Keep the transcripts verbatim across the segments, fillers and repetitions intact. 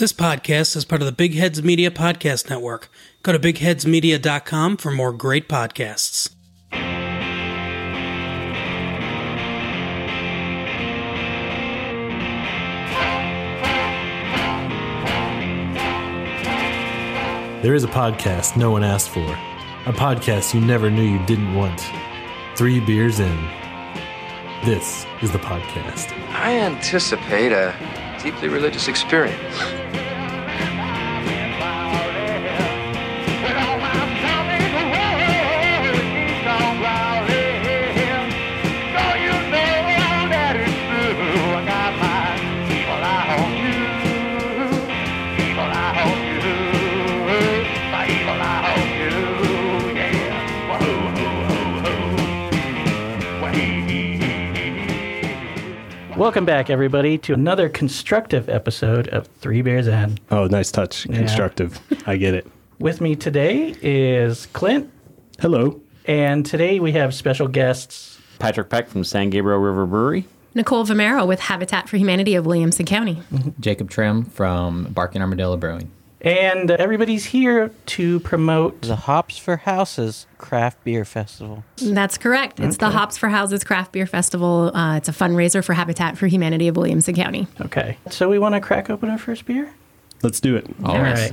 This podcast is part of the Big Heads Media Podcast Network. Go to big heads media dot com for more great podcasts. There is a podcast no one asked for. A podcast you never knew you didn't want. Three Beers In. This is the podcast. I anticipate a deeply religious experience. Welcome back, everybody, to another constructive episode of Three Bears Add. Oh, nice touch. Constructive. Yeah. I get it. With me today is Clint. Hello. And today we have special guests. Patrick Peck from San Gabriel River Brewery. Nicole Vimero with Habitat for Humanity of Williamson County. Mm-hmm. Jacob Trim from Barking Armadillo Brewing. And uh, everybody's here to promote the Hops for Houses Craft Beer Festival. That's correct. It's okay. The Hops for Houses Craft Beer Festival. Uh, it's a fundraiser for Habitat for Humanity of Williamson County. Okay. So we want to crack open our first beer? Let's do it. All, all right. right.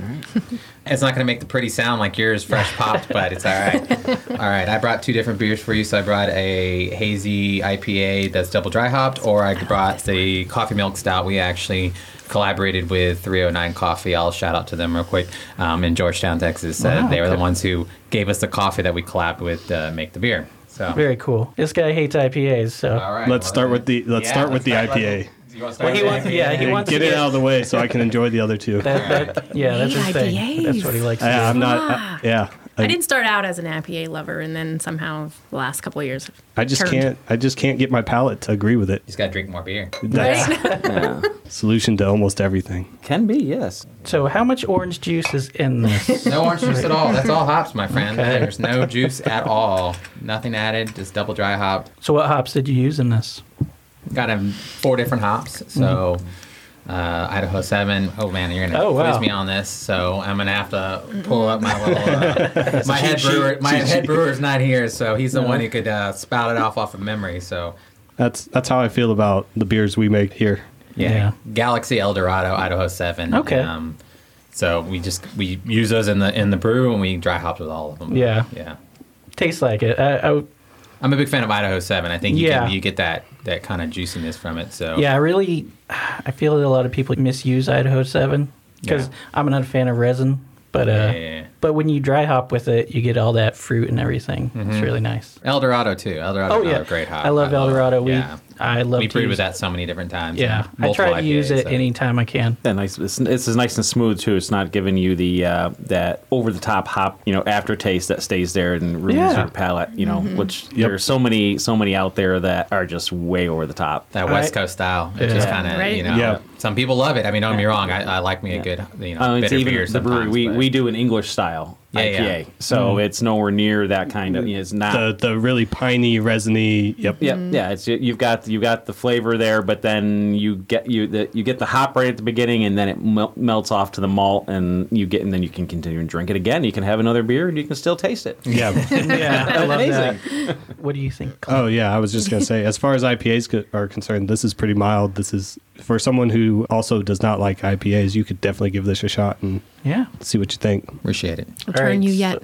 It's not going to make the pretty sound like yours, fresh popped, but it's all right. All right. I brought two different beers for you. So I brought a hazy I P A that's double dry hopped, or I brought the coffee milk stout. We actually collaborated with three oh nine Coffee. I'll shout out to them real quick um, in Georgetown, Texas. Uh, wow, they were okay. the ones who gave us the coffee that we collabed with to uh, make the beer. So very cool. This guy hates I P As. So all right, let's well, start with the let's yeah, start let's with start the I P A. Right. You want to start well, he wants, I P A? Yeah, he yeah, wants get to get it out of the way so I can enjoy the other two. that, that, yeah, that's his thing. That's what he likes. I, to do. I'm not. I, yeah, I, I did start out as an I P A lover, and then somehow the last couple of years, I just turned. can't. I just can't get my palate to agree with it. You just got to drink more beer. That's right? Yeah. Solution to almost everything. Can be, yes. So, how much orange juice is in this? No orange juice at all. That's all hops, my friend. Okay. There's no juice at all. Nothing added. Just double dry hop. So, what hops did you use in this? Got um, four different hops, so mm-hmm. uh, Idaho seven. Oh man, you're gonna oh, wow. quiz me on this, so I'm gonna have to pull up my little. Uh, my head brewer, my head brewer's not here, so he's the no. one who could uh, spout it off off of memory. So that's that's how I feel about the beers we make here. Yeah, yeah. Galaxy Eldorado, Idaho seven. Okay. Um, so we just we use those in the in the brew, and we dry hopped with all of them. Yeah, yeah. Tastes like it. I. I w- I'm a big fan of Idaho seven. I think you, yeah. can, you get that, that kind of juiciness from it. So yeah, I really, I feel that a lot of people misuse Idaho seven because yeah. I'm not a fan of resin. But uh, yeah, yeah, yeah. but when you dry hop with it, you get all that fruit and everything. Mm-hmm. It's really nice. Eldorado too. Eldorado, oh, yeah. great hop. I love I Eldorado. Love, we yeah. I love. We brewed with that so many different times. Yeah, I try to I P As, use it so. anytime I can. Yeah, nice. It's, it's nice and smooth too. It's not giving you the uh, that over the top hop, you know, aftertaste that stays there and ruins yeah. your palate. You know, mm-hmm. which yep. there are so many, so many out there that are just way over the top. That all West right. Coast style. It yeah. just kind of right. you know. Yep. Some people love it. I mean, don't get me wrong. I, I like me yeah. a good, you know, uh, bitter even beer sometimes. The brewery, we, we do an English style yeah, I P A, yeah. so mm. it's nowhere near that kind of. You know, it's not the the really piney, resiny. Yep. Yep. Mm. Yeah. It's you've got you got the flavor there, but then you get you the, you get the hop right at the beginning, and then it mel- melts off to the malt, and you get and then you can continue and drink it again. You can have another beer, and you can still taste it. Yeah. yeah. I love Amazing. That. What do you think, Clint? Oh yeah, I was just gonna say, as far as I P As co- are concerned, this is pretty mild. This is. For someone who also does not like I P As, you could definitely give this a shot and yeah. see what you think. Appreciate it. I'll turn right. you yet.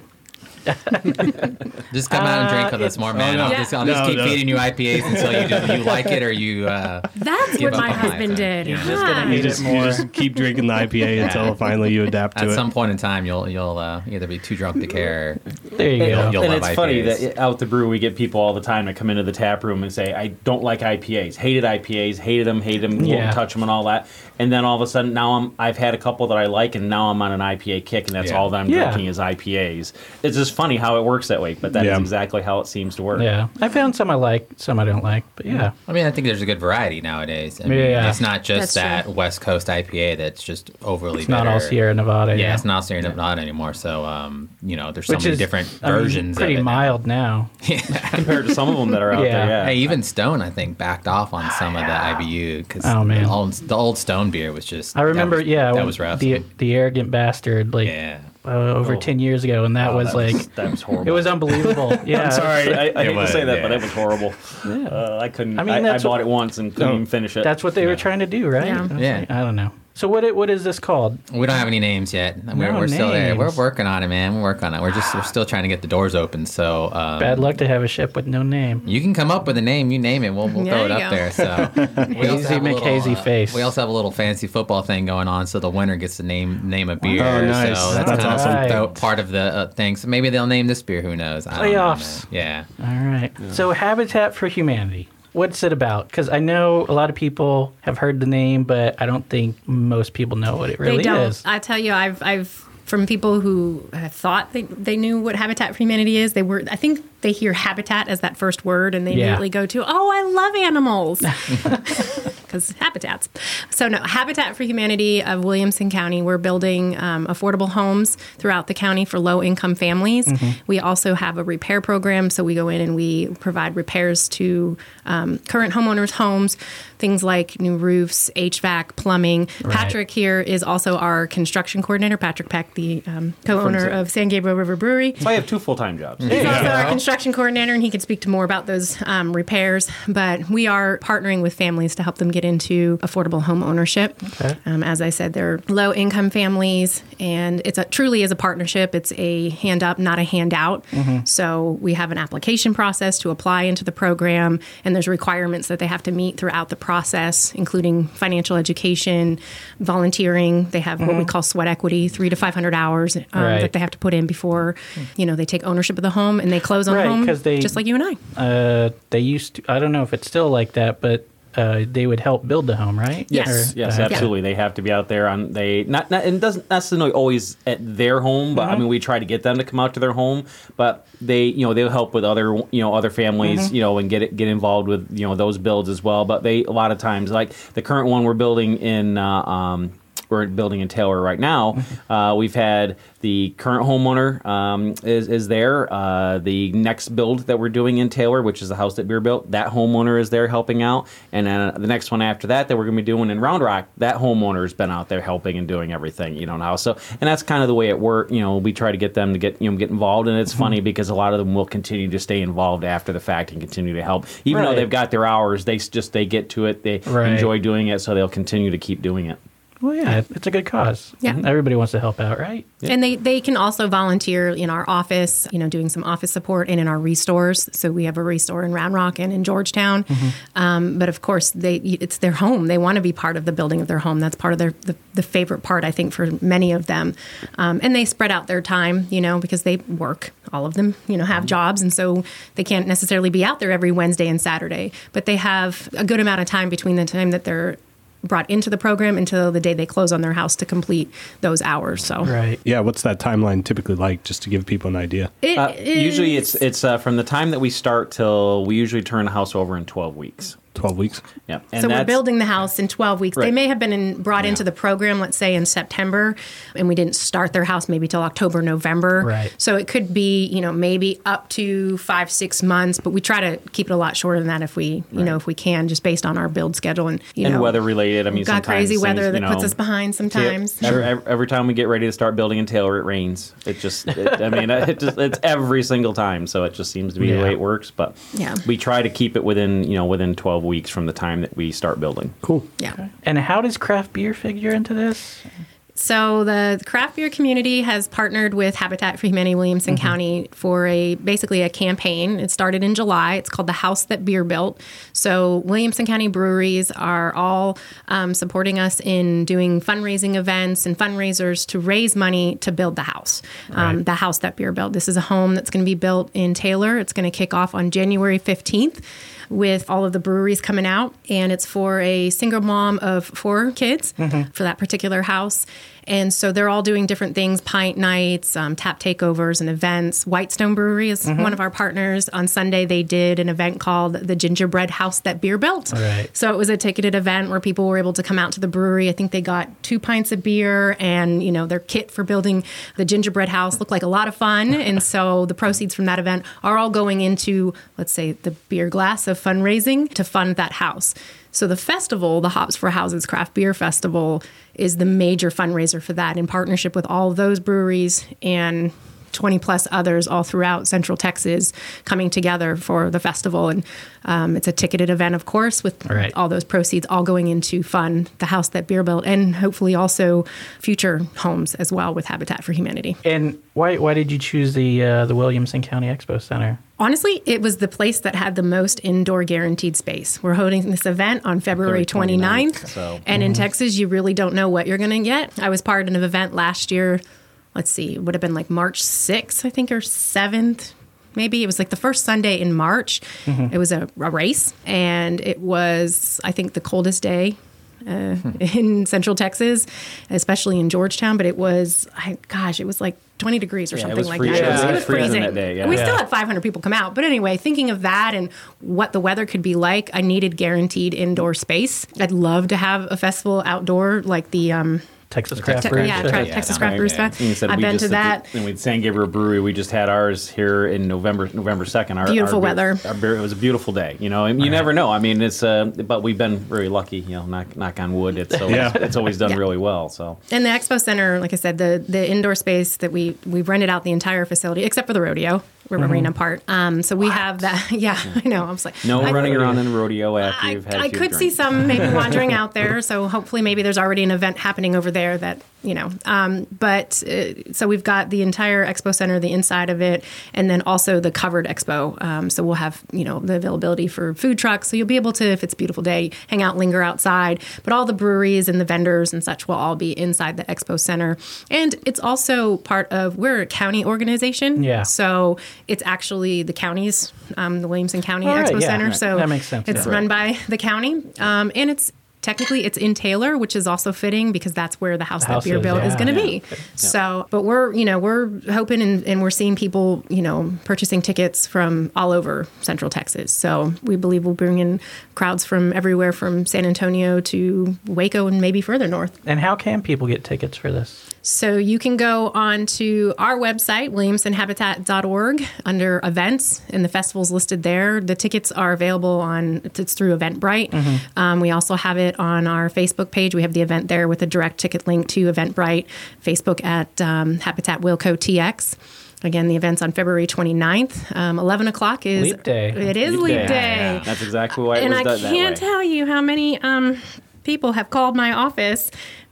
Just come uh, out and drink with us more, man. I'll yeah. just, I'll no, just keep no. feeding you I P As until you just, you like it or you uh, That's give what my husband it. did. You're yeah. just gonna you, just, you just keep drinking the I P A until finally you adapt to At it. At some point in time, you'll you'll uh, either be too drunk to care. There you go. You'll and it's I P As. Funny that out the brew, we get people all the time that come into the tap room and say, I don't like I P As. Hated I P As. Hated them. Hated them. Yeah. Won't touch them and all that. And then all of a sudden, now I'm, I've had a couple that I like, and now I'm on an I P A kick, and that's yeah. all that I'm yeah. drinking is I P As. It's just funny how it works that way, but that yeah. is exactly how it seems to work. Yeah. I found some I like, some I don't like, but yeah. I mean, I think there's a good variety nowadays. I mean, yeah. It's not just that's that true. West Coast I P A that's just overly It's bitter. Not all Sierra Nevada. Yeah, yeah. It's not Sierra Nevada yeah. anymore. So, um, you know, there's so Which many is, different I versions mean, pretty of it. Pretty mild now. now. Yeah. Compared to some of them that are out yeah. there, yeah. Hey, even Stone, I think, backed off on some oh, of the I B U because oh, man. The, old, the old Stone beer was just... I remember, that was, yeah. That was rough. The, the Arrogant Bastard, like... Yeah. Uh, over oh. ten years ago, and that oh, was that like was, that was horrible. It was unbelievable. Yeah, I'm sorry, I, I hate was, to say that, yeah. but it was horrible. Yeah. Uh, I couldn't. I mean, I, I bought what, it once and couldn't oh, even finish it. That's what they yeah. were trying to do, right? Yeah. I, yeah. Like, I don't know. So what? It, what is this called? We don't have any names yet. We're, no we're names. still there. We're working on it, man. We're working on it. We're just we're still trying to get the doors open. So um, bad luck to have a ship with no name. You can come up with a name. You name it. We'll we'll yeah, throw it up go. there. So we also make hazy face. Uh, we also have a little fancy football thing going on. So the winner gets to name name a beer. Oh, nice. So that's, that's kind awesome. Right. Of part of the uh, thing. So maybe they'll name this beer. Who knows? I Playoffs. Don't know, yeah. All right. Yeah. So Habitat for Humanity. What's it about? Because I know a lot of people have heard the name, but I don't think most people know what it really they don't. is. I tell you, I've, I've from people who have thought they, they knew what Habitat for Humanity is. They were, I think, they hear habitat as that first word, and they yeah. immediately go to, oh, I love animals, because habitats. So no, Habitat for Humanity of Williamson County. We're building um, affordable homes throughout the county for low-income families. Mm-hmm. We also have a repair program, so we go in and we provide repairs to um, current homeowners' homes. Things like new roofs, H V A C, plumbing. Right. Patrick here is also our construction coordinator. Patrick Peck, the um, co-owner of San Gabriel River Brewery. So I have two full-time jobs. He's yeah. also our construction coordinator, and he can speak to more about those um, repairs. But we are partnering with families to help them get into affordable home ownership. Okay. Um, as I said, they're low-income families, and it's a, truly is a partnership. It's a hand-up, not a handout. Mm-hmm. So we have an application process to apply into the program, and there's requirements that they have to meet throughout the process, including financial education, volunteering. They have mm-hmm. what we call sweat equity, three to five hundred hours um, right. that they have to put in before, you know, they take ownership of the home and they close on right, the home, they, just like you and I. Uh, they used to, I don't know if it's still like that, but uh, they would help build the home, right? Yes, or, yes, uh, absolutely. Yeah. They have to be out there on they not, not and doesn't necessarily always at their home, but mm-hmm. I mean, we try to get them to come out to their home, but. They, you know, they'll help with other, you know, other families, mm-hmm. you know, and get it, get involved with, you know, those builds as well. But they, a lot of times, like the current one we're building in, uh, um, we're building in Taylor right now. Uh, we've had the current homeowner um, is is there. Uh, the next build that we're doing in Taylor, which is the house that beer built, that homeowner is there helping out. And then uh, the next one after that that we're going to be doing in Round Rock, that homeowner has been out there helping and doing everything, you know, now. So, and that's kind of the way it works. You know, we try to get them to get, you know, get involved. And it's funny because a lot of them will continue to stay involved after the fact and continue to help. Even right. though they've got their hours, they just, they get to it. They right. enjoy doing it. So they'll continue to keep doing it. Well, yeah, it's a good cause. Yeah. Everybody wants to help out, right? Yeah. And they, they can also volunteer in our office, you know, doing some office support and in our restores. So we have a restore in Round Rock and in Georgetown. Mm-hmm. Um, but, of course, they it's their home. They want to be part of the building of their home. That's part of their the, the favorite part, I think, for many of them. Um, and they spread out their time, you know, because they work. All of them, you know, have jobs. And so they can't necessarily be out there every Wednesday and Saturday. But they have a good amount of time between the time that they're brought into the program until the day they close on their house to complete those hours. So right. Yeah, what's that timeline typically like, just to give people an idea? It uh, is... Usually it's it's uh, from the time that we start till we usually turn the house over in twelve weeks. twelve weeks. Yeah. And so we're building the house in twelve weeks. Right. They may have been in, brought yeah. into the program, let's say, in September, and we didn't start their house maybe till October, November. Right. So it could be, you know, maybe up to five, six months, but we try to keep it a lot shorter than that if we, you right. know, if we can, just based on our build schedule and, you and know. weather related. I mean, got sometimes crazy weather things, that you know, puts us behind sometimes. Every, every, every time we get ready to start building in Taylor, it rains. It just, it, I mean, it just, it's every single time. So it just seems to be yeah. the way it works. But yeah. we try to keep it within, you know, within twelve weeks from the time that we start building. Cool. Yeah. Okay. And how does craft beer figure into this? So the craft beer community has partnered with Habitat for Humanity Williamson mm-hmm. County for a basically a campaign. It started in July. It's called The House That Beer Built. So Williamson County breweries are all um, supporting us in doing fundraising events and fundraisers to raise money to build the house, um, right. the house that beer built. This is a home that's going to be built in Taylor. It's going to kick off on January fifteenth. with all of the breweries coming out, and it's for a single mom of four kids mm-hmm. for that particular house. And so they're all doing different things, pint nights, um, tap takeovers and events. Whitestone Brewery is mm-hmm. one of our partners. On Sunday, they did an event called The Gingerbread House That Beer Built. All right. So it was a ticketed event where people were able to come out to the brewery. I think they got two pints of beer and, you know, their kit for building the gingerbread house. Looked like a lot of fun. And so the proceeds from that event are all going into, let's say, the beer glass of fundraising to fund that house. So the festival, the Hops for Houses Craft Beer Festival, is the major fundraiser for that in partnership with all those breweries and twenty plus others all throughout Central Texas coming together for the festival. And um, it's a ticketed event, of course, with all, right. all those proceeds all going into fund the house that Beer built and hopefully also future homes as well with Habitat for Humanity. And why why did you choose the uh, the Williamson County Expo Center? Honestly, it was the place that had the most indoor guaranteed space. We're holding this event on February twenty-ninth, so. and mm. in Texas, you really don't know what you're going to get. I was part of an event last year, let's see, it would have been like March sixth, I think, or seventh, maybe. It was like the first Sunday in March. Mm-hmm. It was a, a race, and it was, I think, the coldest day uh, hmm. in Central Texas, especially in Georgetown, but it was, I, gosh, it was like twenty degrees or yeah, something like freezing. that. Yeah, it was, it was freezing. freezing that day, yeah. We yeah. still had five hundred people come out. But anyway, thinking of that and what the weather could be like, I needed guaranteed indoor space. I'd love to have a festival outdoor like the... Um, Texas Craft Te- Brewers. Yeah, Te- yeah, Texas Craft Brewers Fest. I've been to that. And with San Gabriel Brewery, we just had ours here in November, November second. Our, beautiful our weather. Beer, our beer, it was a beautiful day, you know, and you right. never know. I mean, it's, uh, but we've been very lucky, you know, knock, knock on wood. It's always, yeah. it's always done yeah. really well, so. And the Expo Center, like I said, the, the indoor space that we, we rented out the entire facility, except for the rodeo. We're mm-hmm. marina part. Um, so we what? have that. Yeah, yeah, I know. I was like, no I, running around in a rodeo after I, you've had I a few could drinks. See some maybe wandering out there. So hopefully maybe there's already an event happening over there that, you know. Um, but uh, so we've got the entire expo center, the inside of it, and then also the covered expo. Um, so we'll have, you know, the availability for food trucks. So you'll be able to, if it's a beautiful day, hang out, linger outside. But all the breweries and the vendors and such will all be inside the expo center. And it's also part of, we're a county organization. Yeah. So... It's actually the county's, um, the Williamson County right, Expo yeah, Center. Right. So that makes sense, it's yeah. run by the county. Um, and it's technically it's in Taylor, which is also fitting because that's where the house the that house beer is, built yeah, is going to yeah. be. Yeah. So but we're, you know, we're hoping and, and we're seeing people, you know, purchasing tickets from all over Central Texas. So we believe we'll bring in crowds from everywhere from San Antonio to Waco and maybe further north. And how can people get tickets for this? So you can go on to our website, williamson habitat dot org, under events, and the festival's listed there. The tickets are available on, it's through Eventbrite. Mm-hmm. Um, we also have it on our Facebook page. We have the event there with a direct ticket link to Eventbrite, Facebook at um, Habitat Wilco T X. Again, the event's on February twenty-ninth. Um, eleven o'clock is... Leap day. It is Leap, leap Day. day. Yeah, yeah. That's exactly why it and was done that way. And I can't tell you how many um, people have called my office...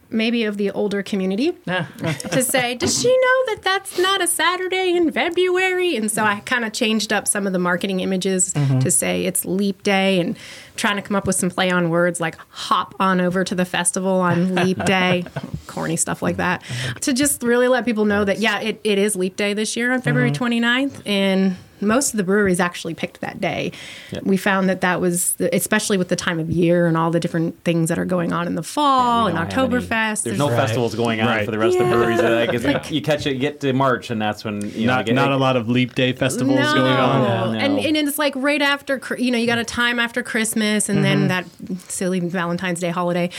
maybe of the older community, to say, does she know that that's not a Saturday in February? And so I kind of changed up some of the marketing images mm-hmm. to say it's Leap Day and trying to come up with some play on words like hop on over to the festival on Leap Day, corny stuff like that, to just really let people know that, yeah, it, it is Leap Day this year on February twenty-ninth. And most of the breweries actually picked that day. Yep. We found that that was, the, especially with the time of year and all the different things that are going on in the fall yeah, and Oktoberfest. There's, there's no right. festivals going on right. for the rest yeah. of the breweries. Like, it's like, you catch it, you get to March, and that's when, you know. Not, you get, not like, a lot of Leap Day festivals no. going on. Yeah, no. and, and it's like right after, you know, you got a time after Christmas and mm-hmm. then that silly Valentine's Day holiday.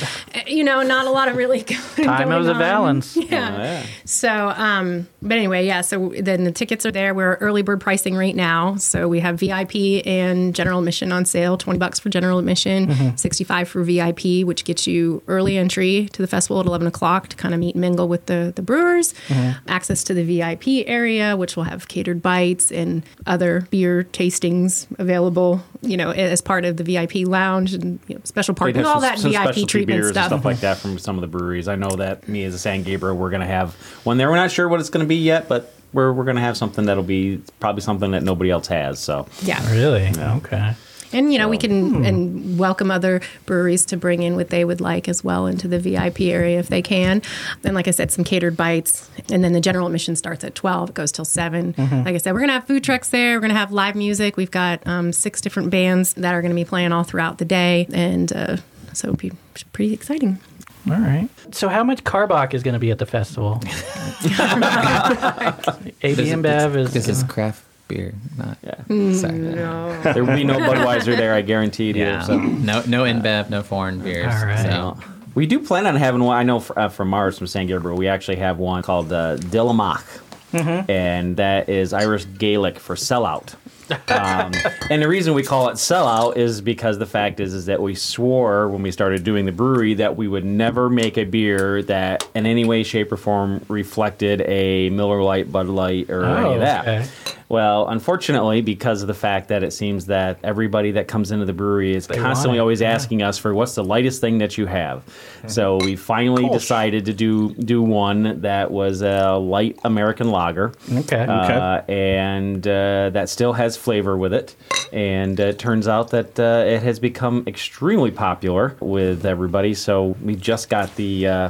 You know, not a lot of really going on. Time of the balance. Yeah. yeah. yeah. So, um, but anyway, yeah, so then the tickets are there. We're early bird pricing rate now, so we have V I P and general admission on sale, twenty bucks for general admission, mm-hmm. sixty-five for V I P, which gets you early entry to the festival at eleven o'clock to kind of meet and mingle with the, the brewers, mm-hmm. access to the V I P area, which will have catered bites and other beer tastings available, you know, as part of the V I P lounge and you know, special parking, and all that V I P treatment stuff. Stuff like that from some of the breweries. I know that me as a San Gabriel, we're going to have one there. We're not sure what it's going to be yet, but We're we're going to have something that'll be probably something that nobody else has. So yeah, really, yeah. okay. And, you know, so, we can hmm. and welcome other breweries to bring in what they would like as well into the V I P area if they can. And like I said, some catered bites. And then the general admission starts at twelve. It goes till seven. Mm-hmm. Like I said, we're going to have food trucks there. We're going to have live music. We've got um, six different bands that are going to be playing all throughout the day. And uh, so it'll be pretty exciting. All right. So how much Karbach is going to be at the festival? A B and Bev is... This is craft beer, not... Yeah. Sorry. No. There will be no Budweiser there, I guarantee you. Yeah. So. No no InBev, no foreign beers. All right. So. We do plan on having one. I know for, uh, from ours, from San Gabriel, we actually have one called uh, Dálaimach. Mm-hmm. And that is Irish Gaelic for sellout. um, and the reason we call it sellout is because the fact is is that we swore when we started doing the brewery that we would never make a beer that in any way, shape, or form reflected a Miller Lite, Bud Light, or oh, any of that. Okay. Well, unfortunately, because of the fact that it seems that everybody that comes into the brewery is they constantly always yeah. asking us for what's the lightest thing that you have. Okay. So we finally cool. decided to do do one that was a light American lager. Okay. Uh, okay. And uh, that still has flavor with it. And it uh, turns out that uh, it has become extremely popular with everybody. So we just got the, uh,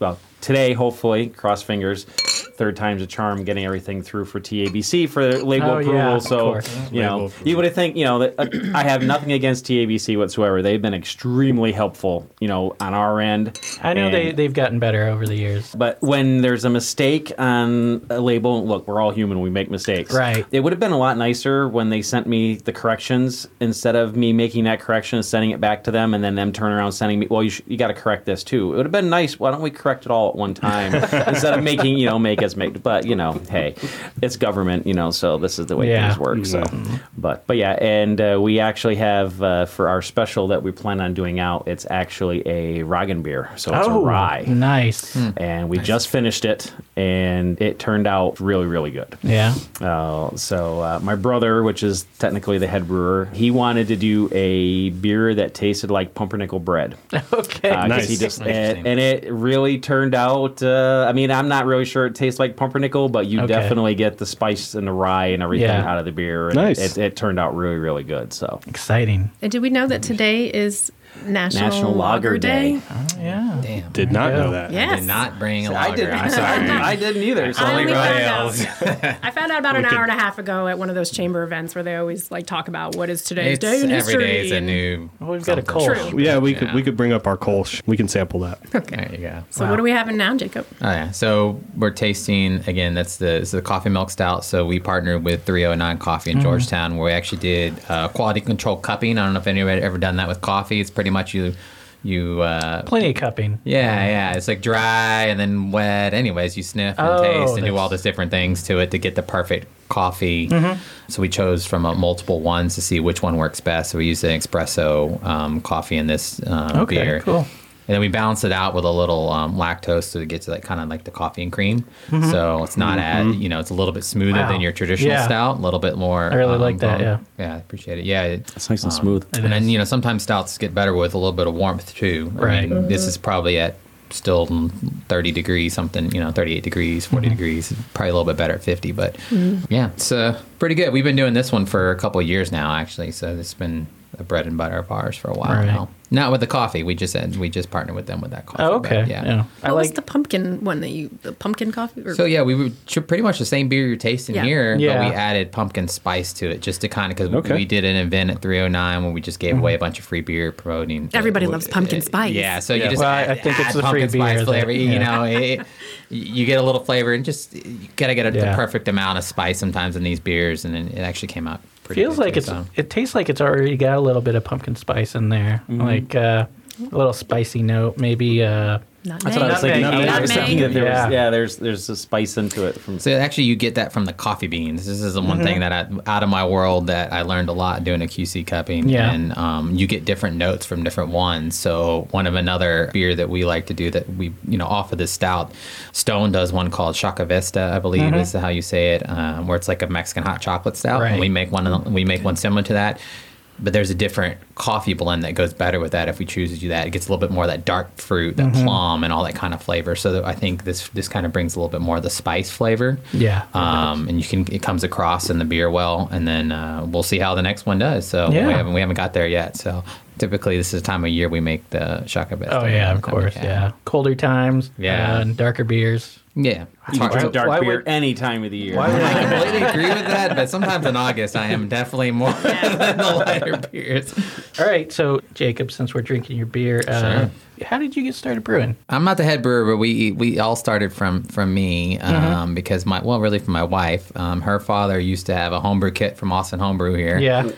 well, today, hopefully, cross fingers, third time's a charm, getting everything through for T A B C for label oh, approval. Yeah, so, you know, you would think, you know, that uh, I have nothing against T A B C whatsoever. They've been extremely helpful, you know, on our end. I know and, they, they've gotten better over the years. But when there's a mistake on a label, look, we're all human. We make mistakes. Right. It would have been a lot nicer when they sent me the corrections instead of me making that correction and sending it back to them and then them turning around sending me, well, you, sh- you got to correct this too. It would have been nice. Why don't we correct it all at one time instead of making, you know, make it. Made, but you know, hey, it's government, you know, so this is the way yeah. things work. So, mm-hmm. but but yeah, and uh, we actually have uh, for our special that we plan on doing out. It's actually a Roggen beer, so it's oh, a rye. Nice. Mm. And we nice. just finished it, and it turned out really, really good. Yeah. Uh, so uh, my brother, which is technically the head brewer, he wanted to do a beer that tasted like pumpernickel bread. Okay. Uh, nice. He just, nice. And, and it really turned out. Uh, I mean, I'm not really sure it tastes like pumpernickel, but you okay. definitely get the spice and the rye and everything yeah. out of the beer. And nice. It, it turned out really, really good. So exciting. And did we know that today is National, National Lager, Lager Day? Day? Oh, yeah. Damn. Did not know that. Yes. I did not bring a lager. I didn't, I'm sorry. I didn't either. So I, found else. I found out about an could, hour and a half ago at one of those chamber events where they always like talk about what is today's day in history. Every day is a new... Well, we've got a Kolsch. True. Yeah, we yeah. could we could bring up our Kolsch. We can sample that. Okay. There you go. So wow. what are we having now, Jacob? Oh, yeah. So we're tasting, again, that's the, the coffee milk stout. So we partnered with three oh nine Coffee in mm-hmm. Georgetown, where we actually did uh, quality control cupping. I don't know if anybody ever done that with coffee. It's pretty much you you uh plenty of cupping yeah yeah it's like dry and then wet anyways you sniff and oh, taste and that's... do all these different things to it to get the perfect coffee mm-hmm. So we chose from uh, multiple ones to see which one works best, so we used an espresso um coffee in this um, okay, beer. Cool. And then we balance it out with a little um, lactose so it gets like kind of like the coffee and cream. Mm-hmm. So it's not mm-hmm. at, you know, it's a little bit smoother wow. than your traditional yeah. stout, a little bit more. I really um, like that, um, yeah. Yeah, I appreciate it. Yeah. It, it's nice um, and smooth. And is. then, you know, sometimes stouts get better with a little bit of warmth too. Right. I mean, uh-huh. This is probably at still thirty degrees, something, you know, thirty-eight degrees, forty mm-hmm. degrees, probably a little bit better at fifty. But mm-hmm. yeah, it's uh, pretty good. We've been doing this one for a couple of years now, actually. So it's been a bread and butter of ours for a while right. now. Not with the coffee. We just said we just partnered with them with that coffee. Oh, okay. But yeah. yeah. I like the pumpkin one that you the pumpkin coffee. Or? So yeah, we were pretty much the same beer you're tasting yeah. here, yeah. but we added pumpkin spice to it just to kind of because okay. we, we did an event at three oh nine where we just gave mm-hmm. away a bunch of free beer promoting. Everybody uh, loves uh, pumpkin spice. Yeah. So yeah. you just well, add, I think add it's the pumpkin free spice beer flavor. That, yeah. You know, it, you get a little flavor and just you gotta get a, yeah. the perfect amount of spice sometimes in these beers, and then it actually came out. Feels like it's. Song. It tastes like it's already got a little bit of pumpkin spice in there, mm-hmm. like uh, a little spicy note, maybe. Uh, That's what I was thinking. I was thinking that there yeah. was yeah, there's there's a spice into it. From so actually, you get that from the coffee beans. This is the one mm-hmm. thing that I, out of my world that I learned a lot doing a Q C cupping. Yeah. And um, you get different notes from different ones. So one of another beer that we like to do that we you know off of this stout, Stone does one called Shaka Vista, I believe mm-hmm. is how you say it, um, where it's like a Mexican hot chocolate stout. Right. And we make one we make one similar to that. But there's a different coffee blend that goes better with that if we choose to do that. It gets a little bit more of that dark fruit, that mm-hmm. plum, and all that kind of flavor. So I think this this kind of brings a little bit more of the spice flavor. Yeah. Um, and you can it comes across in the beer well, and then uh, we'll see how the next one does. So yeah. we haven't we haven't got there yet. So typically this is the time of year we make the Shakabest. Oh, yeah, of course, yeah. yeah. Colder times, yeah, uh, and darker beers. Yeah. It's hard. So dark why beer would, any time of the year. Why would I completely agree with that? But sometimes in August, I am definitely more than the lighter beers. All right. So, Jacob, since we're drinking your beer, uh, sure. how did you get started brewing? I'm not the head brewer, but we we all started from, from me um, mm-hmm. because my, well, really from my wife. Um, her father used to have a homebrew kit from Austin Homebrew here. Yeah.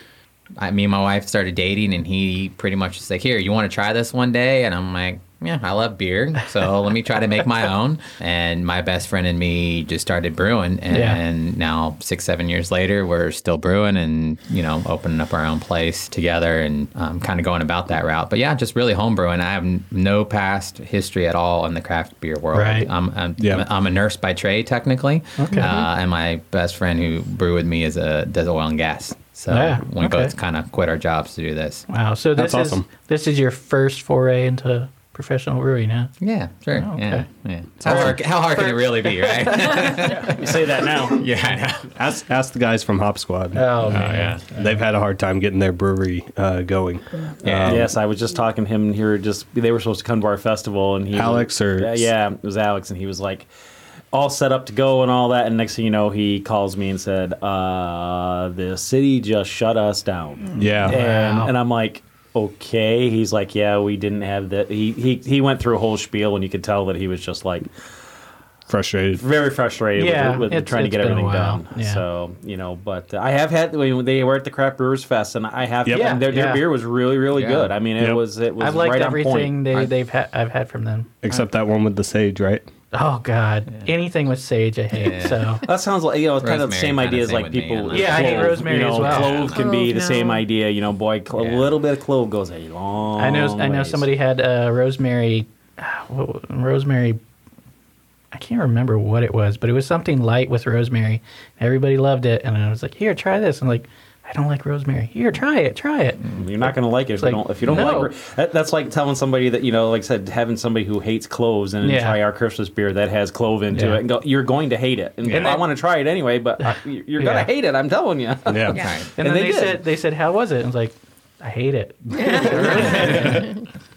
I, me and my wife started dating, and he pretty much was like, here, you want to try this one day? And I'm like, yeah, I love beer, so let me try to make my own. And my best friend and me just started brewing, and, yeah. and now six, seven years later, we're still brewing and, you know, opening up our own place together and um, kind of going about that route. But yeah, just really homebrewing. I have n- no past history at all in the craft beer world. Right. I'm I'm, yeah. I'm a nurse by trade, technically, okay. uh, and my best friend who brewed with me is a does oil and gas. So yeah, we okay. both kind of quit our jobs to do this. Wow, so this That's is awesome. This is your first foray into professional brewing, huh? Yeah, sure. Oh, okay. Yeah, yeah. How hard, how hard can it really be, right? yeah. You say that now. Yeah, I know. Ask, ask the guys from Hop Squad. Oh, man. Oh, yeah. They've had a hard time getting their brewery uh, going. Yeah. Um, yes, I was just talking to him here. Just they were supposed to come to our festival, and he Alex or yeah, yeah, it was Alex, and he was like all set up to go and all that, and next thing you know, he calls me and said, uh, "The city just shut us down." Yeah, and, wow. and I'm like, okay. He's like, yeah, we didn't have that. He, he he went through a whole spiel, and you could tell that he was just like frustrated, very frustrated yeah, with, with it's, trying it's to get everything done. Yeah. So you know, but I have had they were at the Craft Brewers Fest, and I have yep. and their, their yeah. beer was really really yeah. good. I mean, it yep. was it was I've liked right everything on point. They, they've ha- I've had from them, except I've, that one with the sage, right? Oh, God. Yeah. Anything with sage, I hate. Yeah. So that sounds like, you know, it's rosemary, kind of the same idea as like people. Yeah, clove, I hate rosemary you know, as well. Clove can oh, be no. the same idea. You know, boy, cl- yeah. a little bit of clove goes a long I know. Ways. I know somebody had uh, rosemary, uh, rosemary, I can't remember what it was, but it was something light with rosemary. Everybody loved it. And I was like, here, try this. I'm like, I don't like rosemary. Here, try it. Try it. You're not going to like it if, like, you don't, if you don't no. like it. That, that's like telling somebody that, you know, like I said, having somebody who hates cloves and yeah. try our Christmas beer that has clove into yeah. it. And go, you're going to hate it. And, yeah. and I want to try it anyway, but I, you're going to yeah. hate it. I'm telling you. Yeah. yeah. And, and then, then they, they said, they said, how was it? And I was like, I hate it.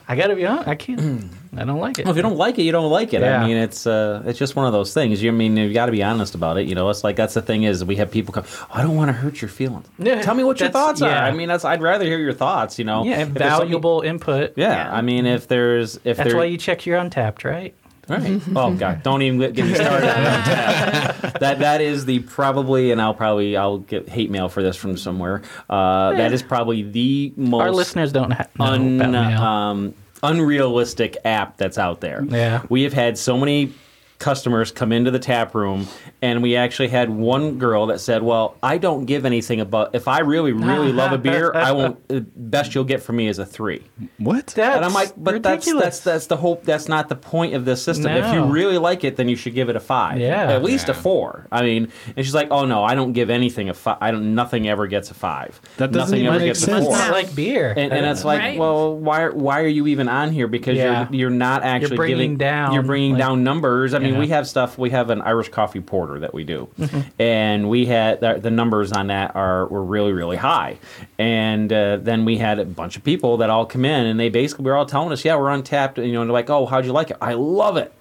I got to be honest. I can't. I don't like it. Well, if you don't like it, you don't like it. Yeah. I mean, it's uh, it's just one of those things. You I mean, you got to be honest about it. You know, it's like that's the thing is we have people come. Oh, I don't want to hurt your feelings. Yeah. Tell me what that's, your thoughts yeah. are. I mean, that's I'd rather hear your thoughts. You know, yeah, valuable input. Yeah. yeah, I mean, if there's if that's there, why you check your Untappd, right? Right. Oh God! Don't even get me started on that. That that is the probably, and I'll probably I'll get hate mail for this from somewhere. Uh, yeah. That is probably the most our listeners don't have un, um, unrealistic app that's out there. Yeah, we have had so many customers come into the tap room, and we actually had one girl that said, well, I don't give anything about if I really really love a beer, I won't the best you'll get from me is a three. What? That's and I'm like, but ridiculous. that's that's that's the whole that's not the point of this system. No. If you really like it, then you should give it a five. Yeah. At least yeah. a four. I mean, and she's like, oh no, I don't give anything a five. I don't nothing ever gets a five. That doesn't nothing ever make gets sense. A four. It's not like beer. And, and it's like, right? well, why why are you even on here? Because yeah. you're you're not actually you're bringing giving, down you're bringing like, down numbers. I mean, we have stuff. We have an Irish coffee porter that we do, mm-hmm. and we had the, the numbers on that are were really really high. And uh, then we had a bunch of people that all come in, and they basically were all telling us, "Yeah, we're Untappd." And, you know, and they're like, "Oh, how'd you like it? I love it."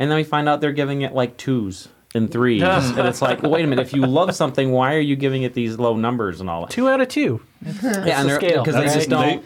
And then we find out they're giving it like twos and threes, and it's like, well, wait a minute. If you love something, why are you giving it these low numbers and all that? Two out of two. That's yeah, the scale because they right? just don't.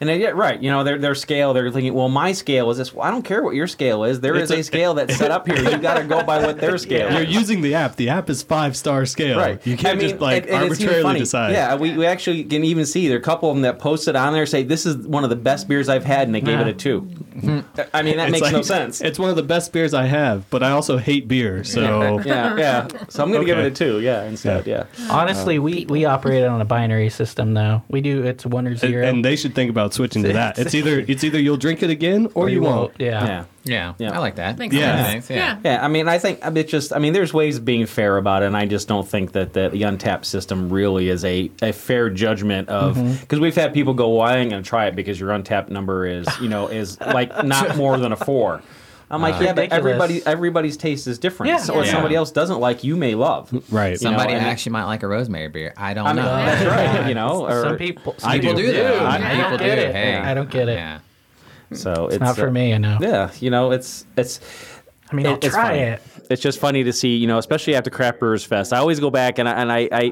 And they, yeah, right, you know, their their scale, they're thinking, well, my scale is this. Well, I don't care what your scale is. There it's is a, a scale that's set up here. You got to go by what their scale yeah. is. You're using the app. The app is five-star scale. Right. You can't I mean, just, like, and, and arbitrarily decide. Yeah, we, we actually can even see there are a couple of them that posted on there say, this is one of the best beers I've had, and they gave yeah. it a two. Mm-hmm. I mean, that it's makes like, no sense. It's one of the best beers I have, but I also hate beer, so. yeah, yeah. So I'm going to okay. give it a two, yeah, instead, yeah. yeah. Honestly, um, we, we operate on a binary system, though. We do, it's one or zero. And, and they should think about about switching to that. It's either it's either you'll drink it again or, or you, you won't. won't. Yeah. yeah. Yeah. Yeah. I like that. Makes yeah. sense. Yeah. Yeah. yeah. I mean, I think it's just, I mean, there's ways of being fair about it, and I just don't think that, that the Untappd system really is a, a fair judgment of, because mm-hmm. we've had people go, well, I ain't going to try it because your Untappd number is, you know, is like not more than a four. I'm like, uh, yeah, ridiculous. But everybody, everybody's taste is different. Yeah. So what yeah. somebody else doesn't like, you may love. Right. You somebody know, actually might like a rosemary beer. I don't I mean, know. That's right. You know, or some people, some people do, do that. Yeah. I, people I don't get do. it. Hey. I don't get it. Yeah. So it's, it's not uh, for me. I know. Yeah. You know, it's it's. I mean, it, I'll try it. It's just funny to see. You know, especially after Craft Brewers Fest, I always go back and I, and I, I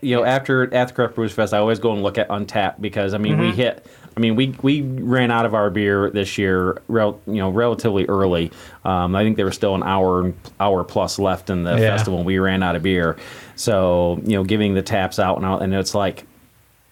you know, after after Craft Brewers Fest, I always go and look at Untappd because I mean, mm-hmm. we hit. I mean, we we ran out of our beer this year, rel, you know, relatively early. Um, I think there was still an hour hour plus left in the yeah. festival, and we ran out of beer. So, you know, giving the taps out, and, out, and it's like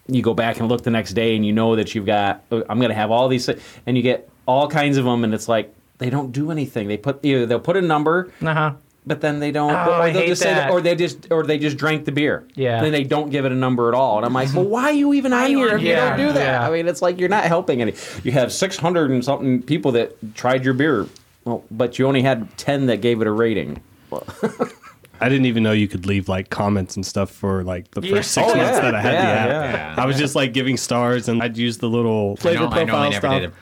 you go back and look the next day, and you know that you've got, I'm going to have all these, and you get all kinds of them, and it's like they don't do anything. They put either they'll put a number. Uh-huh. But then they don't, oh, or, they'll just say that, or they just, or they just drank the beer. Yeah. And then they don't give it a number at all. And I'm like, well, why are you even on here if yeah, you don't do that? Yeah. I mean, it's like you're not helping any. You have six hundred and something people that tried your beer, well, but you only had ten that gave it a rating. Well. I didn't even know you could leave like comments and stuff for like the first yeah. six oh, months yeah. that I had yeah, the app. Yeah. Yeah. I was just like giving stars, and I'd use the little flavor profile stuff.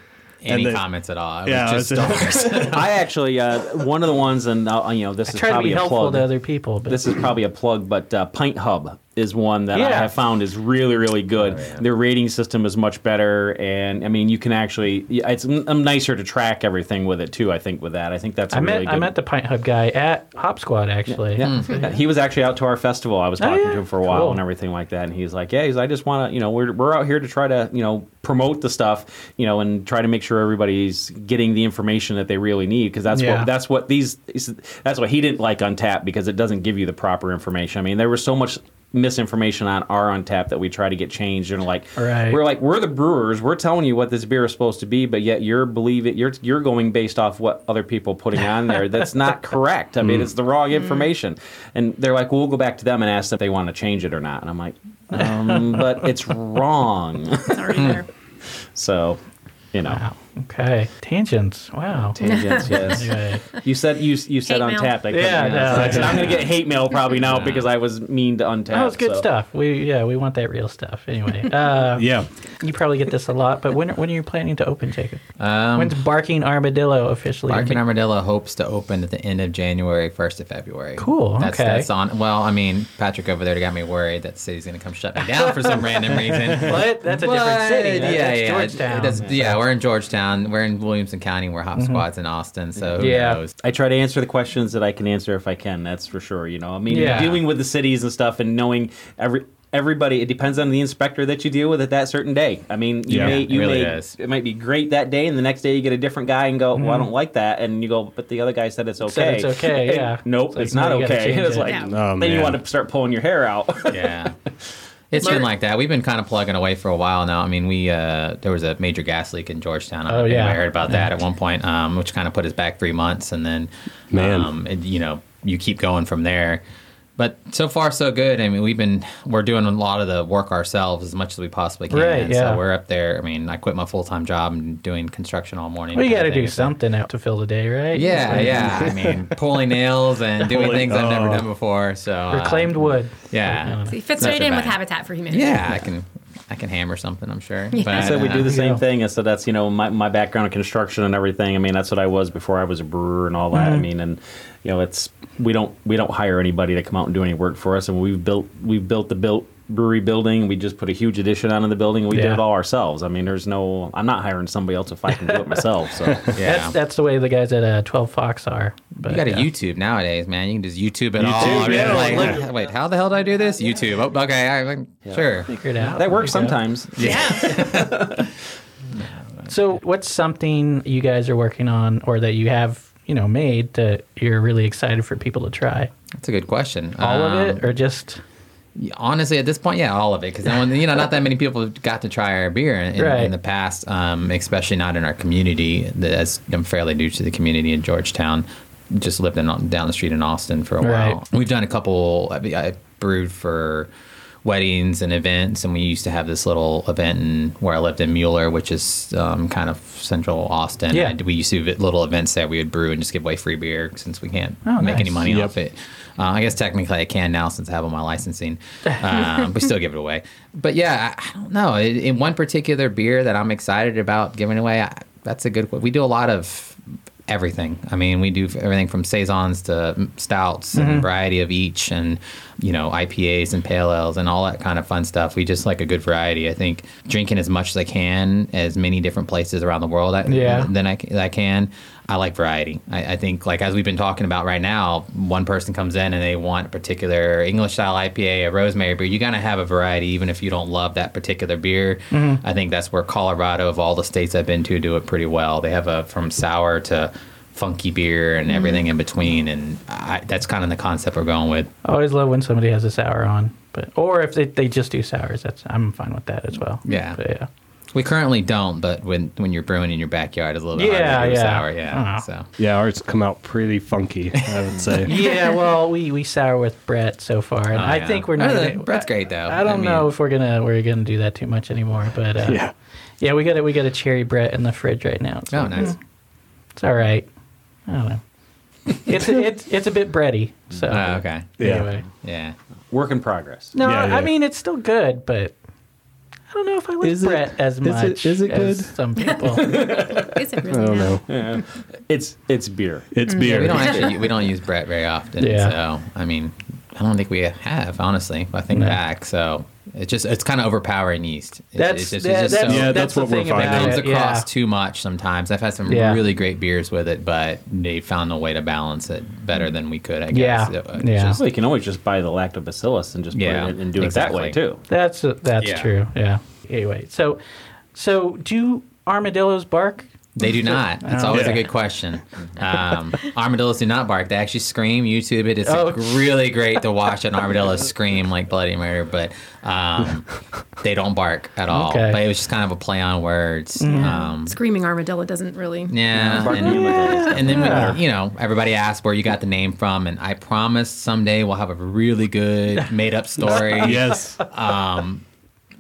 Any then, comments at all? It yeah, was just I, was I actually uh, one of the ones, and uh, you know, this I is probably to be helpful a plug to other people. But. This is probably a plug, but uh, Pint Hub is one that yeah. I have found is really, really good. Oh, yeah. Their rating system is much better, and I mean, you can actually it's m- nicer to track everything with it too. I think with that, I think that's a I met, really good. I met the Pint Hub guy at Hop Squad actually. Yeah, yeah. Mm-hmm. yeah. He was actually out to our festival. I was talking oh, yeah. to him for a while cool. and everything like that, and he's like, "Yeah, he's I just want to, you know, we're we're out here to try to, you know." promote the stuff, you know, and try to make sure everybody's getting the information that they really need, because that's yeah. what that's what these that's what he didn't like Untappd, because it doesn't give you the proper information. I mean, there was so much misinformation on our Untappd that we try to get changed, and like right. we're like we're the brewers, we're telling you what this beer is supposed to be, but yet you're believe it you're you're going based off what other people putting on there. That's not correct. I mean, mm. it's the wrong information. Mm. And they're like, well, we'll go back to them and ask them if they want to change it or not. And I'm like, um, but it's wrong. It's already there. So, you know. Wow. Okay. Tangents. Wow. Tangents. Yes. Anyway. You said you you said Untappd. I yeah. No, no, I said, I'm gonna get hate mail probably now no. because I was mean to Untappd. That was good so. stuff. We yeah we want that real stuff anyway. Uh, yeah. You probably get this a lot, but when when are you planning to open, Jacob? Um, When's Barking Armadillo officially? Barking open? Armadillo hopes to open at the end of January, first of February. Cool. That's, okay. That's on. Well, I mean, Patrick over there got me worried that the city's gonna come shut me down for some random reason. What? That's a but, different city. That's, yeah, that's yeah. Georgetown. That's, yeah. yeah, we're in Georgetown. We're in Williamson County. We're Hop mm-hmm. Squad's in Austin, so who yeah. knows? I try to answer the questions that I can answer if I can. That's for sure. You know, I mean, yeah. dealing with the cities and stuff, and knowing every everybody. It depends on the inspector that you deal with at that certain day. I mean, you yeah, may you it really may is. It might be great that day, and the next day you get a different guy and go, mm-hmm. "Well, I don't like that," and you go, "But the other guy said it's okay." Said it's okay. Yeah. Nope, so it's not okay. It's it. like yeah. oh, then you want to start pulling your hair out. yeah. It's Learn. been like that. We've been kind of plugging away for a while now. I mean, we uh, there was a major gas leak in Georgetown. I oh, yeah. I heard about that at one point, um, which kind of put us back three months. And then, Man. Um, it, you know, you keep going from there. But so far, so good. I mean, we've been, we're doing a lot of the work ourselves as much as we possibly can. Right, yeah. So we're up there. I mean, I quit my full-time job and doing construction all morning. Well, you got to do something out to fill the day, right? Yeah, so, yeah. I mean, pulling nails and doing pulling, things I've never done before. So reclaimed uh, wood. Yeah. So he fits right in with Habitat for Humanity. Yeah, yeah. I can I can hammer something, I'm sure. Yeah. But I said we do the same thing. I said that's, you know, my, my background in construction and everything. I mean, that's what I was before I was a brewer and all that. Mm-hmm. I mean, and, you know, it's we don't we don't hire anybody to come out and do any work for us. And we've built we've built the built brewery building. We just put a huge addition onto the building. And we yeah. did it all ourselves. I mean, there's no I'm not hiring somebody else if I can do it myself. So yeah. that's, that's the way the guys at uh, twelve Fox are. But, you got a yeah. YouTube nowadays, man. You can just YouTube it YouTube, all. Yeah. I mean, like, yeah. Wait, how the hell did I do this? YouTube. Oh, okay. I, like, yeah. Sure. Figure it out. That works sometimes. Yeah. So what's something you guys are working on or that you have, you know, made that you're really excited for people to try? That's a good question. All um, of it or just... Honestly, at this point, yeah, all of it. Because, you know, not that many people got to try our beer in, right. in the past, um, especially not in our community. As I'm fairly new to the community in Georgetown. Just lived in, down the street in Austin for a while. Right. We've done a couple... I, I brewed for... weddings and events, and we used to have this little event in where I lived in Mueller, which is um, kind of central Austin. Yeah. And we used to have little events that we would brew and just give away free beer since we can't oh, make nice. any money yep. off it. Uh, I guess technically I can now since I have all my licensing. Um, we still give it away. But yeah, I, I don't know. In, in one particular beer that I'm excited about giving away, I, that's a good one. We do a lot of everything. I mean, we do everything from saisons to stouts mm-hmm. and variety of each, and you know, I P As and pale ales and all that kind of fun stuff. We just like a good variety. I think drinking as much as I can, as many different places around the world I, yeah. than I, I can. I like variety. I, I think, like as we've been talking about right now, one person comes in and they want a particular English style I P A, a rosemary beer. You gotta have a variety, even if you don't love that particular beer. Mm-hmm. I think that's where Colorado, of all the states I've been to, do it pretty well. They have a from sour to funky beer and everything mm-hmm. in between, and I, that's kind of the concept we're going with. I always love when somebody has a sour on, but or if they, they just do sours, that's I'm fine with that as well. Yeah, but, yeah. We currently don't, but when, when you're brewing in your backyard, it's a little bit yeah, harder to yeah. sour. Yeah, so. yeah, ours come out pretty funky, I would say. yeah, well, we, we sour with Brett so far, and oh, I yeah. think we're not. Really, gonna, Brett's great though. I, I don't I mean, know if we're gonna we're gonna do that too much anymore, but uh, yeah, yeah, we got a, we got a cherry Brett in the fridge right now. So, oh, nice. Mm, it's all right. I don't know. It's a, it's it's a bit bready. So oh, okay. Yeah. Anyway. Yeah. Work in progress. No, yeah, I, yeah. I mean it's still good, but. I don't know if I like is Brett it, as much is it, is it as good? Some people. Is it really I don't know. Yeah. It's it's beer. It's mm-hmm. beer. Yeah, we don't actually we don't use Brett very often. Yeah. So I mean, I don't think we have honestly. I think no. back. So it's just it's kind of overpowering yeast. It's, that's it's just, that, it's just that's, so, yeah. That's, that's what we're finding. It comes across yeah. too much sometimes. I've had some yeah. really great beers with it, but they found a way to balance it better than we could. I guess. Yeah. It, yeah. Just, well, you can always just buy the lactobacillus and just yeah, put it in and do exactly. it that way too. That's that's yeah. true. Yeah. Anyway, so so do armadillos bark? They do not. That's oh, always yeah. a good question. Um, armadillos do not bark. They actually scream. YouTube it. It's oh. like really great to watch an armadillo scream like bloody murder, but um, they don't bark at all. Okay. But it was just kind of a play on words. Mm. Um, Screaming armadillo doesn't really. Yeah. yeah. And, yeah. and then, yeah. we, you know, everybody asked where you got the name from, and I promise someday we'll have a really good made-up story. yes. Um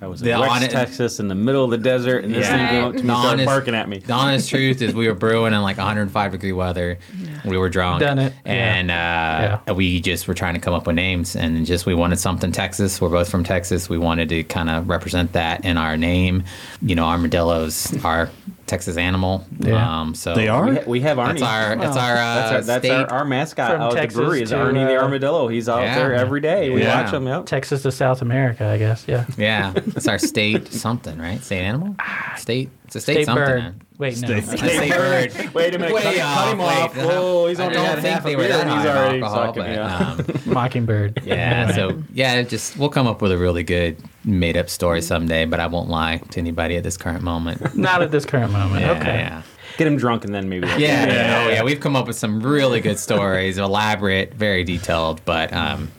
I was in West Texas in the middle of the desert, and this yeah. thing came up to me and started barking at me. The honest truth is we were brewing in like one hundred five degree weather. Yeah. We were drunk. Done it. And yeah. Uh, yeah. we just were trying to come up with names, and just we wanted something Texas. We're both from Texas. We wanted to kind of represent that in our name. You know, armadillos are Texas animal. Yeah. Um, so they are? We, ha- we have Arnie. That's our, that's our, uh, that's our, that's state our, our mascot out of the brewery is Arnie uh, the Armadillo. He's out yeah. there every day. We yeah. watch him. Yep. Texas to South America, I guess. Yeah. Yeah. That's our state something, right? State animal? State. It's a state, state something. Bird. Wait, no. State, state, state bird. bird. Wait a minute. Wait, cut, off, cut him off. Wait, oh, he's only had half a beer and he's already alcohol, but, um, Mockingbird. Yeah, right. so, yeah, just we'll come up with a really good made-up story someday, but I won't lie to anybody at this current moment. Not at this current moment. Yeah, okay. Yeah. Get him drunk and then maybe. Yeah, yeah, yeah. Oh, yeah. We've come up with some really good stories, elaborate, very detailed, but um,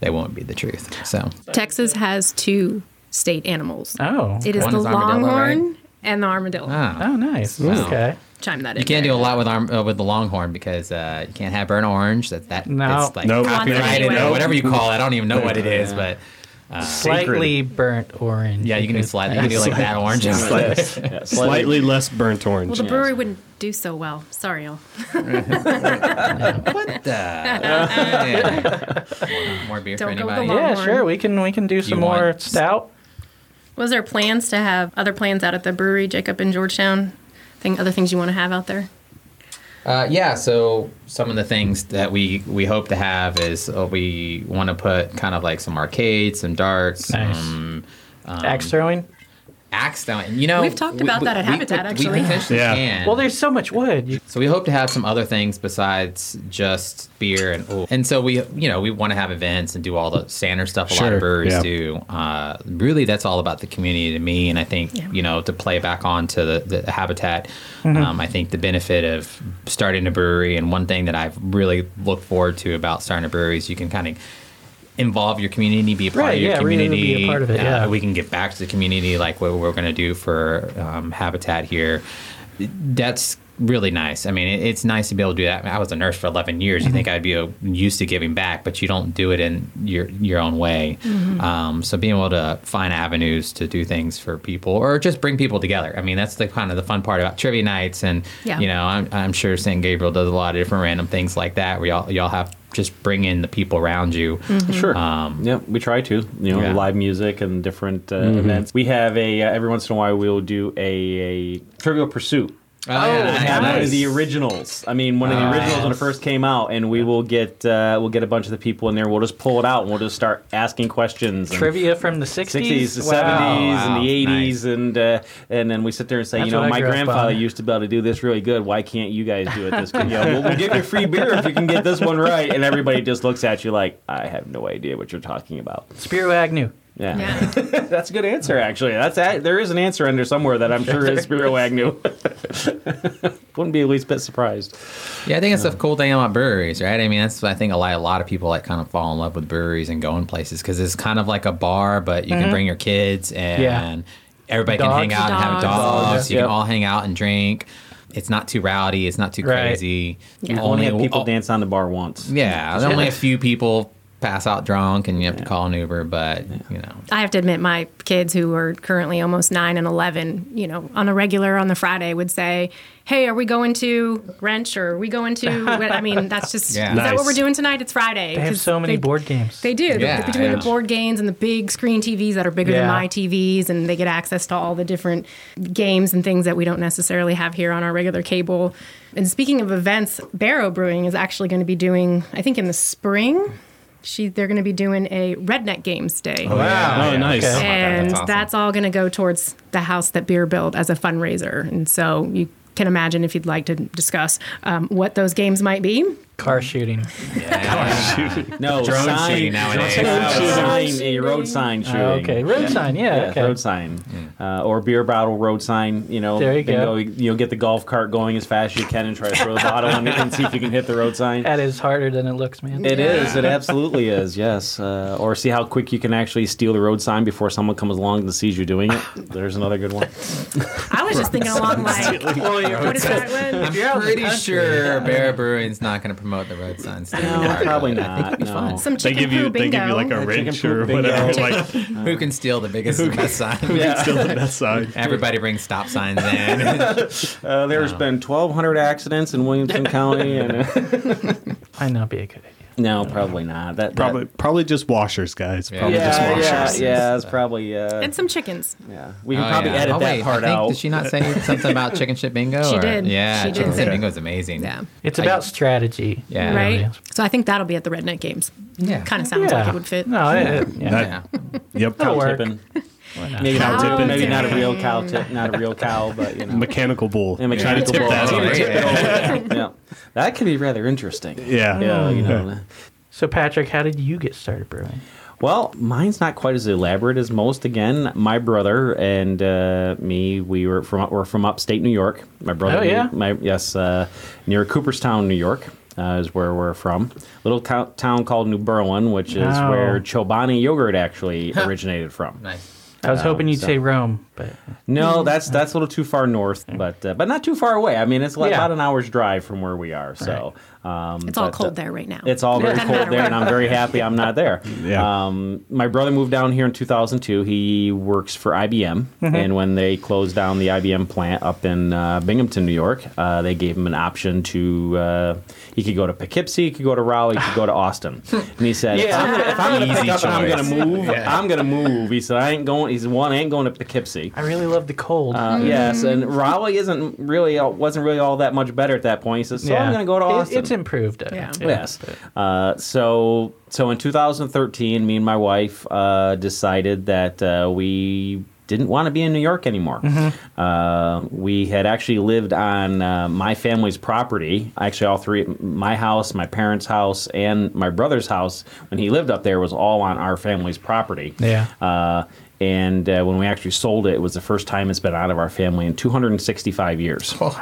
they won't be the truth. So Texas has two state animals. Oh. It is the longhorn. And the armadillo. Oh, oh nice. Wow. Okay. Chime that in. You can't there. do a lot with arm, uh, with the longhorn because uh, you can't have burnt orange. That that no. it's like no. copyrighted anyway. Or whatever you call it. I don't even know what it is, but uh, slightly burnt orange. Yeah, you can do slightly. You can do like that orange. slightly, yeah, slightly less burnt orange. Well, the brewery wouldn't do so well. Sorry, y'all. What the? Yeah. More, more beer don't for anybody? Yeah, sure. We can we can do some you more stout. Was there plans to have other plans out at the brewery, Jacob, in Georgetown? Thing, other things you want to have out there? Uh, yeah, so some of the things that we, we hope to have is uh, we want to put kind of like some arcades, some darts. Nice. Um, um, axe throwing? Axe throwing. You know, We've talked about we, that at we, Habitat, we, actually. We potentially yeah. can. Well, there's so much wood. So we hope to have some other things besides just beer. And oh. and so we, you know, we want to have events and do all the standard stuff a sure. lot of breweries yeah. do. Uh, really, that's all about the community to me. And I think, yeah. you know, to play back onto the, the Habitat, mm-hmm. um, I think the benefit of starting a brewery, and one thing that I've really looked forward to about starting a brewery is you can kind of involve your community, be a part right, of your yeah, community. Really be a part of it, uh, yeah. We can give back to the community like what we're going to do for um, Habitat here. That's really nice. I mean, it, it's nice to be able to do that. I mean, I was a nurse for eleven years. Mm-hmm. You think I'd be a, used to giving back, but you don't do it in your your own way. Mm-hmm. Um, so being able to find avenues to do things for people or just bring people together. I mean, that's the kind of the fun part about trivia nights. And, yeah. you know, I'm, I'm sure Saint Gabriel does a lot of different random things like that where y'all, y'all have just bring in the people around you. Mm-hmm. Sure. Um, yeah, we try to. You know, yeah. live music and different uh, mm-hmm. events. We have a, uh, every once in a while, we'll do a, a Trivial Pursuit. Oh, oh yeah, nice. Have one of the originals. I mean, one of the originals oh, yes. when it first came out, and we will get uh, we'll get a bunch of the people in there. We'll just pull it out, and we'll just start asking questions. Trivia from the sixties, sixties, the seventies, wow. and the eighties, nice. and uh, and then we sit there and say, That's you know, my grandfather used to be able to do this really good. Why can't you guys do it this good? You know, we'll, we'll give you free beer if you can get this one right. And everybody just looks at you like, I have no idea what you're talking about. Spiro Agnew. Yeah, yeah. That's a good answer. Actually, that's a, there is an answer in there somewhere that I'm sure is Spiro Agnew. Wouldn't be the least bit surprised. Yeah, I think that's um, the cool thing about breweries, right? I mean, that's I think a lot, a lot of people like kind of fall in love with breweries and going places because it's kind of like a bar, but you mm-hmm. can bring your kids and yeah. everybody dogs, can hang out dogs. and have dogs. You yep. can all hang out and drink. It's not too rowdy. It's not too right. crazy. Yeah. You only, only have people oh, dance on the bar once. Yeah, there's only a few people. Pass out drunk and you have yeah. to call an Uber, but, yeah. you know. I have to admit my kids who are currently almost nine and eleven, you know, on a regular on the Friday would say, hey, are we going to Wrench or are we going to, I mean, that's just, yeah. is nice. that what we're doing tonight? It's Friday. They have so many they, board games. They do. Yeah, between yeah. the board games and the big screen T Vs that are bigger yeah. than my T Vs, and they get access to all the different games and things that we don't necessarily have here on our regular cable. And speaking of events, Barrow Brewing is actually going to be doing, I think in the spring, She, they're going to be doing a Redneck Games Day. Oh, wow. Oh, nice. Okay. And that's, awesome. that's all going to go towards the house that beer built as a fundraiser. And so you can imagine if you'd like to discuss um, what those games might be. Car shooting. Yeah. Car shooting. No, drone sign, shooting nowadays. Drone shooting. A road sign shooting. Uh, okay, road yeah. sign, yeah. yeah okay. Road sign. Uh, or beer bottle road sign, you know. There you go. go. You'll get the golf cart going as fast as you can and try to throw the bottle on it and see if you can hit the road sign. That is harder than it looks, man. It yeah. is. It absolutely is, yes. Uh, or see how quick you can actually steal the road sign before someone comes along and sees you doing it. There's another good one. I was just thinking along like, well, what is that one? I'm pretty sure Bear Brewing's not going to promote the road signs. No, no, probably not. No. Some they give you, they give you like a, a wrench or whatever. Like, who can steal the biggest and best sign? Who yeah. can steal the best sign? Everybody brings stop signs in. uh, there's no. been twelve hundred accidents in Williamson County. And uh, might not be a good idea. No, probably not. That probably that, probably just washers, guys. Probably yeah, just washers. Yeah, yeah, it's probably uh, and some chickens. Yeah, we can oh, probably yeah. edit oh, that wait, part I think, out. Did she not say something about chicken shit bingo? She or? did. Yeah, she chicken did. shit bingo is amazing. Yeah, it's about I, strategy. Yeah, right. Yeah. So I think that'll be at the Redneck Games. Yeah, kind of sounds yeah. like it would fit. No, it, yeah. yeah. yeah. Yep, that'll work. Not? Maybe not tipping. Maybe not a real cow tip. Not a real cow, but you know, mechanical bull. Yeah, mechanical bull. That, right? yeah. yeah. yeah. that could be rather interesting. Yeah. yeah you know. So Patrick, how did you get started brewing? Well, mine's not quite as elaborate as most. Again, my brother and uh, me, we were from we're from upstate New York. My brother. Oh yeah. My, yes, uh, near Cooperstown, New York. Uh, is where we're from. Little co- town called New Berlin, which is oh. where Chobani yogurt actually originated from. Nice. I was um, hoping you'd so. say Rome, but no, that's that's a little too far north, but uh, but not too far away. I mean, it's like yeah. about an hour's drive from where we are. So right. um, it's all cold uh, there right now. It's all very cold there, and I'm very happy I'm not there. Yeah. Um, my brother moved down here in two thousand two. He works for I B M, mm-hmm. and when they closed down the I B M plant up in uh, Binghamton, New York, uh, they gave him an option to uh, he could go to Poughkeepsie, he could go to Raleigh, he could go to Austin, and he said, yeah. I'm gonna, if I'm going to pick up and I'm going to move, yeah. I'm going to move. He said, I ain't going. He's one ain't going to Poughkeepsie. I really love the cold. Uh, mm. Yes, and Raleigh isn't really wasn't really all that much better at that point. He says, "So yeah. I'm going to go to Austin." It, it's improved. Uh, yeah. Yes. Uh, so so in two thousand thirteen, me and my wife uh, decided that uh, we didn't want to be in New York anymore. Mm-hmm. Uh, we had actually lived on uh, my family's property. Actually, all three, my house, my parents' house, and my brother's house, when he lived up there, was all on our family's property. Yeah. Uh, And uh, when we actually sold it, it was the first time it's been out of our family in two hundred sixty-five years. Wow.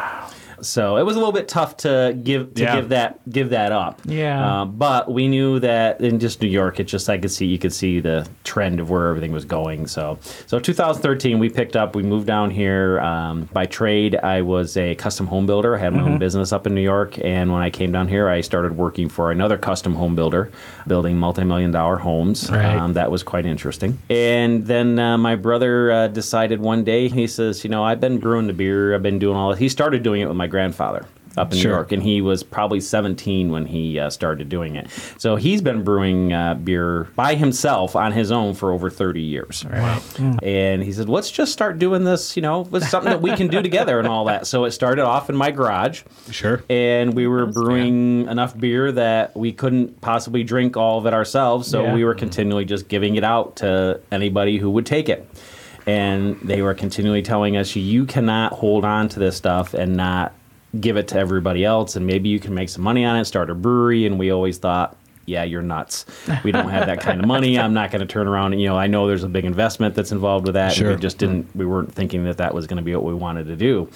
So it was a little bit tough to give to yeah. give that give that up. Yeah. Uh, but we knew that in just New York, it just I could see you could see the trend of where everything was going. So so twenty thirteen we picked up. We moved down here um, by trade. I was a custom home builder. I had my mm-hmm. own business up in New York, and when I came down here, I started working for another custom home builder, building multi-million dollar homes. Right. Um, that was quite interesting. And then uh, my brother uh, decided one day. He says, you know, I've been brewing the beer. I've been doing all this. He started doing it with my grandfather up in sure. New York, and he was probably seventeen when he uh, started doing it. So he's been brewing uh, beer by himself on his own for over thirty years. Right. Wow. Mm. And he said, let's just start doing this, you know, it's something that we can do together and all that. So it started off in my garage. Sure. And we were That's brewing bad. enough beer that we couldn't possibly drink all of it ourselves, so yeah. we were continually just giving it out to anybody who would take it. And they were continually telling us, you cannot hold on to this stuff and not give it to everybody else, and maybe you can make some money on it, start a brewery. And we always thought, yeah, you're nuts. We don't have that kind of money. I'm not going to turn around. And, you know, I know there's a big investment that's involved with that. Sure. And we just didn't, we weren't thinking that that was going to be what we wanted to do.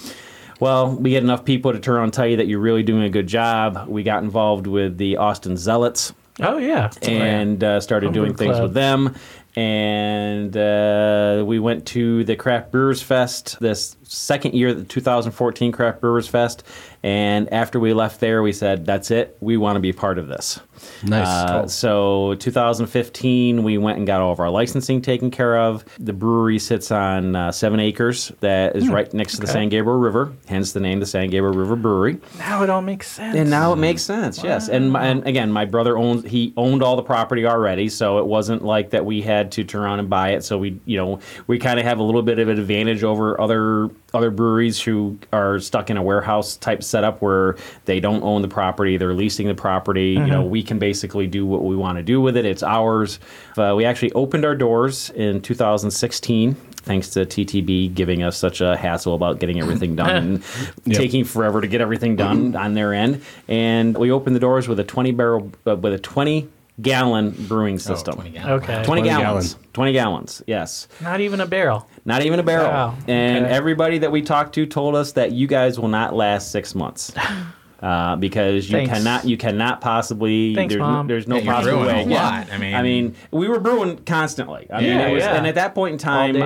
Well, we had enough people to turn around and tell you that you're really doing a good job. We got involved with the Austin Zealots. Oh, yeah. And uh, started Humble doing things club. with them. And uh, we went to the Craft Brewers Fest, this second year, the two thousand fourteen Craft Brewers Fest. And after we left there, we said, that's it. We want to be a part of this. Nice. Uh, so two thousand fifteen we went and got all of our licensing taken care of. The brewery sits on uh, seven acres that is mm, right next okay. to the San Gabriel River, hence the name, the San Gabriel River Brewery. Now it all makes sense. And now it makes sense, wow. yes. And, my, and again, my brother owns, he owned all the property already, so it wasn't like that we had to turn around and buy it. So we, you know, we kind of have a little bit of an advantage over other other breweries who are stuck in a warehouse type setup where they don't own the property, they're leasing the property. Mm-hmm. You know, we can basically do what we want to do with it. It's ours. Uh, we actually opened our doors in two thousand sixteen thanks to T T B giving us such a hassle about getting everything done and yep. taking forever to get everything done on their end. And we opened the doors with a twenty barrel uh, with a twenty gallon brewing system. Oh, twenty gallons. Okay. twenty, twenty gallons. Gallon. twenty gallons, yes. Not even a barrel. Not even a barrel. Wow. And okay. everybody that we talked to told us that you guys will not last six months. Uh, because you Thanks. cannot, you cannot possibly. Thanks, there's, Mom. There's no yeah, possible way. A lot. Yeah. I mean, I mean, we were brewing constantly. I yeah, mean, it was, yeah. and at that point in time, day,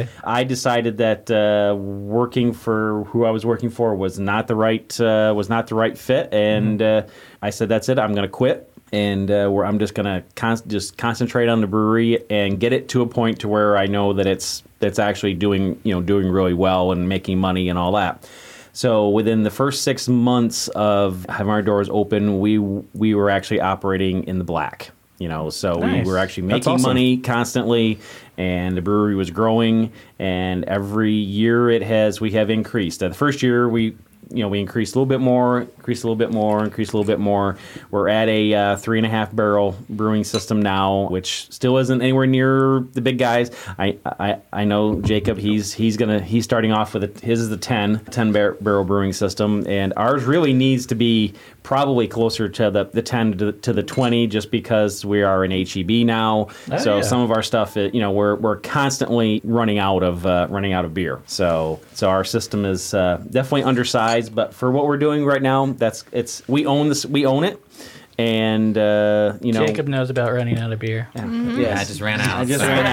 um, I decided that uh, working for who I was working for was not the right uh, was not the right fit, and mm-hmm. uh, I said, "That's it. I'm going to quit." And uh, where I'm just gonna con- just concentrate on the brewery and get it to a point to where I know that it's that's actually doing you know doing really well and making money and all that. So within the first six months of having our doors open, we we were actually operating in the black. You know, so nice. we were actually making awesome. money constantly, and the brewery was growing. And every year it has we have increased. Uh, the first year we. You know, we increased a little bit more, increased a little bit more, increased a little bit more. We're at a uh, three and a half barrel brewing system now, which still isn't anywhere near the big guys. I I, I know Jacob. He's he's gonna he's starting off with a, his is the ten bar- barrel brewing system, and ours really needs to be probably closer to the, the ten to the, to the twenty, just because we are an H E B now. Oh, so yeah. some of our stuff, you know, we're we're constantly running out of uh, running out of beer. So so our system is uh, definitely undersized. But for what we're doing right now, that's it's we own this we own it, and uh, you know Jacob knows about running out of beer. Yeah, mm-hmm. yes. yeah I just ran out. I just ran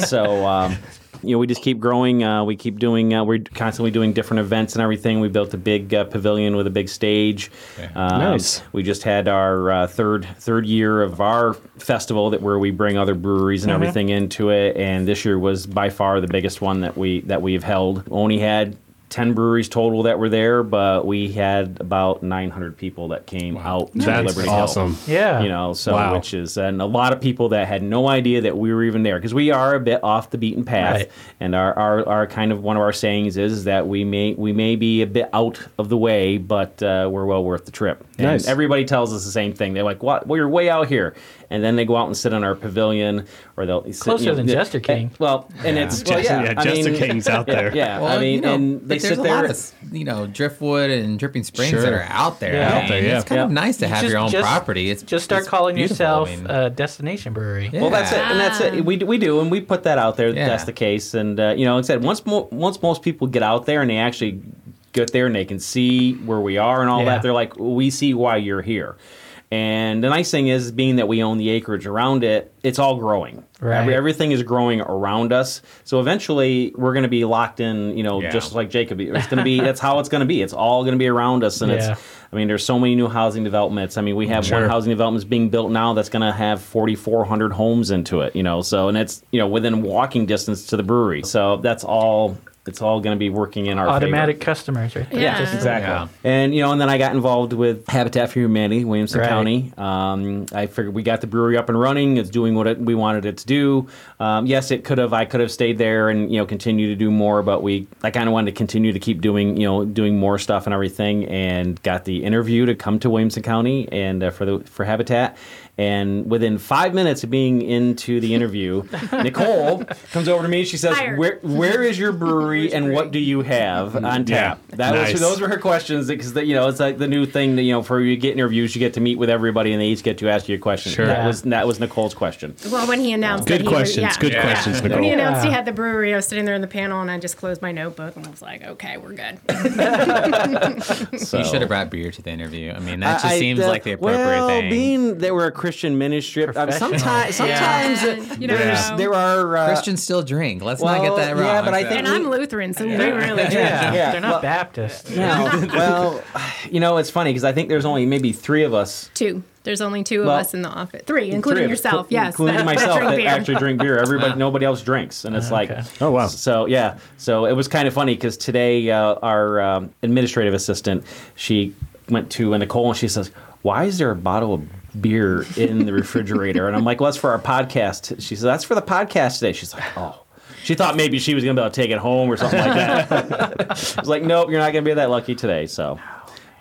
out. So um, you know we just keep growing. Uh, we keep doing. Uh, we're constantly doing different events and everything. We built a big uh, pavilion with a big stage. Okay. Um, nice. We just had our uh, third third year of our festival that where we bring other breweries and mm-hmm. everything into it. And this year was by far the biggest one that we that we've held. Only had ten breweries total that were there, but we had about nine hundred people that came wow. out to That's Liberty awesome. Hill. Yeah. You know, so wow. which is, and a lot of people that had no idea that we were even there because we are a bit off the beaten path. Right. And our, our, our kind of one of our sayings is that we may we may be a bit out of the way, but uh, we're well worth the trip. And nice. everybody tells us the same thing. They're like, "What? Well, you're way out here." And then they go out and sit on our pavilion, or they'll sit, closer you know, than the, Jester King. And, well, and yeah. it's well, yeah, yeah I Jester mean, King's out there. Yeah, yeah. Well, I mean, you know, and they sit there. There's a lot of you know driftwood and dripping springs sure. that are out there. Yeah. Out there yeah. It's kind yeah. of nice to you have just, your own just, property. It's just start it's calling yourself I mean, a destination brewery. Yeah. Well, that's it, and that's it. We we do, and we put that out there. Yeah. That's the case, and uh, you know, like I said, once mo- once most people get out there and they actually get there and they can see where we are and all yeah. that. They're like, we see why you're here. And the nice thing is, being that we own the acreage around it, it's all growing. Right. Every, everything is growing around us. So eventually, we're going to be locked in, you know, yeah. just like Jacob. It's going to be, that's how it's going to be. It's all going to be around us. And yeah. it's, I mean, there's so many new housing developments. I mean, we have sure. one housing development being built now that's going to have forty-four hundred homes into it, you know. So, and it's, you know, within walking distance to the brewery. So that's all. It's all going to be working in our automatic favor. Customers, right? There. Yeah, yeah. exactly. Yeah. And you know, and then I got involved with Habitat for Humanity, Williamson right. County. Um, I figured we got the brewery up and running. It's doing what it, we wanted it to do. Um, yes, it could have. I could have stayed there and you know continue to do more, but we. I kind of wanted to continue to keep doing you know doing more stuff and everything, and got the interview to come to Williamson County and uh, for the for Habitat. And within five minutes of being into the interview, Nicole comes over to me. She says, where, where is your brewery and what do you have on tap? Yeah, that nice. was, those were her questions because, you know, it's like the new thing that, you know, for you get interviews, you get to meet with everybody and they each get to ask you a question. Sure. That, yeah. was, that was Nicole's question. Well, when he announced Good that questions. He was, yeah. Good yeah. questions, yeah. Nicole. When he announced yeah. he had the brewery, I was sitting there in the panel and I just closed my notebook and I was like, okay, we're good. So, you should have brought beer to the interview. I mean, that just I, seems I, that, like the appropriate well, thing. Well, being there were a Christian ministry. Um, sometimes, sometimes yeah. you know, yeah. there are uh, Christians still drink. Let's well, not get that wrong. Yeah, but I think and we, I'm Lutheran, so yeah. they really drink. Yeah. Yeah. They're not well, Baptist. No. Well, you know, it's funny because I think there's only maybe three of us. Two. There's only two of well, us in the office. Three, including three yourself. Cl- yes, including myself. That beer. Actually drink beer. Everybody, nobody else drinks, and it's oh, like, okay. oh wow. So yeah, so it was kind of funny because today uh, our um, administrative assistant, she went to Nicole and she says, "Why is there a bottle of beer in the refrigerator?" And I'm like, "Well, that's for our podcast." She says, "That's for the podcast today." She's like, "Oh." She thought maybe she was going to be able to take it home or something like that. I was like, "Nope, you're not going to be that lucky today." So.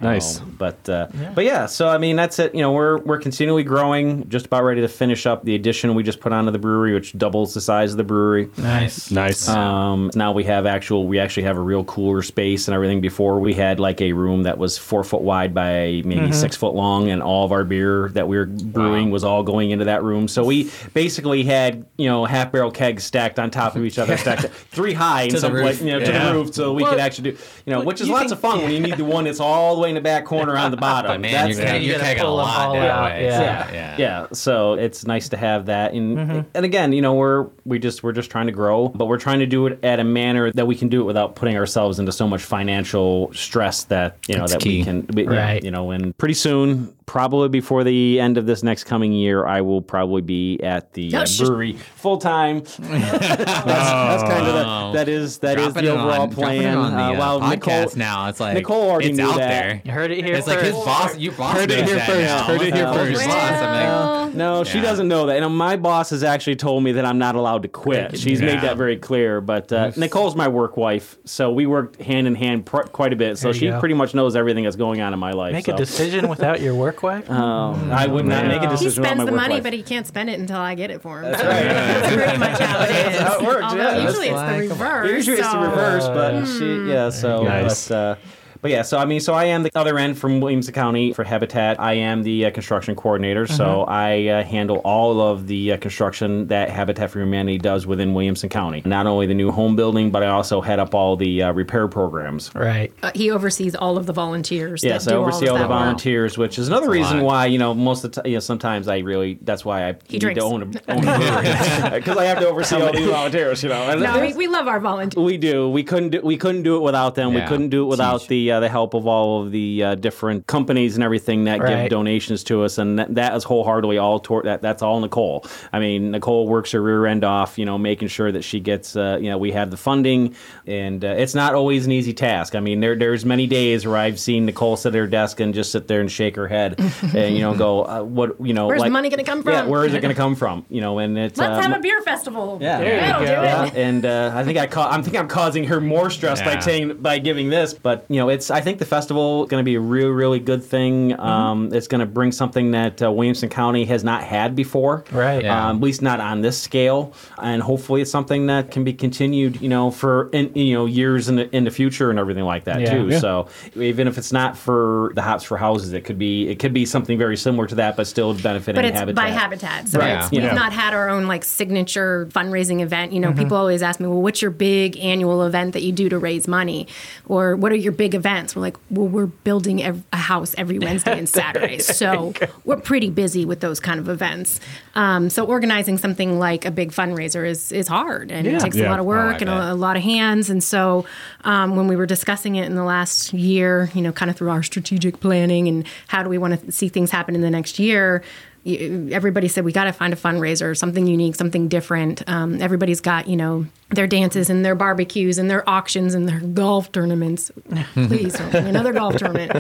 Nice. Um, but uh, yeah. but yeah, so I mean that's it. You know, we're we're continually growing, just about ready to finish up the addition we just put onto the brewery, which doubles the size of the brewery. Nice. Nice. Um, now we have actual we actually have a real cooler space and everything. Before we had like a room that was four foot wide by maybe mm-hmm. six foot long, and all of our beer that we were brewing wow. was all going into that room. So we basically had, you know, half barrel kegs stacked on top of each other, stacked three high in some place, you know, yeah. to the roof, so we well, could actually do you know, well, which is lots think, of fun yeah. when you need the one that's all the way in the back corner on the bottom. But man, that's you're, you're, you're taking a lot that way. Yeah. Yeah. Yeah. yeah, so it's nice to have that. And mm-hmm. and again, you know, we're we just we're just trying to grow, but we're trying to do it at a manner that we can do it without putting ourselves into so much financial stress that you know that's that key. we can, we, right. you know, and pretty soon. Probably before the end of this next coming year, I will probably be at the uh, brewery full time. that's, oh, that's kind of the, that is that is the overall on, plan. On the, uh, well, Nicole now it's like Nicole already it's knew out that. There. You heard it here it's first. It's like his boss. You boss heard it here first. Now. Heard it here well, first. Well, no, yeah. she doesn't know that. And my boss has actually told me that I'm not allowed to quit. She's yeah. made that very clear. But uh, Nicole's my work wife, so we worked hand in hand pr- quite a bit. So she go. pretty much knows everything that's going on in my life. Make so. a decision without your work. Wife? Um, no. I would not make a decision. He spends the money, wife. but he can't spend it until I get it for him. That's right. That's pretty much how it is. That's how it works. Although yeah, usually it's like, the reverse. Usually so. it's the reverse, but uh, she, yeah. So, nice. but, uh, but yeah. So I mean, so I am the other end from Williamson County for Habitat. I am the uh, construction coordinator, mm-hmm. so I uh, handle all of the uh, construction that Habitat for Humanity does within Williamson County. Not only the new home building, but I also head up all the uh, repair programs. Right. Uh, he oversees all of the volunteers. Yes, yeah, so I oversee all, all the volunteers, wow. which is another that's reason why you know most of the time. You know, sometimes I really that's why I he need to own a because I have to oversee all these volunteers. You know. And no, we, we love our volunteers. We do. We couldn't do. We couldn't do it without them. Yeah. We couldn't do it without Teach. the. Uh, the help of all of the uh, different companies and everything that right. give donations to us, and that, that is wholeheartedly all toward that. That's all Nicole. I mean, Nicole works her rear end off, you know, making sure that she gets, uh, you know, we have the funding, and uh, it's not always an easy task. I mean, there there's many days where I've seen Nicole sit at her desk and just sit there and shake her head, and you know, go, uh, what, you know, where's like, the money going to come from? Yeah, where is it going to come from? You know, and it's let's uh, have a beer festival. Yeah, there you go. Do it. Yeah. And uh, I think I ca- I think I'm causing her more stress yeah. by saying by giving this, but you know, it's. it's. I think the festival is going to be a really, really good thing. Um, mm-hmm. It's going to bring something that uh, Williamson County has not had before, right? Yeah. Um, at least not on this scale. And hopefully, it's something that can be continued, you know, for in, you know years in the, in the future and everything like that yeah. too. Yeah. So even if it's not for the Hops for Houses, it could be it could be something very similar to that, but still benefiting. But it's Habitat. by Habitat, so right. it's, yeah. we've yeah. not had our own like signature fundraising event. You know, mm-hmm. people always ask me, well, what's your big annual event that you do to raise money, or what are your big events? We're like, well, we're building a house every Wednesday and Saturday, so we're pretty busy with those kind of events. Um, so organizing something like a big fundraiser is is hard, and yeah. it takes yeah. a lot of work oh, and a, a lot of hands. And so um, when we were discussing it in the last year, you know, kind of through our strategic planning and how do we want to see things happen in the next year, everybody said we got to find a fundraiser, something unique, something different. Um, everybody's got, you know, their dances and their barbecues and their auctions and their golf tournaments. Please don't bring another golf tournament.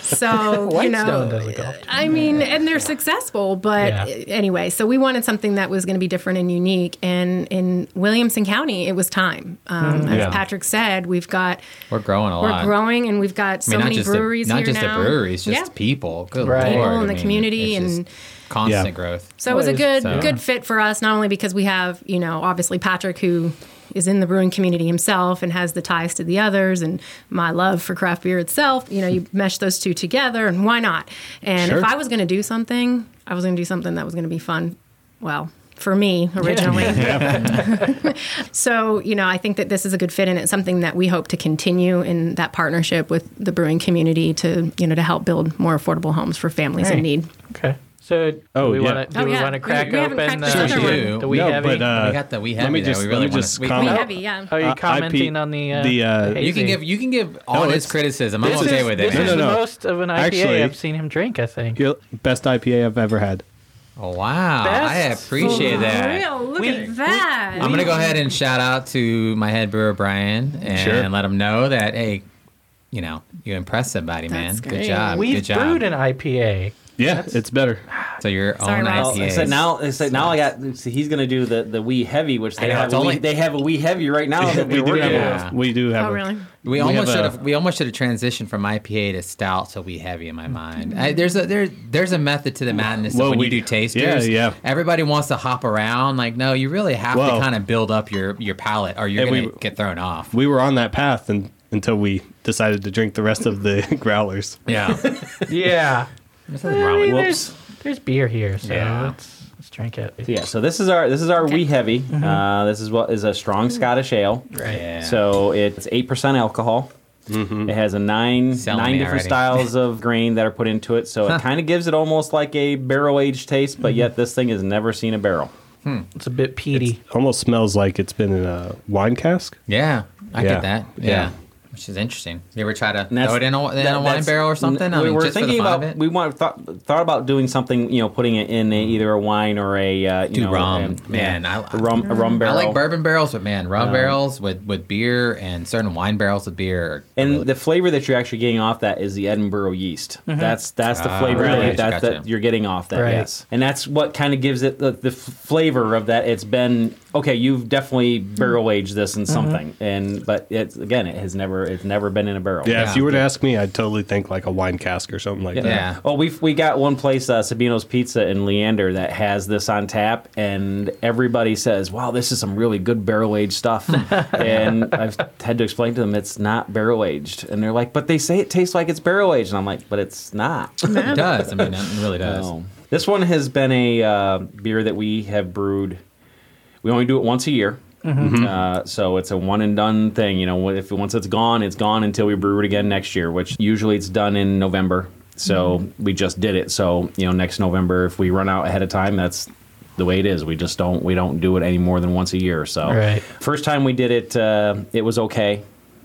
So, you know, I mean, and they're successful, but yeah. anyway, so we wanted something that was going to be different and unique. And in Williamson County, it was time. Um, mm-hmm. As yeah. Patrick said, we've got... We're growing a we're lot. We're growing, and we've got so I mean, many breweries a, not here now. Not just the breweries, just yeah. people. Good right. People Lord. in the I mean, community and... constant yeah. growth. So it was a good so. good fit for us, not only because we have, you know, obviously Patrick, who is in the brewing community himself and has the ties to the others, and my love for craft beer itself. You know, you mesh those two together, and why not? And sure. if I was going to do something, I was going to do something that was going to be fun. Well, for me, originally. Yeah. So, you know, I think that this is a good fit, and it's something that we hope to continue in that partnership with the brewing community to, you know, to help build more affordable homes for families hey. in need. Okay. So do oh, we yeah. want to oh, yeah. we crack we open the, sure the, the Wee no, Heavy? But, uh, we got the Wee Heavy. Let me just, we really let me just we, comment. Wee Heavy, yeah. Are you commenting uh, I P, on the, uh, the uh, hazy? You can give, you can give honest no, criticism. I'm okay with it. This man. is no, no, no. the most of an I P A Actually, I've seen him drink, I think. Best I P A I've ever had. Oh, wow. Best I appreciate for that. Real. Look we, at that. We, I'm going to go ahead and shout out to my head brewer, Brian, and sure. let him know that, hey, you know, you impressed somebody, man. Good job. We've brewed an I P A. Yeah, That's, it's better. So your Sorry, own I P A. So now, so now I got. So he's going to do the, the Wee Heavy, which they know, have. A only, wee, they have a Wee Heavy right now. That we, we do. Have a, we do have. Oh, a, really? We, we almost should have. We almost should have transitioned from I P A to stout to Wee Heavy in my mind. I, there's a there, there's a method to the madness well, when we, you do tasters. Yeah, yeah. Everybody wants to hop around. Like, no, you really have well, to kind of build up your, your palate, or you're going to get thrown off. We were on that path and, until we decided to drink the rest of the growlers. Yeah. yeah. There's, I mean, there's, there's beer here, so yeah. let's, let's drink it. Yeah, so this is our this is our okay. Wee Heavy. Mm-hmm. Uh, this is what is a strong Scottish ale. Right. Yeah. So it's eight percent alcohol. Mm-hmm. It has a nine Selling nine different already. styles of grain that are put into it. So huh. it kind of gives it almost like a barrel aged taste, but mm-hmm. yet this thing has never seen a barrel. Hmm. It's a bit peaty. It almost smells like it's been in a wine cask. Yeah, I yeah. get that. Yeah. yeah. Which is interesting. You ever try to throw it in a, in that, a wine barrel or something? I we mean, were just thinking about it. We want, thought, thought about doing something, you know, putting it in a, either a wine or a uh, you Do know, rum. A, man, a, I, a rum, a rum barrel. I like bourbon barrels, but man, rum um, barrels with, with beer and certain wine barrels with beer. And really the flavor that you're actually getting off that is the Edinburgh yeast. Mm-hmm. That's that's the flavor uh, right. that, that, that you're getting off that. Right. Yes, and that's what kind of gives it the, the flavor of that. It's been okay. You've definitely barrel aged this in something, mm-hmm. and but it's again, it has never. It's never been in a barrel. Yeah, yeah, if you were to ask me, I'd totally think like a wine cask or something like yeah. that. Yeah. Well, we we got one place, uh, Sabino's Pizza in Leander, that has this on tap, and everybody says, "Wow, this is some really good barrel aged stuff." And I've had to explain to them it's not barrel aged, and they're like, "But they say it tastes like it's barrel aged," and I'm like, "But it's not." It does. I mean, it really does. No. This one has been a uh, beer that we have brewed. We only do it once a year. Mm-hmm. Uh, so it's a one and done thing, you know. If once it's gone, it's gone until we brew it again next year, which usually it's done in November. So mm-hmm. we just did it. So you know, next November, if we run out ahead of time, that's the way it is. We just don't we don't do it any more than once a year. So right. first time we did it, uh, it was okay.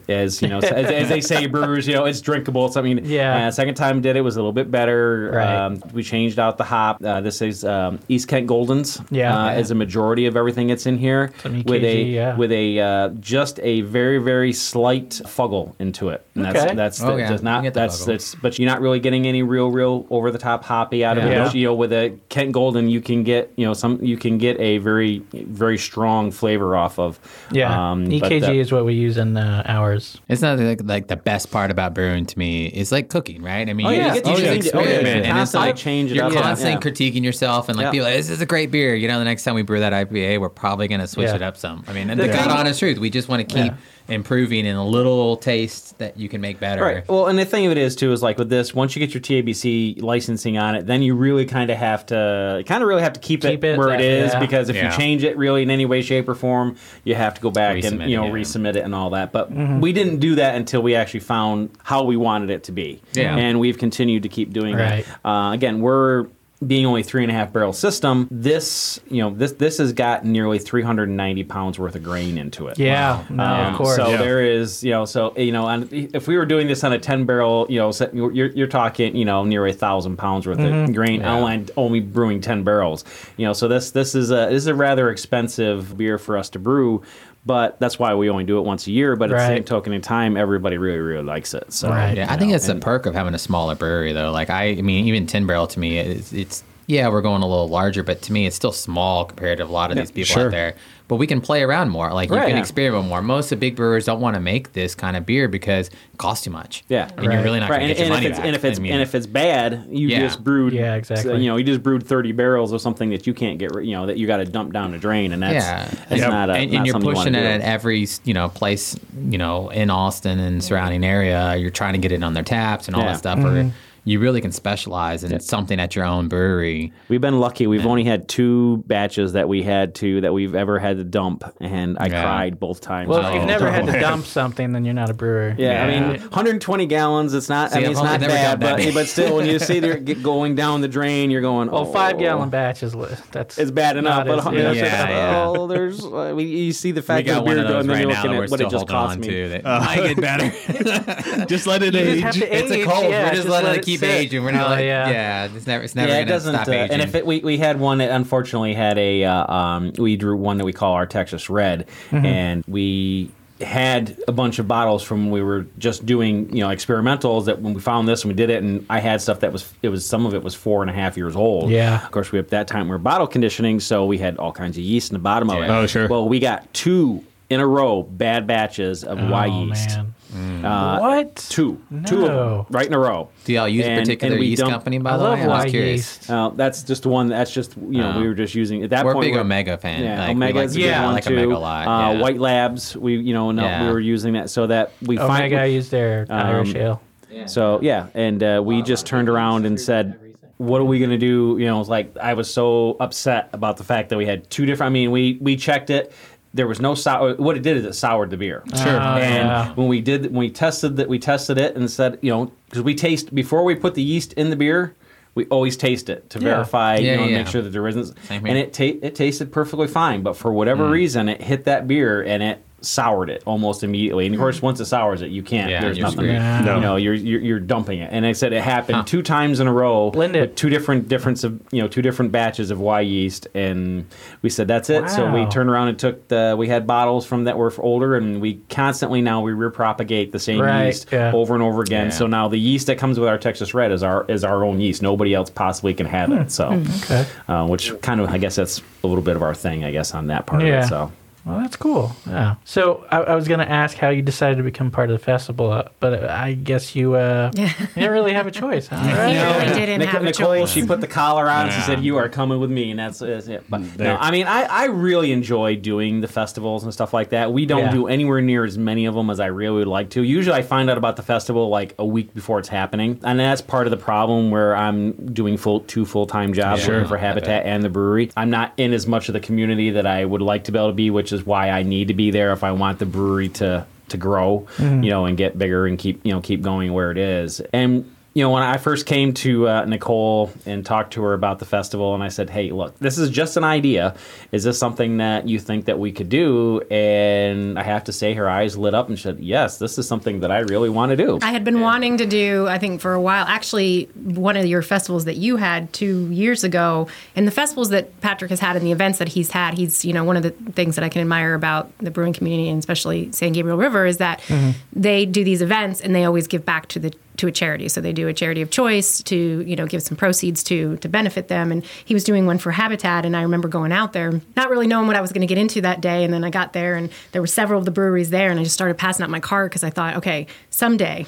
As you know, as, as they say, brewers, you know, it's drinkable. So I mean, yeah. Uh, second time did it was a little bit better. Right. Um, we changed out the hop. Uh, this is um, East Kent Goldens. Yeah, uh, yeah, as a majority of everything that's in here, E K G, with a yeah. with a uh, just a very very slight fuggle into it. And okay. that's that's oh, the, yeah. does not that that's that's but you're not really getting any real real over the top hoppy out of yeah. it. Yeah. You know, with a Kent Golden, you can get you know some you can get a very very strong flavor off of. Yeah, um, E K G that, is what we use in uh, ours. beers. It's not like, like the best part about brewing to me is like cooking, right? I mean, oh, you yeah. get to oh, yeah. experiment, yeah. and yeah. it's like change it you're up constantly yeah. critiquing yourself, and like yeah. people, like, this is a great beer. You know, the next time we brew that I P A, we're probably going to switch yeah. it up some. I mean, and the yeah. God honest truth, we just want to keep. Yeah. improving in a little taste that you can make better. Right. Well, and the thing of it is, too, is like with this, once you get your T A B C licensing on it, then you really kind of have to, kind of really have to keep, keep it, it where that, it is, yeah. because if yeah. you change it really in any way, shape, or form, you have to go back resubmit and, you know, it, yeah. resubmit it and all that. But mm-hmm. we didn't do that until we actually found how we wanted it to be. Yeah. And we've continued to keep doing right. that. Uh, again, we're... being only three and a half barrel system, this you know this this has got nearly three hundred ninety pounds worth of grain into it. Yeah, wow. um, of course. So yeah. there is you know so you know on, if we were doing this on a ten barrel you know you're you're talking you know near a thousand pounds worth mm-hmm. of grain yeah. only only brewing ten barrels. You know so this this is a this is a rather expensive beer for us to brew. But that's why we only do it once a year. But at right. the same token in time, everybody really, really likes it. So right. yeah, I know, think that's the perk of having a smaller brewery, though. Like, I, I mean, even ten Barrel to me, it's, it's, yeah, we're going a little larger, but to me, it's still small compared to a lot of yeah, these people sure. out there. But we can play around more. Like, you right, can yeah. experiment more. Most of the big brewers don't want to make this kind of beer because it costs too much. Yeah. And right. you're really not right. going to get and, your and money if it's, back. And if it's, I mean, and if it's bad, you yeah. just brewed yeah, exactly. you know, you just brewed thirty barrels of something that you can't get, you know, that you got to dump down a drain. And that's, yeah. that's yeah. not a And, not and you're pushing you it at every, you know, place, you know, in Austin and surrounding area. You're trying to get it on their taps and all yeah. that stuff. Mm-hmm. Or, you really can specialize in yeah. something at your own brewery. We've been lucky. We've and, only had two batches that we had to, that we've ever had to dump, and I yeah. cried both times. Well, oh, if you've never oh, had to dump something, then you're not a brewer. Yeah, yeah. I mean, one hundred twenty gallons, it's not, see, I mean, it's not bad, but, but still, when you see they're going down the drain, you're going, oh. Well, five-gallon batches, that's it's bad enough, but one hundred, yeah, yeah, yeah. oh, there's, I mean, you see the fact that beer going, then you're looking at what it just cost me. It might get better. Just let it age. It's a cold. We're just letting it keep aging. We're not like, yeah. yeah, it's never, it's never yeah, going it to stop uh, aging. And if it, we, we had one that unfortunately had a, uh, um, we drew one that we call our Texas Red, mm-hmm. and we had a bunch of bottles from when we were just doing, you know, experimentals that when we found this and we did it, and I had stuff that was, it was, some of it was four and a half years old. Yeah. Of course, we at that time we were bottle conditioning, so we had all kinds of yeast in the bottom yeah. of it. Oh, sure. Well, we got two in a row bad batches of oh, Y yeast. Man. Mm. Uh, what? Two. No. Two of them, right in a row. Do y'all use a particular yeast dumped, company, by the way? I was curious. Uh, that's just one. That's just, you know, um, we were just using. At that we're point, big we're a big Omega fan. Yeah, like, Omega, like yeah, one, like too. Omega a lot. Yeah. Uh, White Labs, we, you know, no, yeah. we were using that so that we Omega find. Omega used their um, Irish ale. Yeah. So, yeah, and uh, we wow, just turned around and said, what are we going to do? You know, like, I was so upset about the fact that we had two different, I mean, we, we checked it. There was no sour. What it did is it soured the beer. Sure. Oh, and yeah. when we did, when we tested that, we tested it and said, you know, because we taste before we put the yeast in the beer, we always taste it to yeah. verify, yeah, you know, yeah. and make sure that there isn't. Same and it ta- it tasted perfectly fine, but for whatever mm. reason, it hit that beer and it soured it almost immediately. And of course, once it sours it, you can't. Yeah, there's nothing. Yeah. No. You know, you're, you're you're dumping it. And I said it happened huh. two times in a row. Blended. With two different difference of you know two different batches of Y yeast, and we said that's it. Wow. So we turned around and took the we had bottles from that were older, and we constantly now we repropagate the same right. yeast yeah. over and over again. Yeah. So now the yeast that comes with our Texas Red is our is our own yeast. Nobody else possibly can have it. So, okay. uh, which kind of I guess that's a little bit of our thing. I guess on that part yeah. of it. So. Well, that's cool. Yeah. So I, I was going to ask how you decided to become part of the festival, but I guess you, uh, you didn't really have a choice. Huh? Right? No, we didn't Nic- have Nicole, a choice. She put the collar on. Yeah. She said, "You are coming with me," and that's, that's it. But there. no, I mean, I, I really enjoy doing the festivals and stuff like that. We don't yeah. do anywhere near as many of them as I really would like to. Usually, I find out about the festival like a week before it's happening, and that's part of the problem where I'm doing full two full time jobs yeah. for Habitat and the brewery. I'm not in as much of the community that I would like to be able to be, which is why I need to be there if I want the brewery to to grow, mm. you know, and get bigger and keep you know keep going where it is. And you know, when I first came to uh, Nicole and talked to her about the festival, and I said, "Hey, look, this is just an idea. Is this something that you think that we could do?" And I have to say, her eyes lit up and said, "Yes, this is something that I really want to do." I had been and, wanting to do, I think, for a while. Actually, one of your festivals that you had two years ago, and the festivals that Patrick has had and the events that he's had, he's, you know, one of the things that I can admire about the brewing community, and especially San Gabriel River, is that mm-hmm. they do these events and they always give back to the to a charity. So they do a charity of choice to, you know, give some proceeds to to benefit them. And he was doing one for Habitat. And I remember going out there, not really knowing what I was going to get into that day. And then I got there and there were several of the breweries there. And I just started passing out my card because I thought, okay, someday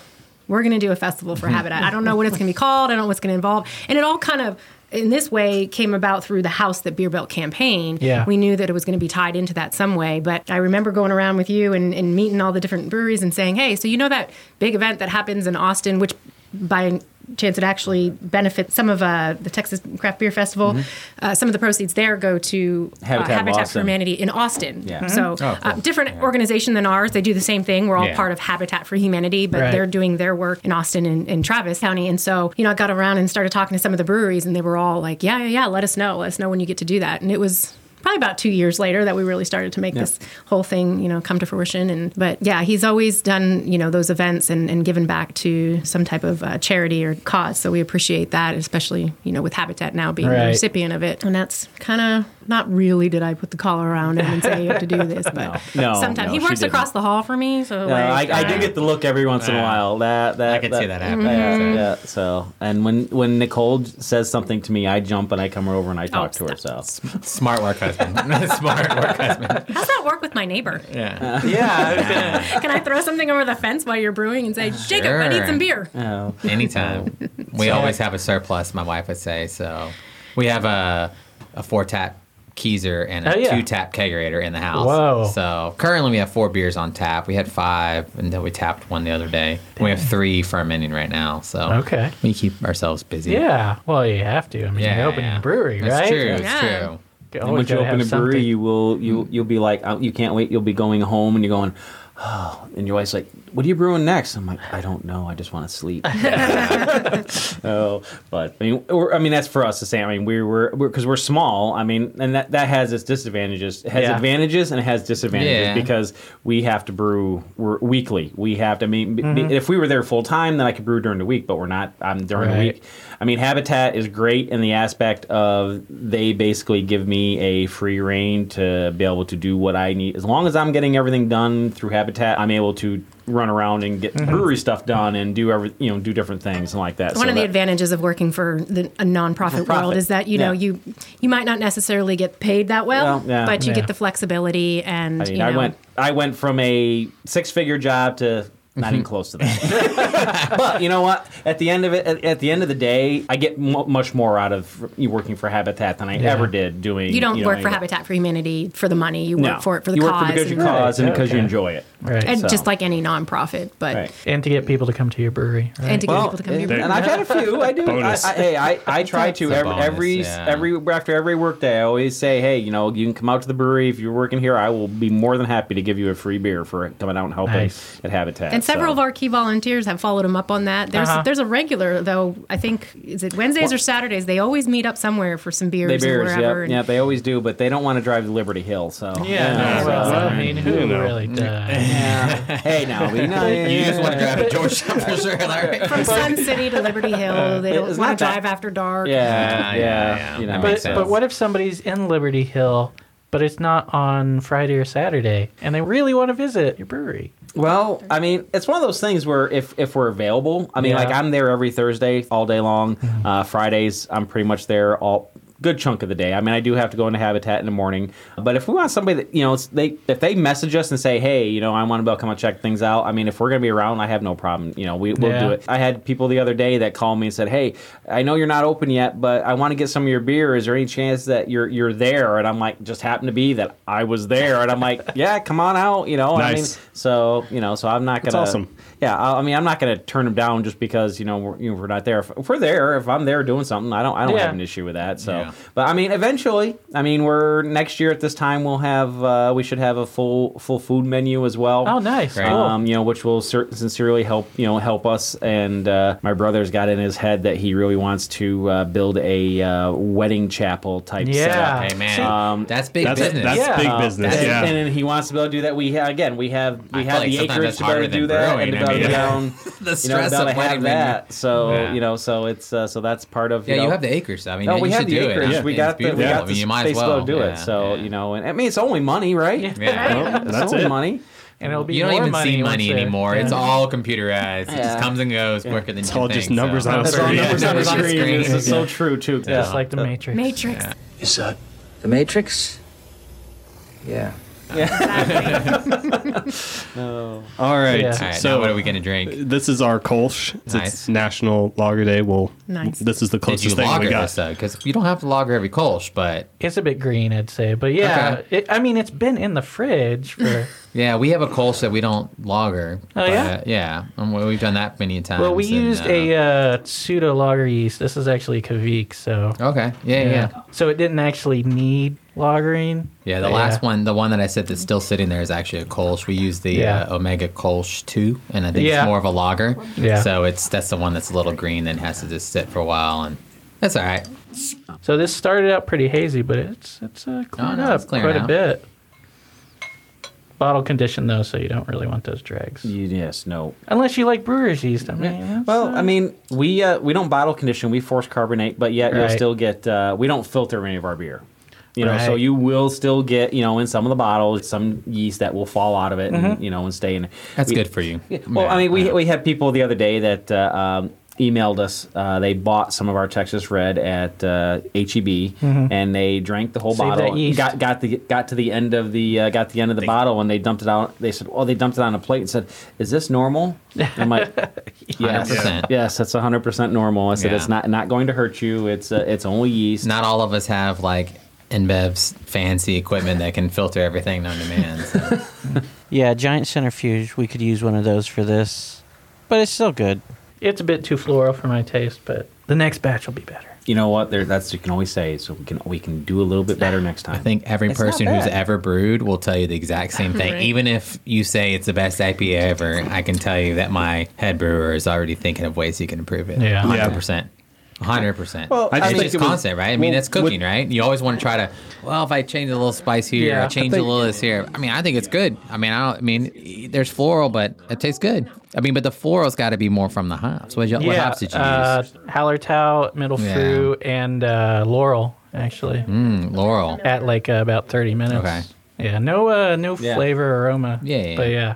we're going to do a festival for Habitat. I don't know what it's going to be called. I don't know what's going to involve. And it all kind of, in this way, came about through the House That Beer Built campaign. Yeah. We knew that it was going to be tied into that some way. But I remember going around with you and, and meeting all the different breweries and saying, hey, so you know that big event that happens in Austin, which by chance it actually benefits some of uh, the Texas Craft Beer Festival. Mm-hmm. Uh, some of the proceeds there go to Habitat, uh, Habitat for Humanity in Austin. Yeah. Mm-hmm. So oh, cool. uh, different yeah. organization than ours. They do the same thing. We're all yeah. part of Habitat for Humanity, but right. they're doing their work in Austin and, and Travis County. And so, you know, I got around and started talking to some of the breweries, and they were all like, yeah, yeah, yeah, let us know. Let us know when you get to do that. And it was probably about two years later that we really started to make yeah. this whole thing, you know, come to fruition. And but yeah, he's always done, you know, those events and, and given back to some type of uh, charity or cause. So we appreciate that, especially, you know, with Habitat now being right. the recipient of it. And that's kind of, not really did I put the collar around him and say you have to do this, but no, no, sometimes no, he works across the hall for me. So no, like, I, I do get the look every once yeah. in a while. That that I can that, see that happen. Mm-hmm. Yeah. So and when when Nicole says something to me, I jump and I come over and I talk oh, to her. So smart work. Smart work, husband. How's that work with my neighbor? Yeah. Uh, yeah. Can I throw something over the fence while you're brewing and say, Jacob, sure. I need some beer? Oh. Anytime. We yeah. always have a surplus, my wife would say. So we have a, a four-tap Keezer and a oh, yeah. two-tap kegerator in the house. Whoa. So currently we have four beers on tap. We had five until we tapped one the other day. Damn. We have three fermenting right now. So okay. we keep ourselves busy. Yeah. Well, you have to. I mean, yeah, you open yeah. a brewery, right? That's true. That's yeah. true. And when you open a brewery, something. you will you you'll be like, oh, you can't wait. You'll be going home and you're going, oh, and your wife's like, what are you brewing next? I'm like, I don't know. I just want to sleep. oh, but I mean, I mean, that's for us to say. I mean, we're we're because we're, we're small. I mean, and that, that has its disadvantages. It has yeah. advantages and it has disadvantages yeah. because we have to brew we're weekly. We have to. I mean, mm-hmm. if we were there full time, then I could brew during the week. But we're not. I'm um, during right. the week. I mean, Habitat is great in the aspect of they basically give me a free rein to be able to do what I need. As long as I'm getting everything done through Habitat, I'm able to run around and get mm-hmm. brewery stuff done and do every, you know, do different things and like that. One so of that, the advantages of working for the, a nonprofit world is that, you yeah. know, you you might not necessarily get paid that well, well yeah. but you yeah. get the flexibility and, I mean, you know. I went, I went from a six-figure job to not even close to that. But you know what? At the end of it, at, at the end of the day, I get m- much more out of working for Habitat than I yeah. ever did doing. You don't you know, work for Habitat for Humanity for the money. You no. work for it for the you cause. You work for because you cause and because okay. you enjoy it. Right. And so. Just like any nonprofit, but right. and to get people to come to your brewery. Right? And to get well, people to come to your brewery. And I've had a few. I do. I, I, hey, I, I try to every bonus, every, yeah. every after every work day. I always say, hey, you know, you can come out to the brewery if you're working here. I will be more than happy to give you a free beer for coming out and helping nice. At Habitat. And And several so. of our key volunteers have followed him up on that. There's uh-huh. there's a regular, though, I think, is it Wednesdays well, or Saturdays? They always meet up somewhere for some beers, beers or whatever. Yep. And yeah, they always do, but they don't want to drive to Liberty Hill, so. Yeah, yeah. No, well, so, well, I mean, who you know. really does? Yeah. Hey, now, we know. You just want to drive to Georgetown for sure. Right. From Sun City to Liberty Hill, they don't want to drive after dark. Yeah, yeah, yeah. yeah. You know, but, but what if somebody's in Liberty Hill, but it's not on Friday or Saturday, and they really want to visit your brewery? Well, I mean, it's one of those things where if, if we're available, I mean, yeah. like I'm there every Thursday all day long. Uh, Fridays, I'm pretty much there all good chunk of the day. I mean, I do have to go into Habitat in the morning. But if we want somebody that, you know, it's, they if they message us and say, hey, you know, I want to be able to come and check things out. I mean, if we're going to be around, I have no problem. You know, we, we'll yeah. do it. I had people the other day that called me and said, hey, I know you're not open yet, but I want to get some of your beer. Is there any chance that you're you're there? And I'm like, just happened to be that I was there. And I'm like, yeah, come on out. You know, nice. I mean, so, you know, so I'm not going to. That's awesome. Yeah, I mean, I'm not going to turn them down just because, you know, we're, you know, we're not there. If we're there, if I'm there doing something, I don't I don't yeah. have an issue with that. So, yeah. But, I mean, eventually, I mean, we're next year at this time, we'll have, uh, we should have a full full food menu as well. Oh, nice. Um, cool. You know, which will sincerely help, you know, help us. And uh, my brother's got in his head that he really wants to uh, build a uh, wedding chapel type yeah. setup. Hey, man. Um, that's big that's business. A, that's yeah. big business, that's, yeah. And, and he wants to be able to do that. We ha- Again, we have we I have the like acreage to be able to do that. Growing, and yeah. down, the stress you know, of having that, so yeah. you know, so it's uh, so that's part of you yeah. know, you have the acres. I mean, no, we have the acres. It. Yeah. We, got the, we got the we got the space well. to do yeah. it. So yeah. you know, and I mean, it's only money, right? Yeah, yeah. Well, that's it's only it. money. And it'll be you don't even money see money anymore. It's all computerized. Yeah. It just comes and goes yeah. quicker than it's you think. It's all just think, numbers so. on a screen. It's all numbers on a screen. This is yeah. so true, too. Yeah. Just like the Matrix. Matrix. Yeah. Is that the Matrix? Yeah. Yeah. No. All right. Yeah. All right. So, what are we going to drink? This is our Kolsch. It's, nice. It's National Lager Day. Well, nice. This is the closest thing we got. Because you don't have to lager every Kolsch, but it's a bit green, I'd say. But yeah, okay. it, I mean, it's been in the fridge for. Yeah, we have a Kolsch that we don't lager. Oh, yeah? Yeah. Um, we've done that many times. Well, we and, used uh, a uh, pseudo-lager yeast. This is actually Kavik, so. Okay. Yeah, yeah, yeah. So it didn't actually need lagering. Yeah, the last yeah. one, the one that I said that's still sitting there is actually a Kolsch. We use the yeah. uh, Omega Kolsch two, and I think yeah. it's more of a lager. Yeah. So it's that's the one that's a little green and has to just sit for a while, and that's all right. So this started out pretty hazy, but it's, it's uh, cleared oh, no, up it's quite out. a bit. Bottle conditioned though, so you don't really want those dregs. Yes, no. Unless you like brewer's yeast. I mean, yeah. well, uh, I mean, we uh, we don't bottle condition; we force carbonate, but yet right. you'll still get. Uh, we don't filter any of our beer, you right. know. So you will still get, you know, in some of the bottles, some yeast that will fall out of it, mm-hmm. and you know, and stay in. That's we, good for you. Yeah, well, yeah. I mean, we we had people the other day that uh, um, emailed us. Uh, they bought some of our Texas Red at uh, H E B, mm-hmm. and they drank the whole Save bottle. That yeast. Got got the got to the end of the uh, got to the end of the they, bottle, and they dumped it out. They said, "Oh, they dumped it on a plate." And said, "Is this normal?" I'm like, "Yes, one hundred percent yes, that's one hundred percent normal." I said, yeah. "It's not not going to hurt you. It's uh, it's only yeast." Not all of us have like InBev's fancy equipment that can filter everything on demand. So. Yeah, giant centrifuge. We could use one of those for this, but it's still good. It's a bit too floral for my taste, but the next batch will be better. You know what? There, that's you can always say. So we can we can do a little bit better next time. I think every it's person who's ever brewed will tell you the exact same thing. Right. Even if you say it's the best I P A ever, I can tell you that my head brewer is already thinking of ways he can improve it. Yeah, one hundred percent. one hundred percent. Well, I just it's think just it was, constant, right? I mean, well, that's cooking, with, right? You always want to try to, well, if I change a little spice here, yeah, I change I think, a little this here. I mean, I think it's good. I mean, I don't, I mean, there's floral, but it tastes good. I mean, but the floral's got to be more from the hops. What, yeah, what hops did you uh, use? Hallertau, Middle yeah. Fruit, and uh, Laurel, actually. Mm, Laurel. At like uh, about thirty minutes. Okay. Yeah, no uh, no yeah. flavor or aroma. Yeah, yeah. But yeah.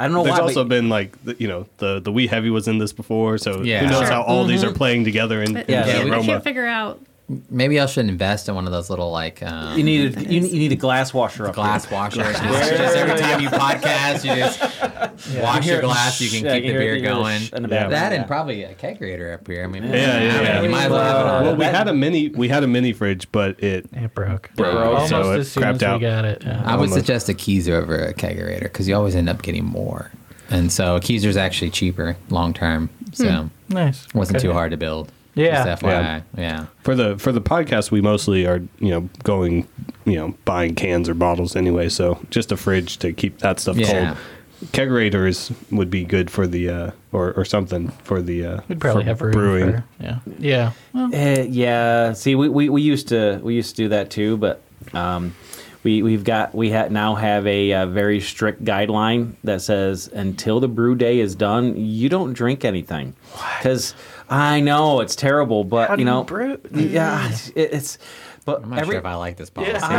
I don't know There's why, also been like, you know, the the Wee Heavy was in this before, so yeah. who knows sure. how all mm-hmm. these are playing together in, but, in yeah, the yeah, aroma. I can't figure out. Maybe I should invest in one of those little like. Um, you need a you, you need a glass washer. Up glass here. washer. Glass just, just every time you podcast, you just yeah. wash you your glass. You can yeah, keep you the beer the going. The yeah. That yeah. and probably a kegerator up here. I mean, yeah, yeah. yeah, yeah. yeah. You might as well have it on. Well, we had a mini we had a mini fridge, but it it broke. Broke. Almost so it as soon as we out. got it. Yeah. I would Almost. suggest a Keyser over a kegerator because you always end up getting more, and so a Keyser is actually cheaper long term. So mm, nice. Wasn't okay. too hard to build. Yeah. yeah, yeah. For the for the podcast, we mostly are you know going you know buying cans or bottles anyway. So just a fridge to keep that stuff yeah. cold. Kegerators would be good for the uh, or or something for the. Uh, We'd probably have room brewing. For, yeah, yeah, well. uh, yeah. See, we, we, we used to we used to do that too, but. Um, We we've got we ha- now have a uh, very strict guideline that says until the brew day is done, you don't drink anything. Because I know it's terrible, but How you know, do you yeah, it, it's. But I'm not every, sure if I like this policy. Yeah, I,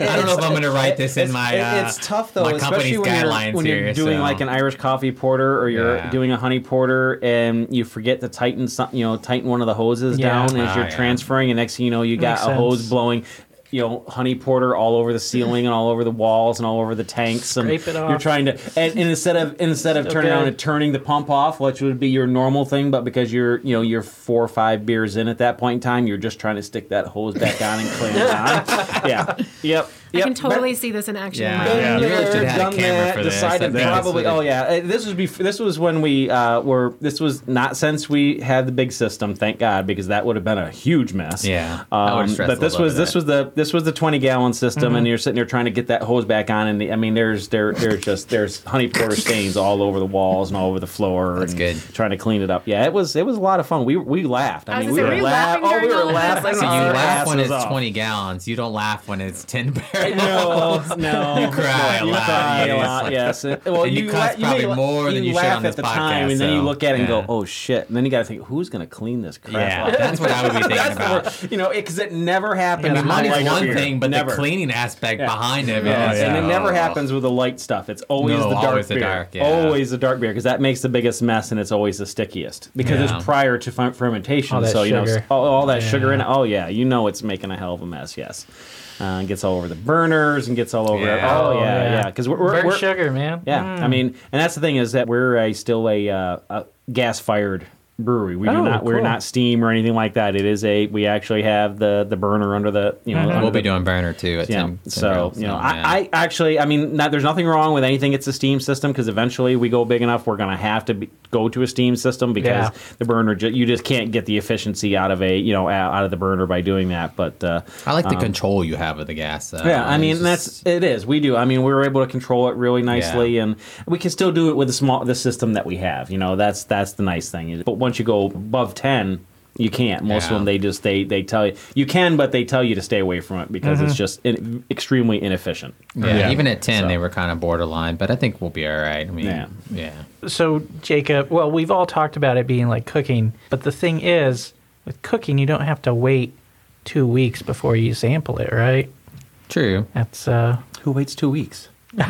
know. I don't know if I'm going to write this in my uh, It's tough, though, especially when you're, when you're here, doing, so. like, an Irish coffee porter or you're yeah. doing a honey porter and you forget to tighten some, you know, tighten one of the hoses yeah. down as oh, you're yeah. transferring, and next thing you know, you got Makes a sense. hose blowing. You know, honey porter all over the ceiling and all over the walls and all over the tanks. And Scrape it off. You're trying to, and, and instead of instead of turning okay. around and turning the pump off, which would be your normal thing, but because you're you know you're four or five beers in at that point in time, you're just trying to stick that hose back on and clean it on. Yeah. Yep. I yep. can totally but, see this in action. Yeah, yeah. yeah. You should have had a camera for this. Decided that probably. Oh yeah, this was before, This was when we uh, were. This was not since we had the big system. Thank God, because that would have been a huge mess. Yeah. Um, but this was this was the this was the twenty gallon system, mm-hmm. and you're sitting there trying to get that hose back on, and the, I mean, there's there there's just there's honey porter stains all over the walls and all over the floor. That's and good. Trying to clean it up. Yeah, it was it was a lot of fun. We we laughed. I, I mean, was we, were laugh- oh, we were laughing. Oh, we were laughing. So you laugh when it's twenty gallons. You don't laugh when it's ten barrels. right now. No, no. You cry no, a lot. Cry yes. a lot, yes. And, well, and you, you cuss la- probably you may, more you than you should on this podcast. You laugh at the podcast, time, so. And then you look at it and yeah. go, oh, shit. And then you got to think, who's going to clean this crap yeah, up? That's what I would be thinking about. You know, because it, it never happens. I mean, money's one beer. thing, but never. the cleaning aspect yeah. behind it. Yeah. Oh, yeah. And it never oh. happens with the light stuff. It's always no, the dark always beer. The dark, yeah. Always the dark beer, because that makes the biggest mess, and it's always the stickiest. Because yeah. it's prior to fermentation. So, you know, all that sugar in it. Oh, yeah. You know it's making a hell of a mess, yes. Uh, and gets all over the burners and gets all over. Yeah. Oh yeah, yeah. Because yeah. we're, we're, we're sugar, man. Yeah, mm. I mean, and that's the thing is that we're a, still a, uh, a gas-fired brewery. We oh, do not. Cool. We're not steam or anything like that. It is a. We actually have the, the burner under the. You know, mm-hmm. we'll be the, doing burner too. At yeah. Some, some so you know, I, I actually, I mean, not, there's nothing wrong with anything. It's a steam system because eventually we go big enough, we're gonna have to be, go to a steam system because yeah. the burner, ju- you just can't get the efficiency out of a, you know, out of the burner by doing that. But uh, I like the um, control you have of the gas. Though. Yeah, I mean just... that's it is. We do. I mean, we were able to control it really nicely, yeah. and we can still do it with the small the system that we have. You know, that's that's the nice thing. But once you go above ten, you can't. Most yeah. of them, they just they they tell you you can, but they tell you to stay away from it because mm-hmm. it's just in, extremely inefficient. Yeah. yeah, even at ten, so. They were kind of borderline, but I think we'll be all right. I mean, yeah. yeah. So Jacob, well, we've all talked about it being like cooking, but the thing is, with cooking, you don't have to wait two weeks before you sample it, right? True. That's uh, who waits two weeks. we,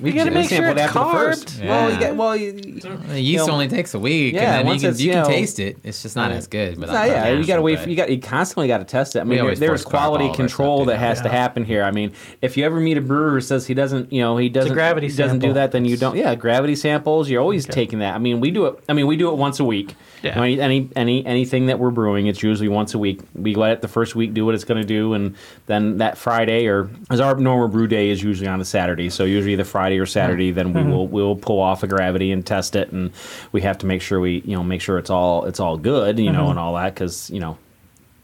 we gotta make sure it's carved. Yeah. Well, you get, well, you, you, the yeast you know, only takes a week, yeah, and then you can, you you know, can taste it. It's just not yeah. as good. But not, yeah, you gotta wait. For, you got you constantly got to test it. I mean, there's quality control that has yeah. to happen here. I mean, if you ever meet a brewer who says he doesn't, you know, he doesn't gravity doesn't sample. do that, then you don't. Yeah, gravity samples. You're always okay. taking that. I mean, we do it. I mean, we do it once a week. Yeah. You know, any any anything that we're brewing, it's usually once a week. We let it the first week do what it's going to do, and then that Friday or as our normal brew day is usually on a Saturday, so usually the Friday or Saturday, then we mm-hmm. will we'll pull off a gravity and test it, and we have to make sure we you know make sure it's all it's all good, you mm-hmm. know, and all that because you know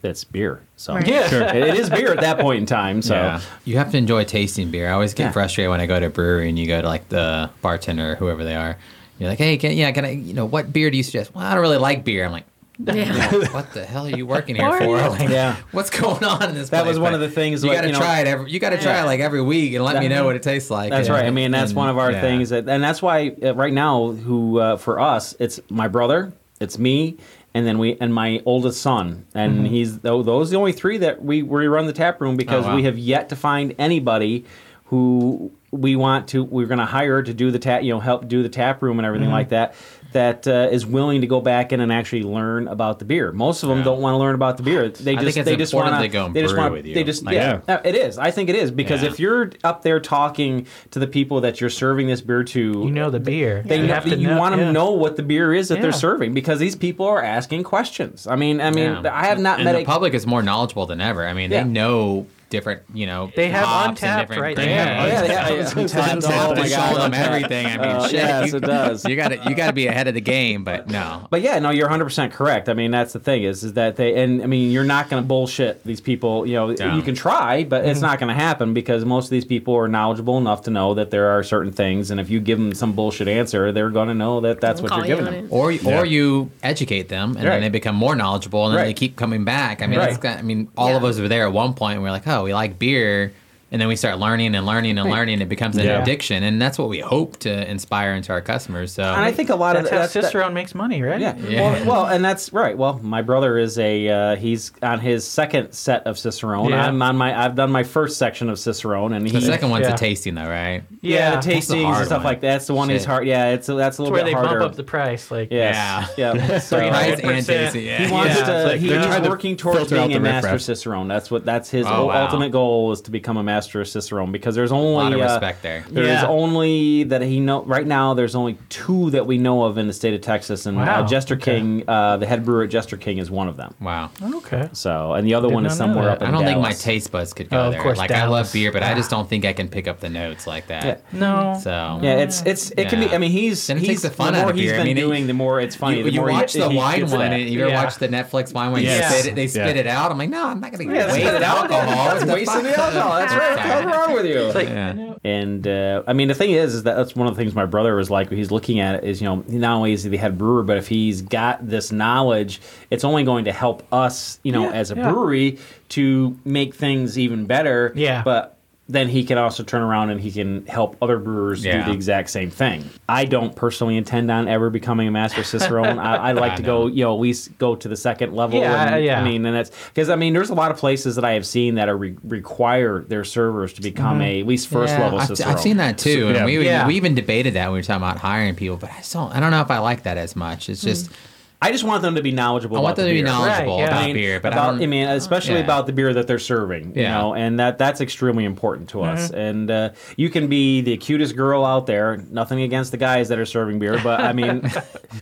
it's beer. So right. yeah, sure. it is beer at that point in time. So yeah. you have to enjoy tasting beer. I always get yeah. frustrated when I go to a brewery and you go to like the bartender or whoever they are. You're like, hey, can, yeah, can I, you know, what beer do you suggest? Well, I don't really like beer. I'm like, yeah. you know, what the hell are you working here for? Like, yeah. what's going on in this? That place? was one but of the things. You like, got to you know, try it. Every, you got to yeah. try it like every week and let that, me know what it tastes like. That's and, right. I mean, that's and, one of our yeah. things, that, and that's why uh, right now, who uh, for us, it's my brother, it's me. And then we and my oldest son, and mm-hmm. he's those are the only three that we we run the tap room because oh, wow. we have yet to find anybody who we want to we're going to hire to do the tap you know help do the tap room and everything mm-hmm. like that. That uh, is willing to go back in and actually learn about the beer. Most of them yeah. don't want to learn about the beer. They just I think it's they just want to they go and brew wanna, with you. They just like, yeah, yeah. It is. I think it is because yeah. if you're up there talking to the people that you're serving this beer to, you know the beer. They yeah. you, have to you know, want to yeah. know what the beer is that yeah. they're serving because these people are asking questions. I mean, I mean, yeah. I have not and met. The a, public is more knowledgeable than ever. I mean, yeah. they know. Different, you know, they have Untappd right there. Yeah, yeah, yeah, yeah. Untappd, oh my God, them everything. I mean, uh, shit, yes, you, it does. You got you got to be ahead of the game, but no. But yeah, no, you're one hundred percent correct. I mean, that's the thing is, is that they, and I mean, you're not going to bullshit these people. You know, Dumb. you can try, but it's not going to happen because most of these people are knowledgeable enough to know that there are certain things, and if you give them some bullshit answer, they're going to know that that's Don't what you're giving them. It. Or yeah. or you educate them, and right. then they become more knowledgeable, and then right. they keep coming back. I mean, right. it's, I mean, all yeah. of us were there at one point, and we're like, oh. we like beer, and then we start learning and learning and right. learning, and it becomes an yeah. addiction, and that's what we hope to inspire into our customers. So, and I think a lot that's of that's how Cicerone that, makes money, right? Yeah. yeah. Well, well, and that's right. Well, my brother is a uh, he's on his second set of Cicerone. Yeah. I'm on my I've done my first section of Cicerone, and he, the second one's yeah. a tasting though, right? Yeah, yeah the tastings and stuff one. like that. That's the one Shit. he's hard. Yeah, it's a, that's a little that's bit harder. Where they bump up the price, like yes. yeah, yeah. So price and tasting. Yeah. He wants yeah. to. Like, he's to working towards being a master Cicerone. That's what that's his ultimate goal is to become a master. Master Cicerone because there's only a lot of respect uh, there. There's yeah. only that he know right now. There's only two that we know of in the state of Texas, and wow. uh, Jester okay. King, uh, the head brewer at Jester King, is one of them. Wow. Okay. So, and the other one is somewhere up in I don't Dallas. think my taste buds could go oh, there. Of course, like Dallas. I love beer, but yeah. I just don't think I can pick up the notes like that. Yeah. No. So yeah, it's it's it yeah. can be. I mean, he's and it he's, takes the fun the out of beer. I mean, doing it, the more it's funny. You, the you more watch he, the he wine one. And you ever watch the Netflix wine when they spit it out? I'm like, no, I'm not going to waste alcohol. It's wasting the alcohol. That's right. What's wrong with you? Like, yeah. And uh, I mean, the thing is, is that that's one of the things my brother was like. He's looking at it is, you know, not only is he the head brewer, but if he's got this knowledge, it's only going to help us, you know, yeah, as a yeah. brewery to make things even better. Yeah. But then he can also turn around and he can help other brewers yeah. do the exact same thing. I don't personally intend on ever becoming a master cicerone. I, I like I to know. go, you know, at least go to the second level. Yeah, and, yeah. I mean, and that's because I mean, there's a lot of places that I have seen that are re- require their servers to become mm-hmm. a at least first yeah. level cicerone. I've, I've seen that too, so, yeah. and we yeah. we even debated that when we were talking about hiring people. But I don't, I don't know if I like that as much. It's just. Mm-hmm. I just want them to be knowledgeable. I want about them the beer. to be knowledgeable right, yeah. about I mean, beer, but about, I, I mean, especially yeah. about the beer that they're serving, yeah. you know, and that that's extremely important to us. Mm-hmm. And uh, you can be the cutest girl out there. Nothing against the guys that are serving beer, but I mean,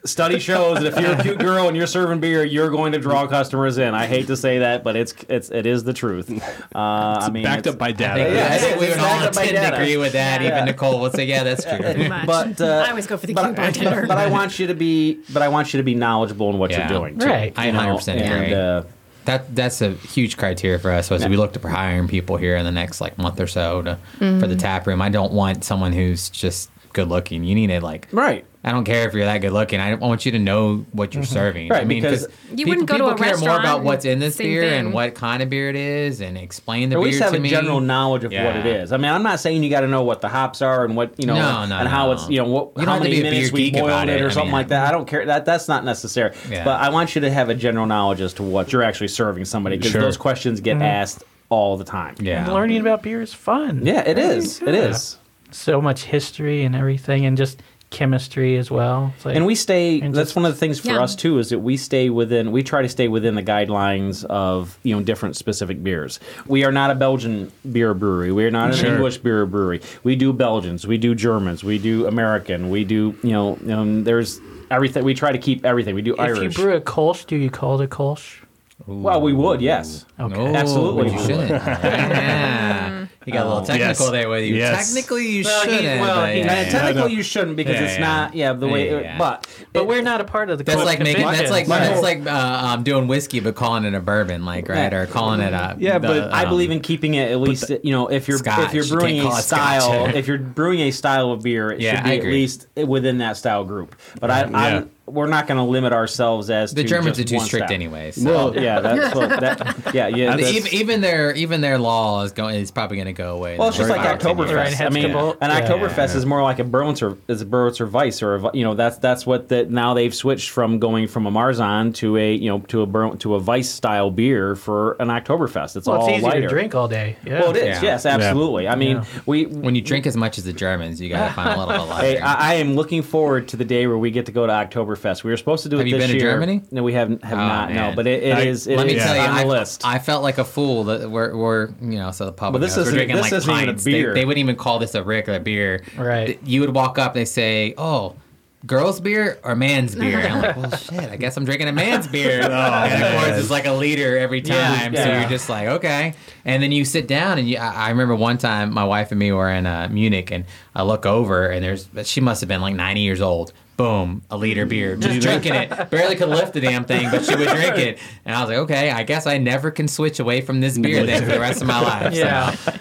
study shows that if you're a cute girl and you're serving beer, you're going to draw customers in. I hate to say that, but it's it's it is the truth. Uh, it's I mean, backed it's, up by data. I think, yeah, I think we would all tend to agree with that. Yeah. Even Nicole would say, "Yeah, that's true." Yeah, but uh, I always go for the cute bartender. But I want you to be. But I want you to be knowledgeable. In what yeah. you're doing, too. Right? I one hundred percent agree. And, uh, that that's a huge criteria for us. So yeah. we look to hiring people here in the next like month or so to, mm-hmm. for the tap room. I don't want someone who's just good looking. You need to like right. I don't care if you're that good looking. I want you to know what you're mm-hmm. serving. Right, I mean, because you pe- wouldn't go to a restaurant. People care more about what's in this beer thing. And what kind of beer it is, and explain the or beer to me. At least have a me. general knowledge of yeah. what it is. I mean, I'm not saying you got to know what the hops are and what you know, no, no, and no. how it's you know what you how many minutes we boiled it or something I mean, like that. I don't care. That that's not necessary. Yeah. But I want you to have a general knowledge as to what you're actually serving somebody because sure. those questions get mm-hmm. asked all the time. Yeah, and learning about beer is fun. Yeah, it really? is. Yeah. It is so much history and everything, and just. Chemistry as well. Like, and we stay, and that's just, one of the things for yeah. us too, is that we stay within, we try to stay within the guidelines of, you know, different specific beers. We are not a Belgian beer brewery. We are not sure. an English beer brewery. We do Belgians. We do Germans. We do American. We do, you know, um, there's everything. We try to keep everything. We do if Irish. If you brew a Kolsch, do you call it a Kolsch? Ooh. Well, we would, yes. Okay. No, absolutely. You shouldn't. yeah. You got a little technical yes. there with you. Yes. Technically, you well, shouldn't. He, well, he, yeah, yeah, technically, you shouldn't because yeah, it's yeah. not, yeah, the way, yeah, yeah. but. But it, we're not a part of the That's like making, that's like, right. that's like uh, um, doing whiskey but calling it a bourbon, like, right? Yeah. Or calling it a. Yeah, the, but um, I believe in keeping it at least, the, you know, if you're Scotch, if you're brewing you a style, if you're brewing a style of beer, it yeah, should be I at agree. least within that style group. But I, I'm. We're not going to limit ourselves as the to Germans just are too strict, step. anyway. So. Well, yeah, that's what, that, yeah, yeah. I mean, even, even their even their law is going is probably going to go away. Well, it's just like Oktoberfest. I mean, yeah. an yeah. Oktoberfest yeah. is more like a Berlitzer is a Berlitzer Weiss or a, you know that's that's what that now they've switched from going from a Marzahn to a you know to a Berl, to a Weiss style beer for an Oktoberfest. It's well, all it's easier lighter. to drink all day. Yeah. Well, it is. Yeah. Yes, absolutely. Yeah. I mean, yeah. we when you drink as much as the Germans, you got to find a little bit. Hey, I, I am looking forward to the day where we get to go to Oktoberfest. We were supposed to do have it this year. Have you been year. to Germany? No, we have, have oh, not. Man. No, but it, it I, is. It let me is tell you, on the I, list. I felt like a fool that we're, we're you know, so the public. But this knows. We're drinking this like pints. They, they wouldn't even call this a regular beer. Right. You would walk up, they say, "Oh, girls' beer or man's beer?" And I'm like, well, shit, I guess I'm drinking a man's beer. oh, and of course, it's like a liter every time. Yeah, yeah. So you're just like, okay. And then you sit down, and you, I, I remember one time my wife and me were in uh, Munich, and I look over, and there's she must have been like ninety years old. Boom, a liter beer. Just drinking it. Barely could lift the damn thing, but she would drink it. And I was like, okay, I guess I never can switch away from this beer then for the rest of my life. Yeah. So.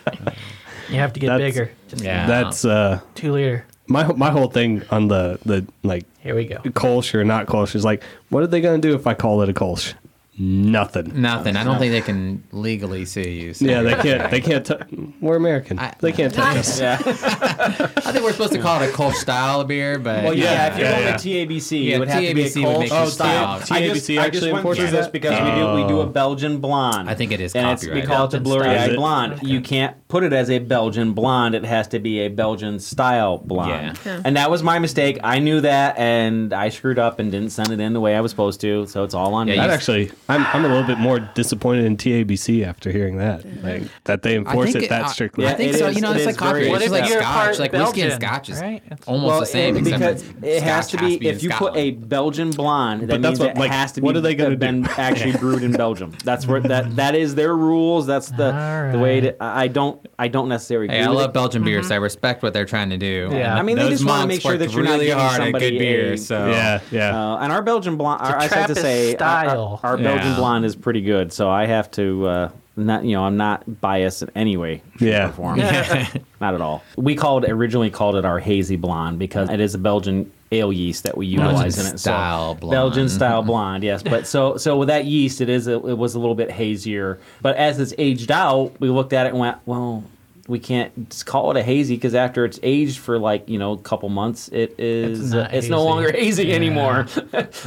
You have to get that's, bigger. Just yeah. That's uh, two liter. My my whole thing on the, the like, here we go. Kolsch or not Kolsch is like, what are they going to do if I call it a Kolsch? Nothing. Nothing. I don't think they can legally sue you. So yeah, they can't. They can't. T- we're American. I, they can't touch I, us. Yeah. I think we're supposed to call it a Kolsch style beer, but well, yeah, yeah if you're yeah, yeah. T A B C, yeah, it would T A B C have to be a Kolsch oh, style. T A B C I just, actually I just went through this because yeah. we do we do a Belgian blonde. I think it is copyrighted. We call it the blurry-eyed blonde. Okay. You can't put it as a Belgian blonde. It has to be a Belgian style blonde. Yeah. Yeah. And that was my mistake. I knew that, and I screwed up and didn't send it in the way I was supposed to. So it's all on yeah, me. That actually. I'm I'm a little bit more disappointed in T A B C after hearing that, like that they enforce it, it that strictly. Yeah, I think so. You know, it it's like coffee. What if like Scotch, like Belgian. Whiskey and Scotch is right? almost well, the same, because it has to be. Has to be if you Scotland. put a Belgian blonde, that but means what, it like, has to be. What are they going to been actually brewed in Belgium? That's where that that is their rules. That's the right. the way. To, I don't I don't necessarily. Hey, I love it. Belgian mm-hmm. beer, so I respect what they're trying to do. Yeah, I mean, they just want to make sure that you're not giving somebody beer. So yeah, yeah. And our Belgian blonde, I have to say, our Belgian yeah. blonde is pretty good, so I have to uh, Not, you know, I'm not biased in any way, shape, yeah. or form. Not at all. We called originally called it our hazy blonde because it is a Belgian ale yeast that we utilize Belgian in it. Style so, blonde. Belgian style blonde, yes. But so so with that yeast, it is a, it was a little bit hazier. But as it's aged out, we looked at it and went, well, we can't just call it a hazy because after it's aged for like, you know, a couple months, it is it's, uh, it's no longer hazy yeah. anymore.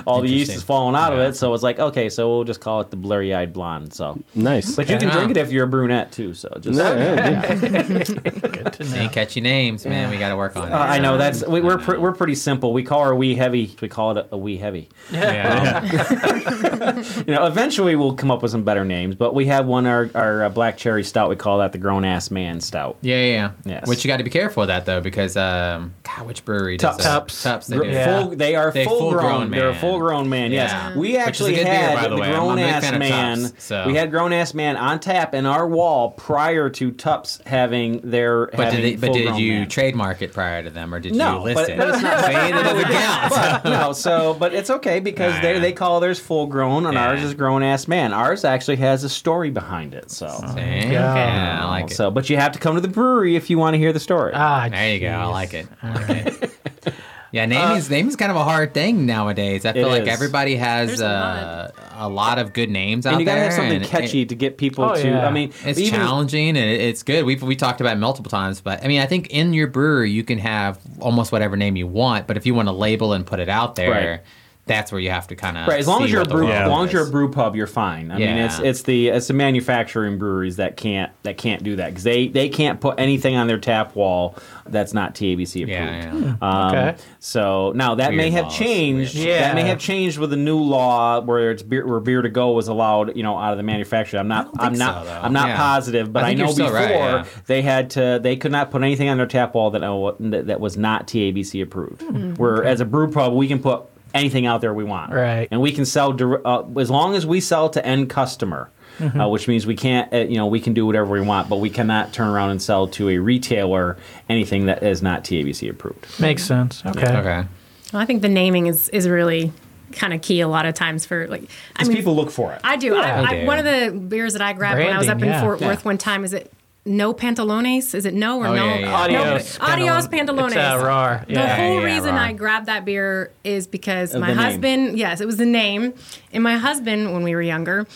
All the yeast is falling out yeah. of it. So it's like, okay, so we'll just call it the blurry eyed blonde. So nice. But you can drink it if you're a brunette too. So just no, yeah, yeah. Good to know. Catchy names, man. We got to work on it. Uh, I know that's we, we're pr- we're pretty simple. We call her Wee Heavy. We call it a, a Wee Heavy. Yeah. Um, you know, eventually we'll come up with some better names. But we have one our our uh, black cherry stout. We call that the grown ass man. Stout. Yeah, yeah, yeah. Yes. Which you got to be careful of that, though, because, um, God, which brewery does that? Tups. Tups, they do. Yeah. Full, they are they full, full grown, grown man. They're a full grown man, yes. Yeah. We actually had beer, the, the grown-ass man. Tups, so. We had grown-ass man on tap in our wall prior to Tups having their But having did, they, but did you man. trademark it prior to them, or did no, you list but, it? No, but it's not. It doesn't count. But, no, so, but it's okay, because nah. they they call theirs full grown, and yeah. ours is grown-ass man. Ours actually has a story behind it, so. Yeah, I like it. So, but you have to come to the brewery if you want to hear the story. Ah, there geez. you go. I like it. I like it. Yeah, naming is uh, naming is kind of a hard thing nowadays. I feel like is. everybody has uh, a, lot. a lot of good names out there. And you got to have something catchy it, to get people oh, to. Yeah. I mean, it's even, challenging and it's good. We've we talked about it multiple times, but I mean, I think in your brewery you can have almost whatever name you want. But if you want to label and put it out there. Right. That's where you have to kind of right. As long as you're a brew, as long as you're a brew pub, you're fine. I yeah. mean, it's it's the it's the manufacturing breweries that can't that can't do that because they, they can't put anything on their tap wall that's not T A B C approved. Yeah, yeah. Um, okay. So now that Weird may have laws. changed. Yeah. That may have changed with the new law where it's beer, where beer to go was allowed. You know, out of the manufacturer. I'm not. I'm not. So, I'm not yeah. positive, but I, I know before right, yeah. they had to. They could not put anything on their tap wall that that was not T A B C approved. Mm-hmm. Where okay. as a brew pub, we can put anything out there we want. Right. And we can sell, uh, as long as we sell to end customer, mm-hmm. uh, which means we can't, uh, you know, we can do whatever we want, but we cannot turn around and sell to a retailer anything that is not T A B C approved. Makes sense. Okay. Okay. Well, I think the naming is, is really kind of key a lot of times for, like, I mean, people look for it. I do. Yeah. I, I, one of the beers that I grabbed Branding, when I was up in yeah. Fort yeah. Worth one time is it. No pantalones? Is it no or oh, no? Yeah, yeah. Adios, no, adios pantalones. It's uh, rar. Yeah, the whole yeah, yeah, reason rar. I grabbed that beer is because of my husband, name. yes, it was the name. And my husband, when we were younger,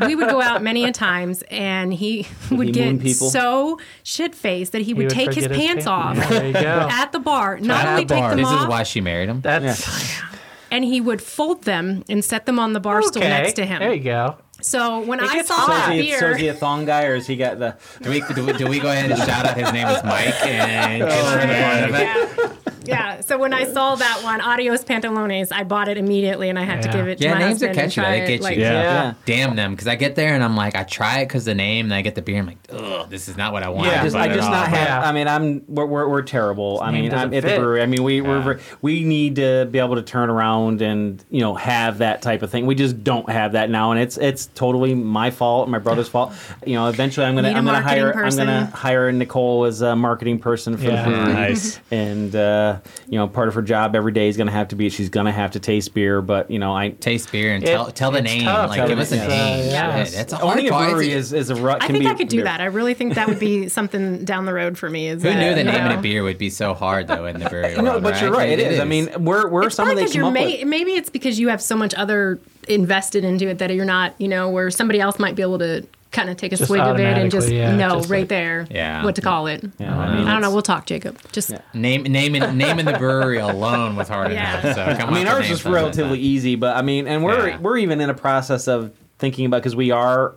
we would go out many a times and he would he get so shit-faced that he would, he would take his, his pants, pants off yeah, at the bar. Not at only take bar. them this off. This is why she married him. That's yeah. And he would fold them and set them on the bar okay. stool next to him. There you go. So when I saw so that he, beer... So is he a thong guy or is he got the... Do we, do we, do we go ahead and shout out his name is Mike and... oh, yeah. Yeah, so when I saw that one, Adios Pantalones, I bought it immediately and I had yeah. to give it to yeah, my husband. Yeah, names are catchy. They get you. Like, yeah. Yeah. Damn them, because I get there and I'm like, I try it because the name, and I get the beer, and I'm like, ugh, this is not what I want. Yeah, I just, I just not have, yeah. I mean, I'm, we're, we're, we're terrible. His I mean, I'm at fit. the brewery. I mean, we yeah. we're, we need to be able to turn around and, you know, have that type of thing. We just don't have that now, and it's it's totally my fault, my brother's fault. You know, eventually I'm gonna I'm gonna hire person. I'm gonna hire Nicole as a marketing person for yeah. the brewery. Nice. And uh, you know, part of her job every day is going to have to be, she's going to have to taste beer, but, you know, I... Taste beer and it, tell tell the name. Tough. Like, tell give us a name. name. Yeah. Yes. It's a hard Owning part. a brewery is, is a rut. I think be, I could do that. I really think that would be something down the road for me. Is Who that, knew the name know? of a beer would be so hard, though, in the brewery world, No, but right? you're right. It, it is. is. I mean, we're, we're someone that come up may, with... Maybe it's because you have so much other invested into it that you're not, you know, where somebody else might be able to kind of take a just swig of it and just yeah, know just right like, there yeah. what to call it. Yeah, I, mean, I don't know. We'll talk, Jacob. Just yeah. name naming naming the brewery alone was hard yeah. enough. So come I mean, ours is relatively easy, but I mean, and we're yeah. we're even in a process of thinking about because we are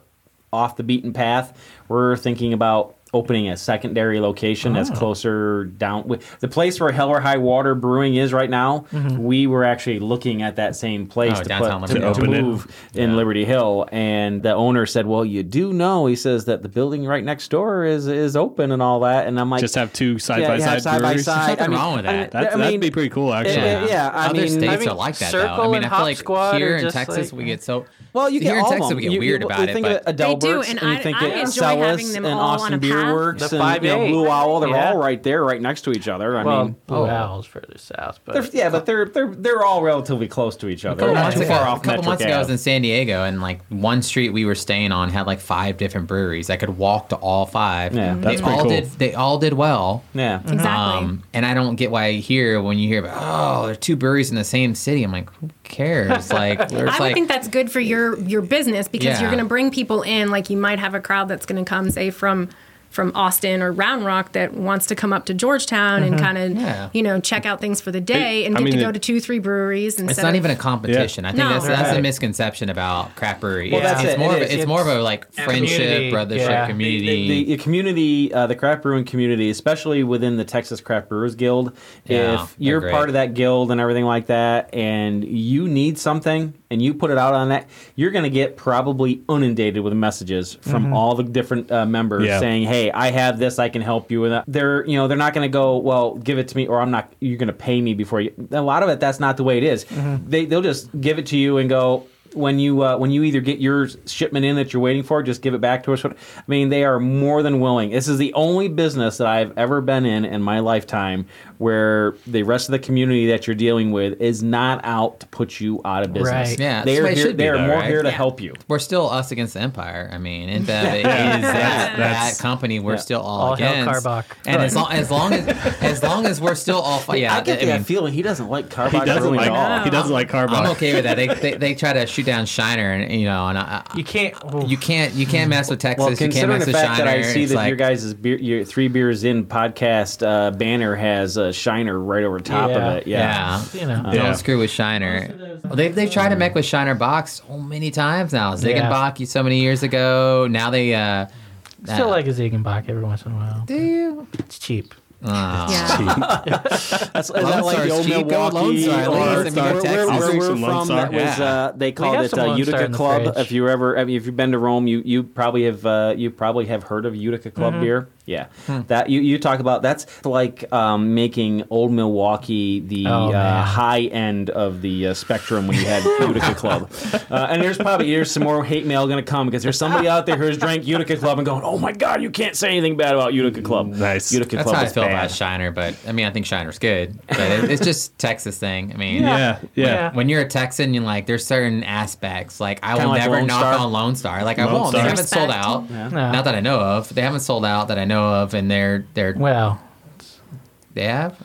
off the beaten path. We're thinking about opening a secondary location oh. that's closer down. The place where Hell or High Water Brewing is right now, mm-hmm. we were actually looking at that same place oh, to, put, to, to, to move it. in yeah. Liberty Hill. And the owner said, well, you do know, he says, that the building right next door is is open and all that. And I'm like... Just have two side-by-side yeah, yeah, side breweries? Side by side. There's nothing I mean, wrong with that. I mean, that's, I mean, that'd be pretty cool, actually. It, yeah. yeah, I Other mean, states I mean, are like that, though. I mean, I feel like here in Texas, like, we get so... Well, you get here all in Texas, of them. We get you, weird you, about you think it. But of Adele they do, and, and I, you think I it enjoy Celis having them and all Austin on a Beer Works the and you know, Blue Owl. They're yeah. all right there, right next to each other. I well, mean, Blue oh. Owl's further south, but yeah, but they're they're they're all relatively close to each other. Not too far off. A couple months ago, I was in San Diego, and like one street we were staying on had like five different breweries. I could walk to all five. Yeah, that's pretty cool. They all did well. Yeah, exactly. And I don't get why here when you hear about oh, there are two breweries in the same city. I'm like, who cares? Like, I would like, think that's good for your your business because yeah. you're going to bring people in. Like, you might have a crowd that's going to come, say from from Austin or Round Rock that wants to come up to Georgetown mm-hmm. and kind of yeah. you know check out things for the day it, and get I mean, to go to two three breweries. It's not of, even a competition. Yeah. I think no. that's that's right. a misconception about craft brewery. Well, yeah. it's, it. more it of, it's, it's more of a like friendship, community. brothership, yeah. community. The, the, the community, uh, the craft brewing community, especially within the Texas Craft Brewers Guild. Yeah, if you're great. part of that guild and everything like that, and you need something and you put it out on that, you're going to get probably inundated with messages from mm-hmm. all the different uh, members yeah. saying, hey, I have this, I can help you with that. They're, you know, they're not going to go, well, give it to me, or I'm not, you're going to pay me before you. A lot of it, that's not the way it is. Mm-hmm. They, they'll just give it to you and go, when you uh, when you either get your shipment in that you're waiting for, just give it back to us. I mean, they are more than willing. This is the only business that I've ever been in in my lifetime where the rest of the community that you're dealing with is not out to put you out of business. Right. Yeah, they are, here, they be, are though, more right? here to yeah. help you. We're still us against the empire. I mean, in that, is that, that company, we're yeah. still all, all against. All hell Karbach. And right. as, long, as, long as, as long as we're still all... Fi- yeah, I get I mean, that feeling. He doesn't like Karbach. He doesn't like, all. No. He doesn't like Karbach. I'm okay with that. They, they, they try to shoot down Shiner, and you know, and I, you can't, oh. you can't, you can't mess with Texas. Well, considering you can't mess the with fact Shiner, that I see that like, your guys' beer, your Three Beers In podcast uh, banner has uh, Shiner right over top yeah. of it. Yeah, yeah. You know. uh, yeah. Don't screw with Shiner. Well, they've they've tried to mech with Shiner Box so many times now. Ziegenbach yeah. so many years ago. Now they uh, still uh, like a Ziegenbach every once in a while. Do you? It's cheap. Oh. Yeah. That's, is that like the old cheap. Milwaukee Star, or Star, where, where we're from? That was uh, they called it uh, Utica Club. Fridge. If you ever, if you've been to Rome, you, you probably have uh, you probably have heard of Utica Club mm-hmm. beer. Yeah, hmm. that you, you talk about. That's like um, making old Milwaukee the oh, uh, high end of the uh, spectrum when you had Utica Club. Uh, and there's probably there's some more hate mail going to come because there's somebody out there who's drank Utica Club and going, oh my God, you can't say anything bad about Utica Club. Nice. Utica That's Club. How I feel bad. About Shiner, but I mean I think Shiner's good, but it, it's just Texas thing. I mean, yeah, yeah. yeah. When, when you're a Texan, you're like there's certain aspects like I Kinda will like never Lone knock Star. on Lone Star. Like Lone I won't. Star. They haven't sold out. Yeah. No. Not that I know of. They haven't sold out that I know. of and they're they're well they have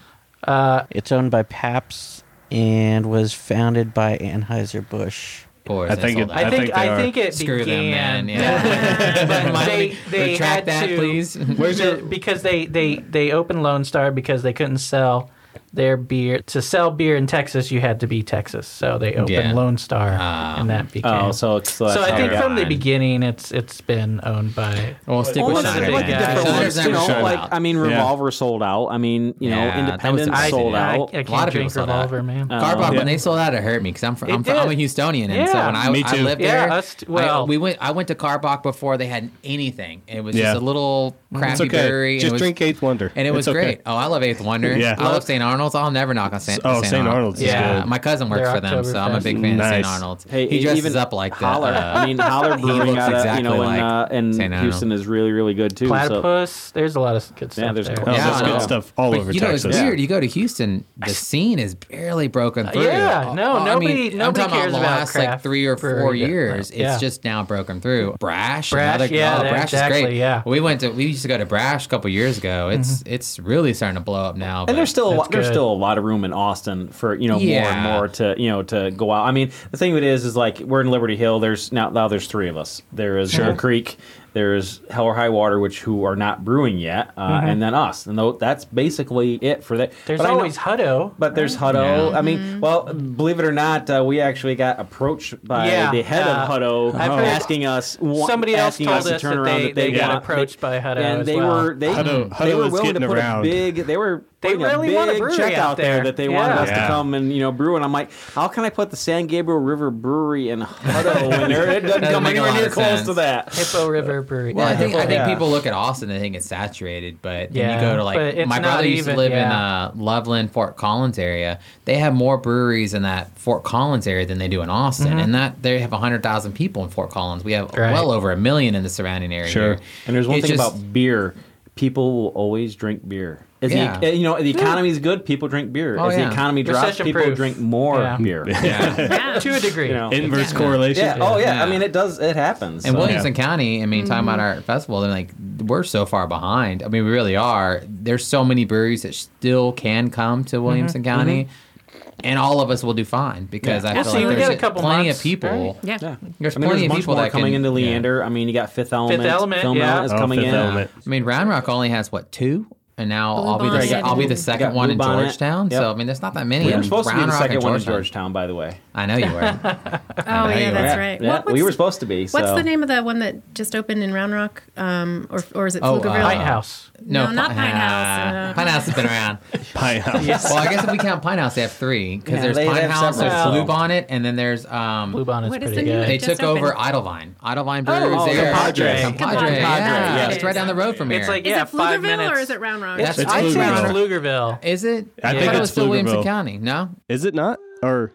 uh it's owned by Pabst and was founded by Anheuser-Busch. Boys, I, think it, I think I think it Screw began. Them, man. Yeah. But they they had that, to please. Where's your... because they they they opened Lone Star because they couldn't sell their beer. To sell beer in Texas, you had to be Texas, so they opened yeah. Lone Star, um, and that became. Oh, so it's, so, so I think from the beginning, it's it's been owned by. Well, stick with Shiner. Like yeah. you know, like I mean, Revolver yeah. sold out. I mean, you know, yeah, Independence was, I, sold I, out. I, I can't a lot of drink people Revolver, sold out. Man. Uh, Karbach, yeah. when they sold out, it hurt me because I'm from, I'm, from I'm a Houstonian, and yeah. so when I, I lived yeah, there, us, well, I, we went. I went to Karbach before they had anything. It was just a little crappy brewery. Just drink Eighth Wonder, and it was great. Oh, I love Eighth Wonder. I love Saint Arnold. So I'll never knock on Saint Arnold. Oh, Saint Arnold's. Yeah, my cousin works for them, so I'm a big fan nice. of Saint Arnold's. Hey, he dresses even up like that. Holler. Uh, I mean, Holler Brewing out exactly you know, like uh, and Houston is really, really good too. Platypus. So. There's a lot of good stuff. Yeah, there's, there. oh, yeah, there's good stuff all but, over you Texas. You know, it's weird. You go to Houston, the scene is barely broken through. Uh, yeah, no, oh, nobody, I mean, nobody I'm cares about the last like three or four years. It's just now broken through. Brash, Brash, yeah, Brash is great. We went to, we used to go to Brash a couple years ago. It's it's really starting to blow up now. And there's still a lot. There's still a lot of room in Austin for, you know, yeah. more and more to, you know, to go out. I mean, the thing of it is, is like we're in Liberty Hill. There's now, now there's three of us. There is Sugar Creek. There's Hell or High Water, which who are not brewing yet, uh, mm-hmm. and then us. And though that's basically it for that. There's but always Hutto. But there's right? Hutto. Yeah. I mean, mm-hmm. well, believe it or not, uh, we actually got approached by yeah. the head uh, of Hutto asking us. Somebody asking else told us, us to turn us that, they, that they, they got want. approached by Hutto. And as they well. were they, Hutto, Hutto they were willing to put around. a big. They were They really want a big check out there. there that they yeah. wanted us yeah. to come and, you know, brew. And I'm like, how can I put the San Gabriel River Brewery in Hutto when it doesn't come anywhere near close to that? Hippo River Brewery. Well, yeah, I think Hippo, I think yeah. people look at Austin and think it's saturated, but yeah. then you go to like my brother even, used to live yeah. in uh, Loveland, Fort Collins area. They have more breweries in that Fort Collins area than they do in Austin, mm-hmm. and that they have one hundred thousand people in Fort Collins. We have right. well over a million in the surrounding area. Sure. Here. And there's one it's thing just, about beer: people will always drink beer. As yeah. the, you know, the economy is good, people drink beer. Oh, As yeah. the economy drops, people drink more yeah. beer. Yeah. yeah. To a degree. You know, inverse yeah. correlation. Yeah. Oh, yeah. yeah. I mean, it does. It happens. And so. Williamson yeah. County, I mean, mm-hmm. talking about our festival, they're like, we're so far behind. I mean, we really are. There's so many breweries that still can come to Williamson mm-hmm. County. Mm-hmm. And all of us will do fine because yeah. I feel so like there's plenty months, of people. Right? Yeah. yeah, there's I mean, plenty there's of people that coming can, into Leander. Yeah. I mean, you got Fifth Element. Fifth Element, Film yeah, is oh, coming in. Element. I mean, Round Rock only has what two, and now Blue I'll Bonnet. be the, I'll be the second one in Georgetown. Yep. So I mean, there's not that many. We were supposed Round to be the second one in Georgetown, by the way. I know you were. oh yeah, that's right. Yeah, what, we were supposed to be. So. What's the name of the one that just opened in Round Rock, um, or or is it Pine House? No, no, not Pine House. Uh, Pine House has been around. Pine House. Yes. Well, I guess if we count Pine House, they have three. Because yeah, there's Pine House, there's Blue Bonnet, and then there's... Um, Blue Bonnet's pretty the good. They took opened? over Idlevine. Idlevine Brewery oh, oh, there. Compadre. Compadre, yeah. yeah. It's right down the road from here. It's like, yeah, five minutes. Is it Pflugerville or is it Round Rock? That's, it's I think it's Pflugerville. Is it? I yeah. think it's still Williamson County, no? Is it not? Or...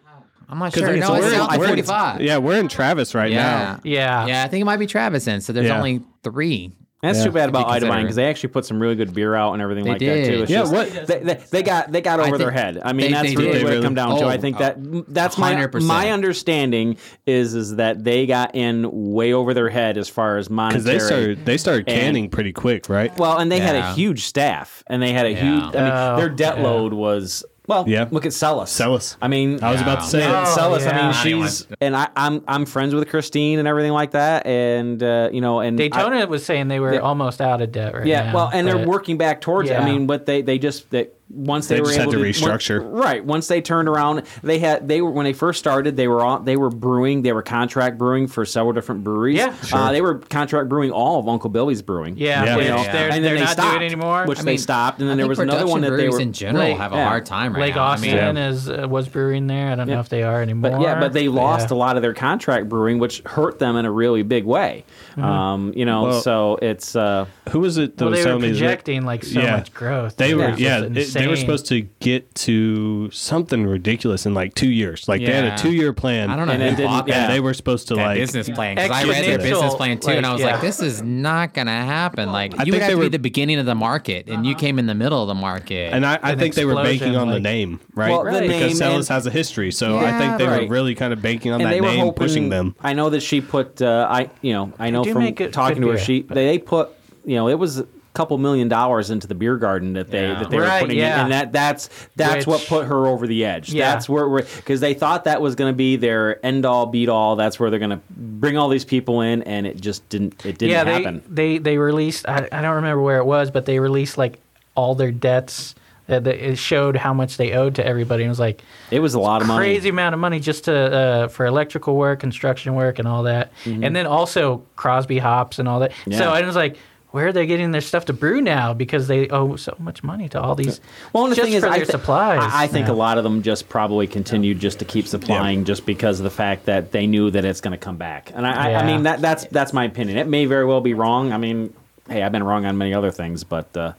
I'm not sure. No, it's I forty-five. Yeah, we're in Travis right now. Yeah. Yeah, I think it might be Travis then. So there's only three. That's yeah, too bad about Idlevine because they actually put some really good beer out and everything they like did. that too. It's yeah, just, what they, they, they got they got over their head. I mean, they, that's they really what really, it come down oh, to. I think oh, that that's one hundred percent. my my understanding is is that they got in way over their head as far as monetary. Because they started they started canning and, pretty quick, right? Well, and they yeah. had a huge staff, and they had a yeah. huge. I mean, oh, their debt yeah. load was. Well, yeah. look at Celis. Celis. I mean, I was about to say yeah. Celis. Yeah. I mean, she's and I, I'm I'm friends with Christine and everything like that, and uh, you know, and Daytona I, was saying they were they, almost out of debt right yeah, now. Yeah, well, and but, they're working back towards yeah. it. I mean, but they they just they, once they, they were just able had to, to restructure. Once, right, once they turned around, they had they were when they first started, they were on, they were brewing, they were contract brewing for several different breweries. Yeah, sure. uh, they were contract brewing all of Uncle Billy's brewing. Yeah, yeah. Which yeah. they're, and then they're they not stopped, doing anymore. Which I mean, they stopped, and then I there was another one that they were in general have a hard time. Right Lake now. Austin I mean, is uh, was brewing there. I don't yeah. know if they are anymore. But yeah, but they lost yeah. a lot of their contract brewing, which hurt them in a really big way. Mm-hmm. Um, you know, well, so it's uh, who was it? That well, was they were projecting that, like so yeah. much growth. They were yeah, yeah it, they were supposed to get to something ridiculous in like two years. Like yeah. they had a two year plan. I don't know. And, and, and yeah. they were supposed to that like business plan. Because I read their business plan too, like, and I was yeah. like, this is not going to happen. Like I you would have to be the beginning of the market, and you came in the middle of the market. And I think they were banking on the name, right? Well, right. Because Celis has a history, so yeah, I think they right. were really kind of banking on and that name, hoping, pushing them. I know that she put, uh, I you know, I know from talking to her, she they put, you know, it was a couple million dollars into the beer garden that they yeah. that they right, were putting yeah. in, and that that's that's Which, what put her over the edge. Yeah. That's where because they thought that was going to be their end all, beat all. That's where they're going to bring all these people in, and it just didn't. It didn't yeah, happen. They, they they released. I, I don't remember where it was, but they released like all their debts. It showed how much they owed to everybody. It was like it was a lot of money, crazy amount of money just to uh, for electrical work, construction work, and all that. Mm-hmm. And then also Crosby hops and all that. Yeah. So I was like, where are they getting their stuff to brew now? Because they owe so much money to all these. Well, the just thing for is, their I th- supplies. I, I think yeah. a lot of them just probably continued just to keep supplying, yeah. just because of the fact that they knew that it's going to come back. And I, yeah. I, I mean, that that's that's my opinion. It may very well be wrong. I mean, hey, I've been wrong on many other things, but. Uh,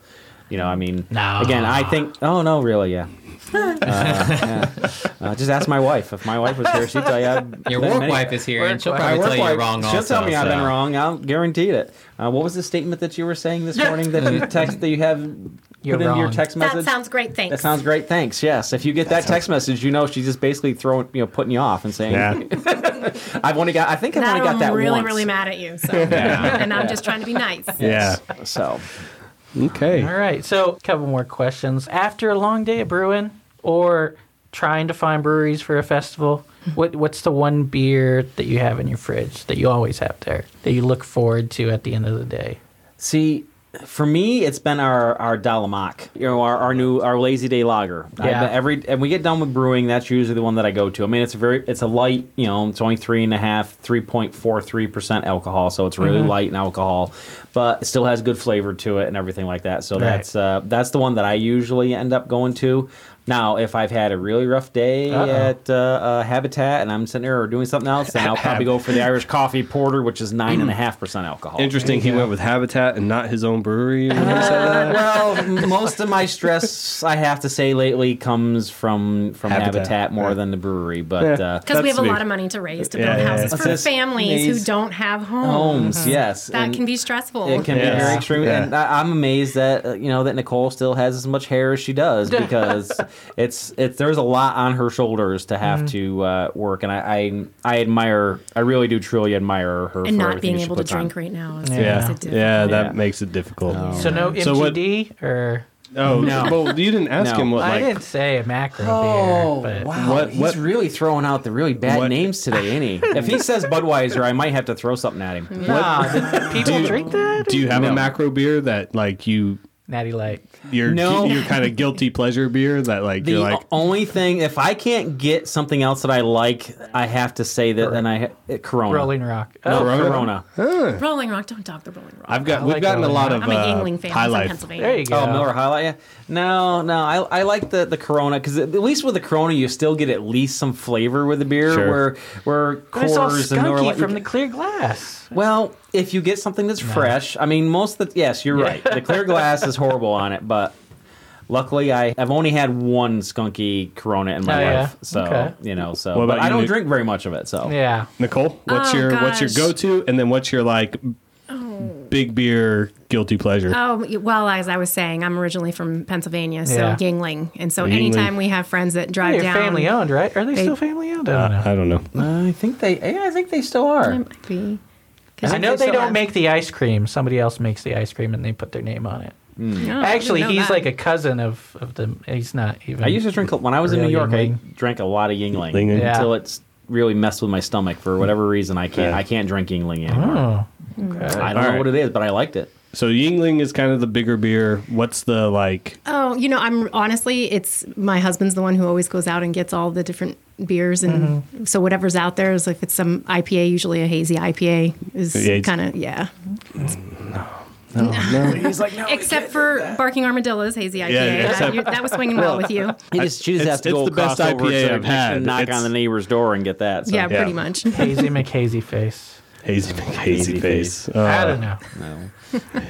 You know, I mean, no. again, I think, oh, no, really, yeah. Uh, yeah. Uh, just ask my wife. If my wife was here, she'd tell you. I'd Your work many, wife is here, and she'll probably tell wife, you wrong she'll also. She'll tell me so. I've been wrong. I'll guarantee it. Uh, what was the statement that you were saying this morning that you text that you have... You're put wrong. Into your text message. That sounds great, thanks. That sounds great, thanks, yes. If you get that, that text sounds... message, you know she's just basically throwing, you know, putting you off and saying, yeah. I've only got, I think I've now only got I'm that really, once. I'm really, really mad at you, so. yeah. and I'm yeah. just trying to be nice. Yeah. So... Okay. All right. So, a couple more questions. After a long day at brewing or trying to find breweries for a festival, what what's the one beer that you have in your fridge that you always have there that you look forward to at the end of the day? See, For me, it's been our our Dálaimach, you know, our, our new our Lazy Day lager. Yeah. I, every and we get done with brewing, that's usually the one that I go to. I mean, it's a very it's a light, you know, it's only three and a half, three point four three percent alcohol, so it's really mm-hmm. light in alcohol, but it still has good flavor to it and everything like that. So right. that's uh, that's the one that I usually end up going to. Now, if I've had a really rough day Uh-oh. at uh, uh, Habitat and I'm sitting there or doing something else, then I'll probably go for the Irish Coffee Porter, which is nine point five percent alcohol. Interesting he go. went with Habitat and not his own brewery when uh, he said that. Well, most of my stress, I have to say, lately comes from, from Habitat, Habitat more yeah. than the brewery. Because yeah. uh, we have a lot of money to raise to build yeah, yeah, houses yeah. for That's families amazed. who don't have homes. Homes, yes. That and can be stressful. It can yes. be very extreme. Yeah. And I, I'm amazed that, uh, you know, that Nicole still has as much hair as she does because... It's it's there's a lot on her shoulders to have mm-hmm. to uh, work, and I, I I admire I really do truly admire her. And for not being able to drink on. right now, is yeah, yeah. yeah, that yeah. makes it difficult. Oh, so no M G D so what, or oh no, well you didn't ask no. him what like, I didn't say a macro oh, beer. But wow, what, he's what, really throwing out the really bad what, names today, ain't he? If he says Budweiser, I might have to throw something at him. Nah, people do, drink that. Do you have no. a macro beer that like you? Natty Light. Your no. your kind of guilty pleasure beer that like the you're like only thing if I can't get something else that I like, I have to say that then I uh, Corona. Rolling Rock. Oh, no, Corona. Corona. Huh. Rolling Rock. Don't talk the Rolling Rock. I've got I we've like gotten Rolling a lot Rock. of uh, I'm an Yuengling fan High Life. Pennsylvania. There you go. Oh, Miller High Life. Yeah. No, no, I I like the, the Corona because at least with the Corona you still get at least some flavor with the beer sure. where where Coors and Miller Lite from the clear glass. Well, if you get something that's no. fresh, I mean, most of the... Yes, you're yeah. right. The clear glass is horrible on it, but luckily I, I've only had one skunky Corona in my oh, life. Yeah. So, okay. you know, so... But you, I don't Nic- drink very much of it, so... Yeah. Nicole, what's oh, your gosh. what's your go-to? And then what's your, like, oh. big beer guilty pleasure? Oh, well, as I was saying, I'm originally from Pennsylvania, so yeah. Yuengling. And so Yuengling. anytime we have friends that drive yeah, down... They're family-owned, right? Are they, they still family-owned? Uh, I don't know. Uh, I think they... Yeah, I think they still are. They might be... I know they, they don't have... make the ice cream. Somebody else makes the ice cream, and they put their name on it. Mm. No, Actually, he's that. like a cousin of, of the. He's not even. I used to drink when I was in New York. Yuengling. I drank a lot of Yuengling yeah. until it's really messed with my stomach for whatever reason. I can't. Yeah. I can't drink Yuengling anymore. Oh, okay. I don't right. know what it is, but I liked it. So Yuengling is kind of the bigger beer. What's the like? Oh, you know, I'm honestly, it's my husband's the one who always goes out and gets all the different beers, and mm-hmm. so whatever's out there is like it's some I P A, usually a hazy I P A is yeah, kind of yeah. No. No, no. He's like, no, except for that. Barking Armadillo's hazy I P A. Yeah, except, that, that was swinging well with you. You just choose that to go across over to knock it's, on the neighbor's door and get that. So. Yeah, yeah, pretty much. Hazy McHazy face. Hazy McHazy face. Uh, I don't know. No.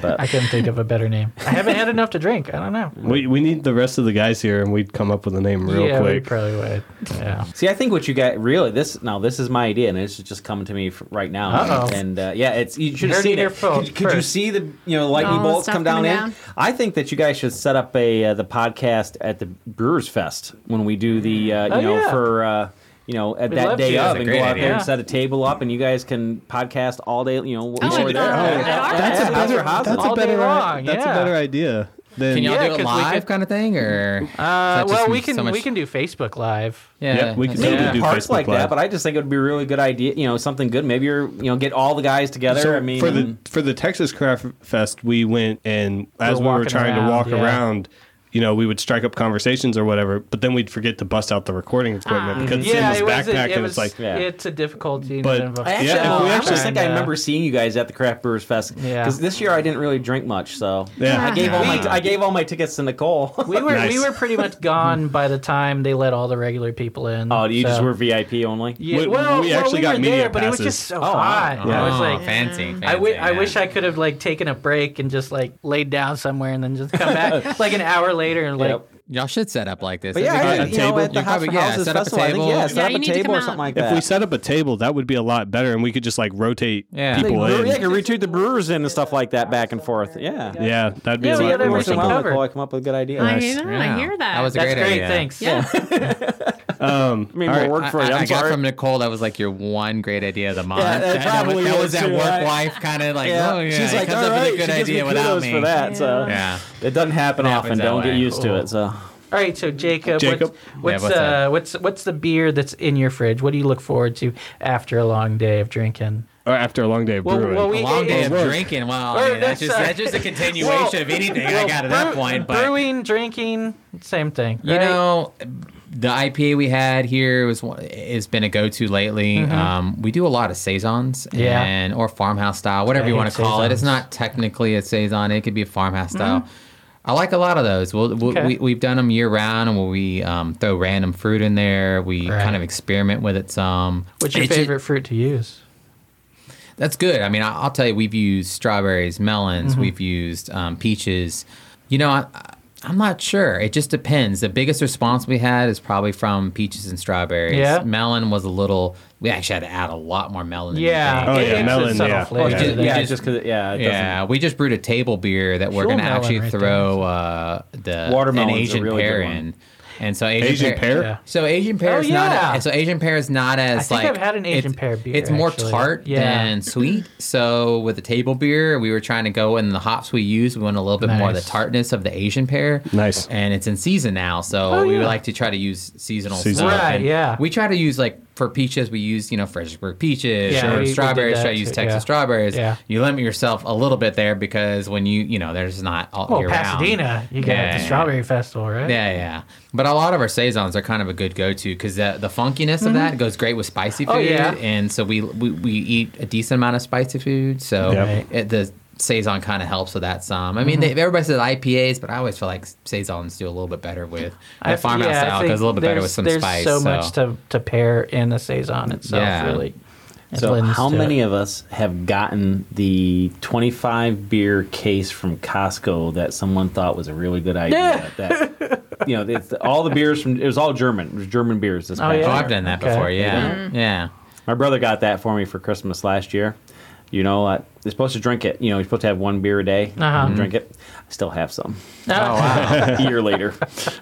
But. I couldn't think of a better name. I haven't had enough to drink. I don't know. We we need the rest of the guys here, and we'd come up with a name real yeah, quick. Yeah, we probably would. Yeah. See, I think what you got really this now. This is my idea, and it's just coming to me right now. Uh-oh. And uh, yeah, it's you should have seen it. Could, could you see the you know lightning oh, bolts come down, down in? I think that you guys should set up a uh, the podcast at the Brewers Fest when we do the uh, you oh, know yeah. for. Uh, You know, at We'd that day up and go out idea. there and set a table up, and you guys can podcast all day. You know, oh, we're there. That. Oh, that's, that's a better. That's, that's a better. Long, that's yeah. a better idea. Then, can y'all yeah, do it live, could, kind of thing, or? Uh, well, we can so we can do Facebook Live. Yeah, yeah we can totally yeah. do parts Facebook like Live. that. But I just think it would be a really good idea. You know, something good. Maybe you're you know get all the guys together. So I mean, for the for the Texas Craft Fest, we went and as we were trying around, to walk yeah. around. You know, we would strike up conversations or whatever, but then we'd forget to bust out the recording equipment because yeah, it's in this it backpack a, it and it's was, like... Yeah. It's a difficulty. But in I actually, yeah, well, I actually think uh, I remember seeing you guys at the Craft Brewers Fest because yeah. this year I didn't really drink much, so yeah. I gave all my I gave all my tickets to Nicole. We were nice. we were pretty much gone by the time they let all the regular people in. Oh, you so. just were V I P only? Yeah. We, well, we actually well, we got were media there, passes. But it was just so oh, hot. Oh, yeah. I was like... Oh, fancy, fancy. I, w- I wish I could have, like, taken a break and just, like, laid down somewhere and then just come back like an hour later. Later and like yep. y'all should set up like this. But yeah, I, a you table. Know, at the Hops for Houses Festival, I think yeah, set up a table or something like that. If we set up a table, that would be a lot better, and we could just like rotate yeah. people like, in. Yeah, could rotate the brewers in and stuff like that, back and forth. Yeah, yeah, that'd be yeah, a lot more fun. Well, I come up with a good idea. I hear that. I hear that. That was a great idea. That's great. Thanks. Yeah. Um, I mean, right. work for I, I got from Nicole that was like your one great idea of the month. Yeah, that, that was, that was that work right? wife kind of like, yeah. oh yeah, she's like, all right, up with a good she idea me without me. For that, yeah. So. yeah, it doesn't happen it often. Don't way. get used cool. to it. So, all right, so Jacob, Jacob. what's what's, yeah, what's, uh, what's what's the beer that's in your fridge? What do you look forward to after a long day of drinking? Or after a long day of brewing. Well, well, we, a long day of work. drinking. Wow. I mean, that's, just, that's just a continuation well, of anything well, I got at brew, that point. But brewing, drinking, same thing. Right? You know, the I P A we had here was has been a go-to lately. Mm-hmm. Um, we do a lot of saisons, yeah. and or farmhouse style, whatever I you want to call saisons. it. It's not technically a saison. It could be a farmhouse style. Mm-hmm. I like a lot of those. We'll, we'll, okay. we, we've done them year-round, and we um, throw random fruit in there. We right. kind of experiment with it some. What's your it's favorite it, fruit to use? That's good. I mean, I, I'll tell you, we've used strawberries, melons. Mm-hmm. We've used um, peaches. You know, I, I, I'm not sure. It just depends. The biggest response we had is probably from peaches and strawberries. Yeah. Melon was a little... We actually had to add a lot more melon. Yeah. Oh, yeah, yeah. melon, yeah. Oh, yeah. Just, yeah, just, just cause it, yeah, it yeah. we just brewed a table beer that we're going to actually right throw uh, the an Asian really pear in. And so Asian, Asian pear, pear? Yeah. so Asian pear oh, is yeah. not. A, so Asian pear is not as I think like. I've had an Asian pear beer. It's more actually. tart yeah. than sweet. So with the table beer, we were trying to go in the hops we used. We want a little bit nice. more of the tartness of the Asian pear. Nice. And it's in season now, so oh, yeah. we would like to try to use seasonal season. stuff. Right. And yeah. we try to use like for peaches, we use you know Fredericksburg peaches. Yeah. Or we, strawberries, we try to use too. Texas yeah. strawberries. Yeah. You limit yourself a little bit there because when you you know there's not all well, year Pasadena, round. Pasadena, you got yeah. the Strawberry Festival, right? Yeah, yeah. But a lot of our saisons are kind of a good go-to because the, the funkiness mm-hmm. of that goes great with spicy food. Oh, yeah. And so we, we we eat a decent amount of spicy food. So yep. it, the saison kind of helps with that some. I mean, mm-hmm. they, everybody says I P As, but I always feel like saisons do a little bit better with the farmhouse yeah, style because a little bit better with some there's spice. There's so, so much to, to pair in a saison itself, yeah. really. It so how many it. of us have gotten the twenty-five beer case from Costco that someone thought was a really good idea? that You know, it's all the beers from it was all German. It was German beers this past year. Oh, I've done that okay. before. Yeah. Mm-hmm. Yeah. My brother got that for me for Christmas last year. You know, uh, you're supposed to drink it. You know, you're supposed to have one beer a day. Uh-huh. Drink it. I still have some. Oh, wow. A year later.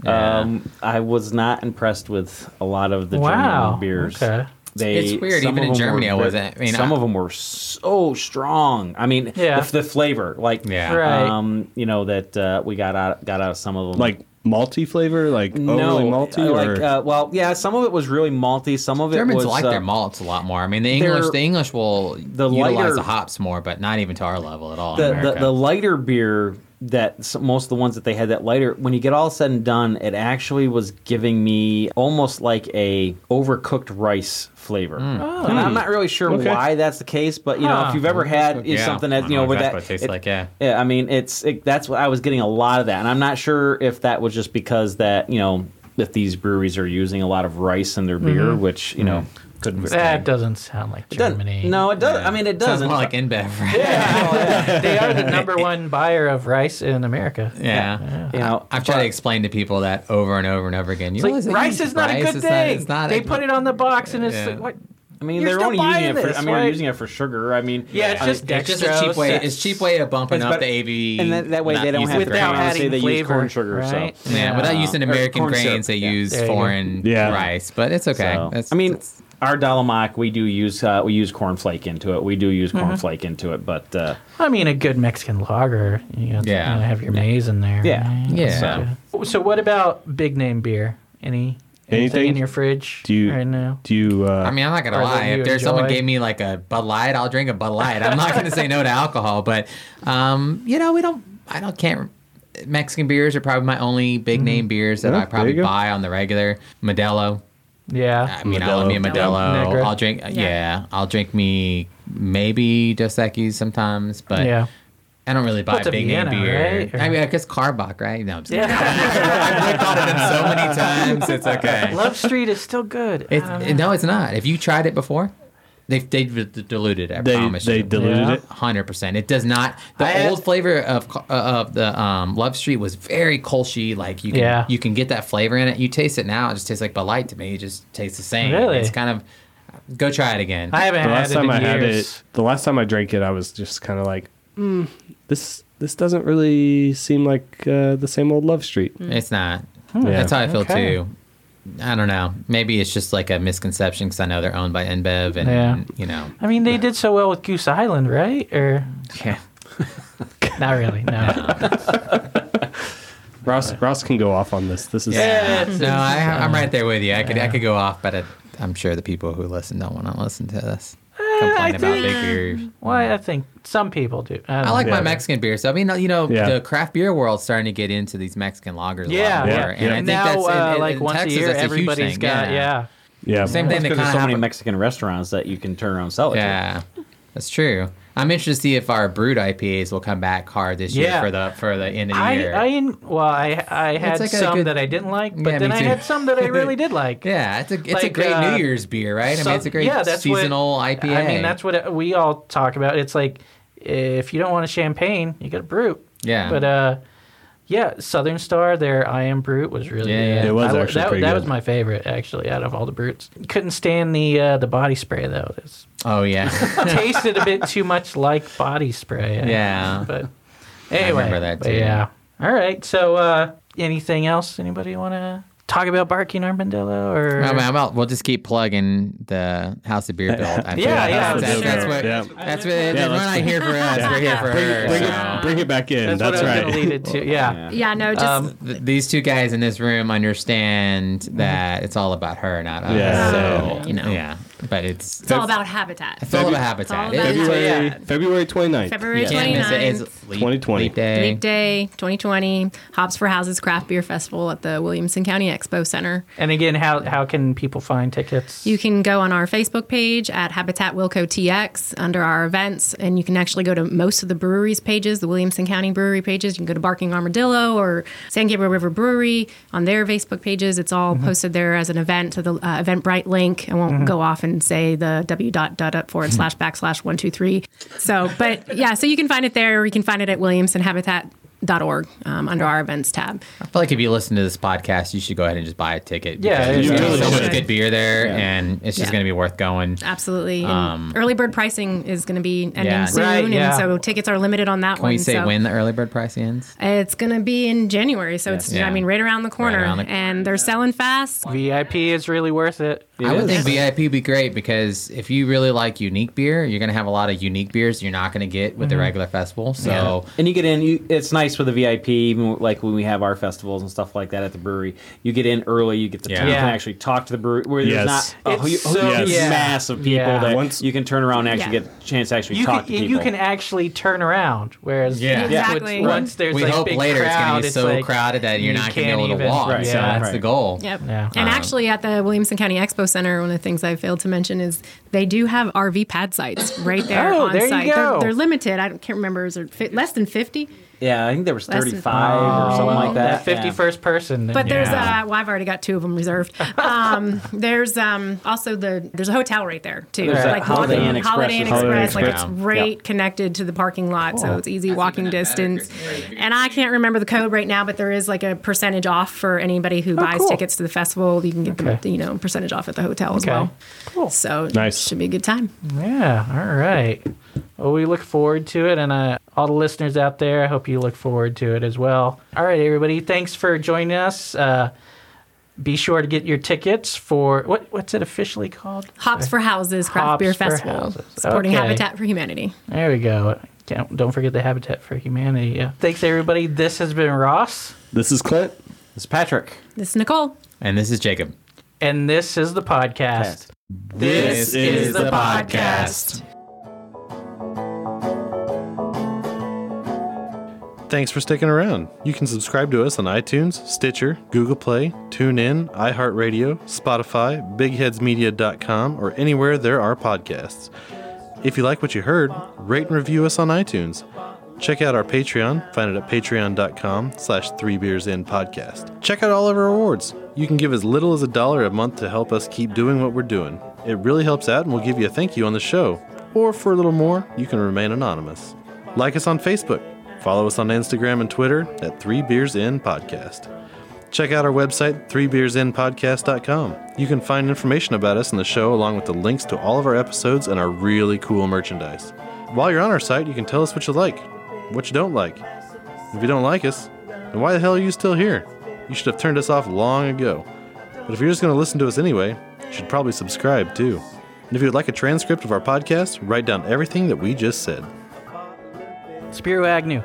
Yeah. Um, I was not impressed with a lot of the wow. German beers. Okay. They, it's weird. Even in Germany, were, I wasn't. I mean, some I, of them were so strong. I mean, yeah. the, the flavor, like, yeah. right. um, you know, that uh, we got out got out of some of them, like malty flavor, like no, overly malty. Like, or? Uh, well, yeah, some of it was really malty. Some of it Germans was, like uh, their malts a lot more. I mean, the English, the English will the utilize lighter, the hops more, but not even to our level at all. The, in America. the, the lighter beer. That most of the ones that they had that lighter, when you get all said and done, it actually was giving me almost like a overcooked rice flavor. Mm. Oh. And I'm not really sure okay. why that's the case, but you know, huh. if you've ever had yeah. something that you know, know with that, it, like, yeah. yeah, I mean, it's it, that's what I was getting a lot of that, and I'm not sure if that was just because that you know that these breweries are using a lot of rice in their mm-hmm. beer, which you mm-hmm. know. That time. doesn't sound like it Germany. No, it doesn't. Yeah. I mean, it doesn't. Sounds more like InBev, right? Yeah. Well, yeah. They are the number one buyer of rice in America. Yeah. yeah. You know, I've tried to explain to people that over and over and over again. You like, rice is not rice a good thing. They put it on the box, and it's yeah. like, what? I mean, You're they're only using it for. This, I mean, right? using it for sugar. I mean, yeah, it's just, I mean, dextrose, it's just a cheap way. It's cheap way of bumping up the A B V, and that, that way they don't have to adding say they flavor, use corn sugar. Right? So. Yeah, uh, without using American grains, they use foreign rice, but it's okay. I mean. Our Dálaimach, we do use uh, we use cornflake into it. We do use mm-hmm. cornflake into it, but uh, I mean a good Mexican lager, you know, yeah. you know, have your maize in there. Yeah, right? yeah. So. so what about big name beer? Any anything, anything in your fridge do you, right now? Do you? Uh, I mean, I'm not gonna lie. If there's enjoy? someone gave me like a Bud Light, I'll drink a Bud Light. I'm not gonna say no to alcohol, but um, you know, we don't. I don't can't. Mexican beers are probably my only big name mm-hmm. beers that yeah, I probably buy on the regular. Modelo. Yeah, I mean, Modelo. I'll let me a Modelo. I'll drink. Yeah. yeah, I'll drink me maybe Dos Equis sometimes, but yeah. I don't really buy What's big Vienna, name beer. Right? Or... I mean, I guess Karbach, right? No, I'm just yeah. kidding. I've thought it in so many times. It's okay. Love Street is still good. It's, it, no, it's not. Have you tried it before? They've they diluted it. I they, promise they you. They diluted yeah. it one hundred percent. It does not. The I old have, flavor of uh, of the um, Love Street was very Kolsch-y. Like you can yeah. you can get that flavor in it. You taste it now, it just tastes like Bud Light to me. It just tastes the same. Really? It's kind of go try it again. I haven't the had last it time in I years. had it. The last time I drank it, I was just kind of like, mm, this this doesn't really seem like uh, the same old Love Street. Mm. It's not. Hmm. Yeah. That's how I feel okay. too. I don't know. Maybe it's just like a misconception because I know they're owned by InBev, and, yeah. and you know. I mean, they yeah. did so well with Goose Island, right? Or yeah, not really. No. no. Ross, Ross can go off on this. This is yeah. no, I, I'm right there with you. I could, yeah. I could go off, but I, I'm sure the people who listen don't want to listen to this. complain about big beers. Well, I think some people do. I, I like yeah. my Mexican beers. I mean, you know, yeah. the craft beer world's starting to get into these Mexican lagers yeah. a lot more. Yeah. And yeah. I think now, that's uh, in, in, like in once Texas, a year, everybody's got, yeah. yeah. yeah. Same well, thing because there's so many Mexican restaurants that you can turn around and sell it yeah. to. Yeah, that's true. I'm interested to see if our brewed I P As will come back hard this yeah. year for the for the end of the I, year. I well, I I had like some good, that I didn't like, but yeah, then I had some that I really did like. Yeah, it's a it's like, a great uh, New Year's beer, right? Some, I mean, it's a great yeah, seasonal what, I P A. I mean, that's what we all talk about. It's like if you don't want a champagne, you got a brew. Yeah. But uh, yeah, Southern Star, their I Am Brute was really yeah, good. It was I, actually that, pretty that good. That was my favorite, actually, out of all the brutes. Couldn't stand the uh, the body spray though. It's, Oh, yeah. Tasted a bit too much like body spray. I yeah. Guess. But anyway. I remember that, too. Yeah. All right. So uh, anything else? Anybody want to talk about Barking Armadillo? Or... I mean, I'm out. We'll just keep plugging the House of Beer Built. yeah, yeah. yeah. That's, that's what, yeah. that's what, yeah, we're not here for us. Yeah. We're here for bring, her. Bring, so. it, bring it back in. That's, that's what right. I was lead it to. Yeah. Yeah, no, just. Um, th- these two guys in this room understand that it's all about her, not us. Yeah. So, yeah. you know. Yeah. But it's it's Feb- all about habitat. It's all about habitat. February February twenty-ninth. February twenty-ninth. twenty twenty. Leap Day. Leap Day twenty twenty. Hops for Houses Craft Beer Festival at the Williamson County Expo Center. And again, how how can people find tickets? You can go on our Facebook page at Habitat Wilco T X under our events, and you can actually go to most of the breweries' pages, the Williamson County brewery pages. You can go to Barking Armadillo or San Gabriel River Brewery on their Facebook pages. It's all mm-hmm. posted there as an event to the uh, Eventbrite link. I won't mm-hmm. go off and say the w dot dot up forward slash backslash one two three. So, but yeah, so you can find it there, or you can find it at Williamson Habitat dot org um, under our events tab. I feel like if you listen to this podcast, you should go ahead and just buy a ticket. Yeah, there's really so much good beer there, yeah. and it's just yeah. going to be worth going. Absolutely. Um, early bird pricing is going to be ending yeah, soon, right, yeah. and so tickets are limited on that Can one. Can we say so when the early bird price ends? It's going to be in January, so yeah. it's yeah. I mean right around the corner, right around the, and they're yeah. selling fast. V I P is really worth it. it I would is. think V I P would be great because if you really like unique beer, you're going to have a lot of unique beers you're not going to get with mm-hmm. the regular festival. So yeah. and you get in, you, it's nice. For the V I P, even like when we have our festivals and stuff like that at the brewery, you get in early, you get to yeah. you can actually talk to the brewery where there's yes. not a huge so, yes. mass of people yeah. that Once, you can turn around and actually yeah. get a chance to actually you talk can, to people. You can actually turn around, whereas yeah. exactly. once, once there's we like hope big later crowd, it's going to be so like, crowded that you're not going to be able to walk. Right. So yeah. that's right. the goal. Yep. Yeah. And um, actually at the Williamson County Expo Center, one of the things I failed to mention is they do have R V pad sites right there oh, on there site. They're, they're limited. I can't remember. Is it less than fifty? Yeah, I think there was thirty-five or something like that. fifty-first yeah. person. But there's, yeah. uh, well, I've already got two of them reserved. Um, there's um, also the, there's a hotel right there, too. There's like Holiday Inn Express. Holiday Inn Express. Like, it's right yeah. connected to the parking lot, cool. so it's easy That's walking distance. Better. And I can't remember the code right now, but there is like a percentage off for anybody who oh, buys cool. tickets to the festival. You can get okay. the, you know, percentage off at the hotel as okay. well. Cool. So nice. It should be a good time. Yeah, all right. Well, we look forward to it, and uh, all the listeners out there, I hope you look forward to it as well. All right, everybody, thanks for joining us. Uh, be sure to get your tickets for, what? what's it officially called? Hops for Houses Craft Hops Beer Festival, supporting okay. Habitat for Humanity. There we go. Can't, don't forget the Habitat for Humanity. Yeah. Thanks, everybody. This has been Ross. This is Clint. This is Patrick. This is Nicole. And this is Jacob. And this is the podcast. This, this is, is the podcast. podcast. Thanks for sticking around. You can subscribe to us on iTunes, Stitcher, Google Play, TuneIn, iHeartRadio, Spotify, big heads media dot com, or anywhere there are podcasts. If you like what you heard, rate and review us on iTunes. Check out our Patreon. Find it at patreon.com slash three beers in podcast. Check out all of our awards. You can give as little as a dollar a month to help us keep doing what we're doing. It really helps out, and we'll give you a thank you on the show. Or for a little more, you can remain anonymous. Like us on Facebook. Follow us on Instagram and Twitter at Three Beers In Podcast. Check out our website, three beers in podcast dot com. You can find information about us and the show along with the links to all of our episodes and our really cool merchandise. While you're on our site, you can tell us what you like, what you don't like. If you don't like us, then why the hell are you still here? You should have turned us off long ago. But if you're just going to listen to us anyway, you should probably subscribe too. And if you would like a transcript of our podcast, write down everything that we just said. Spiro Agnew.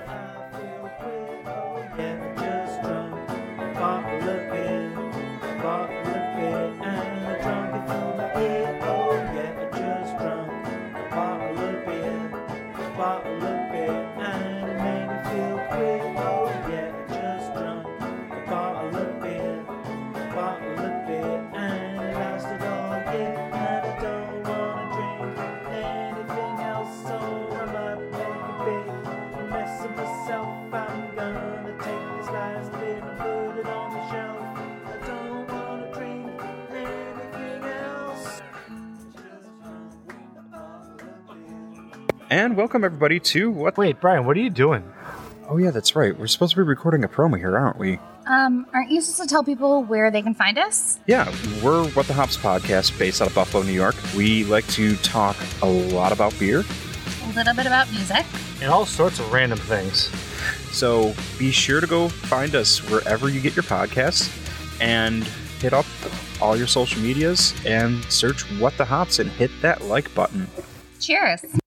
I'm gonna take this last bit and put it on the shelf. I don't wanna drink anything else. And welcome everybody to what? Wait, Brian, what are you doing? Oh yeah, that's right. We're supposed to be recording a promo here, aren't we? Um, aren't you supposed to tell people where they can find us? Yeah, we're What the Hops podcast based out of Buffalo, New York. We like to talk a lot about beer. A little bit about music. And all sorts of random things. So be sure to go find us wherever you get your podcasts and hit up all your social medias and search What the Hops and hit that like button. Cheers.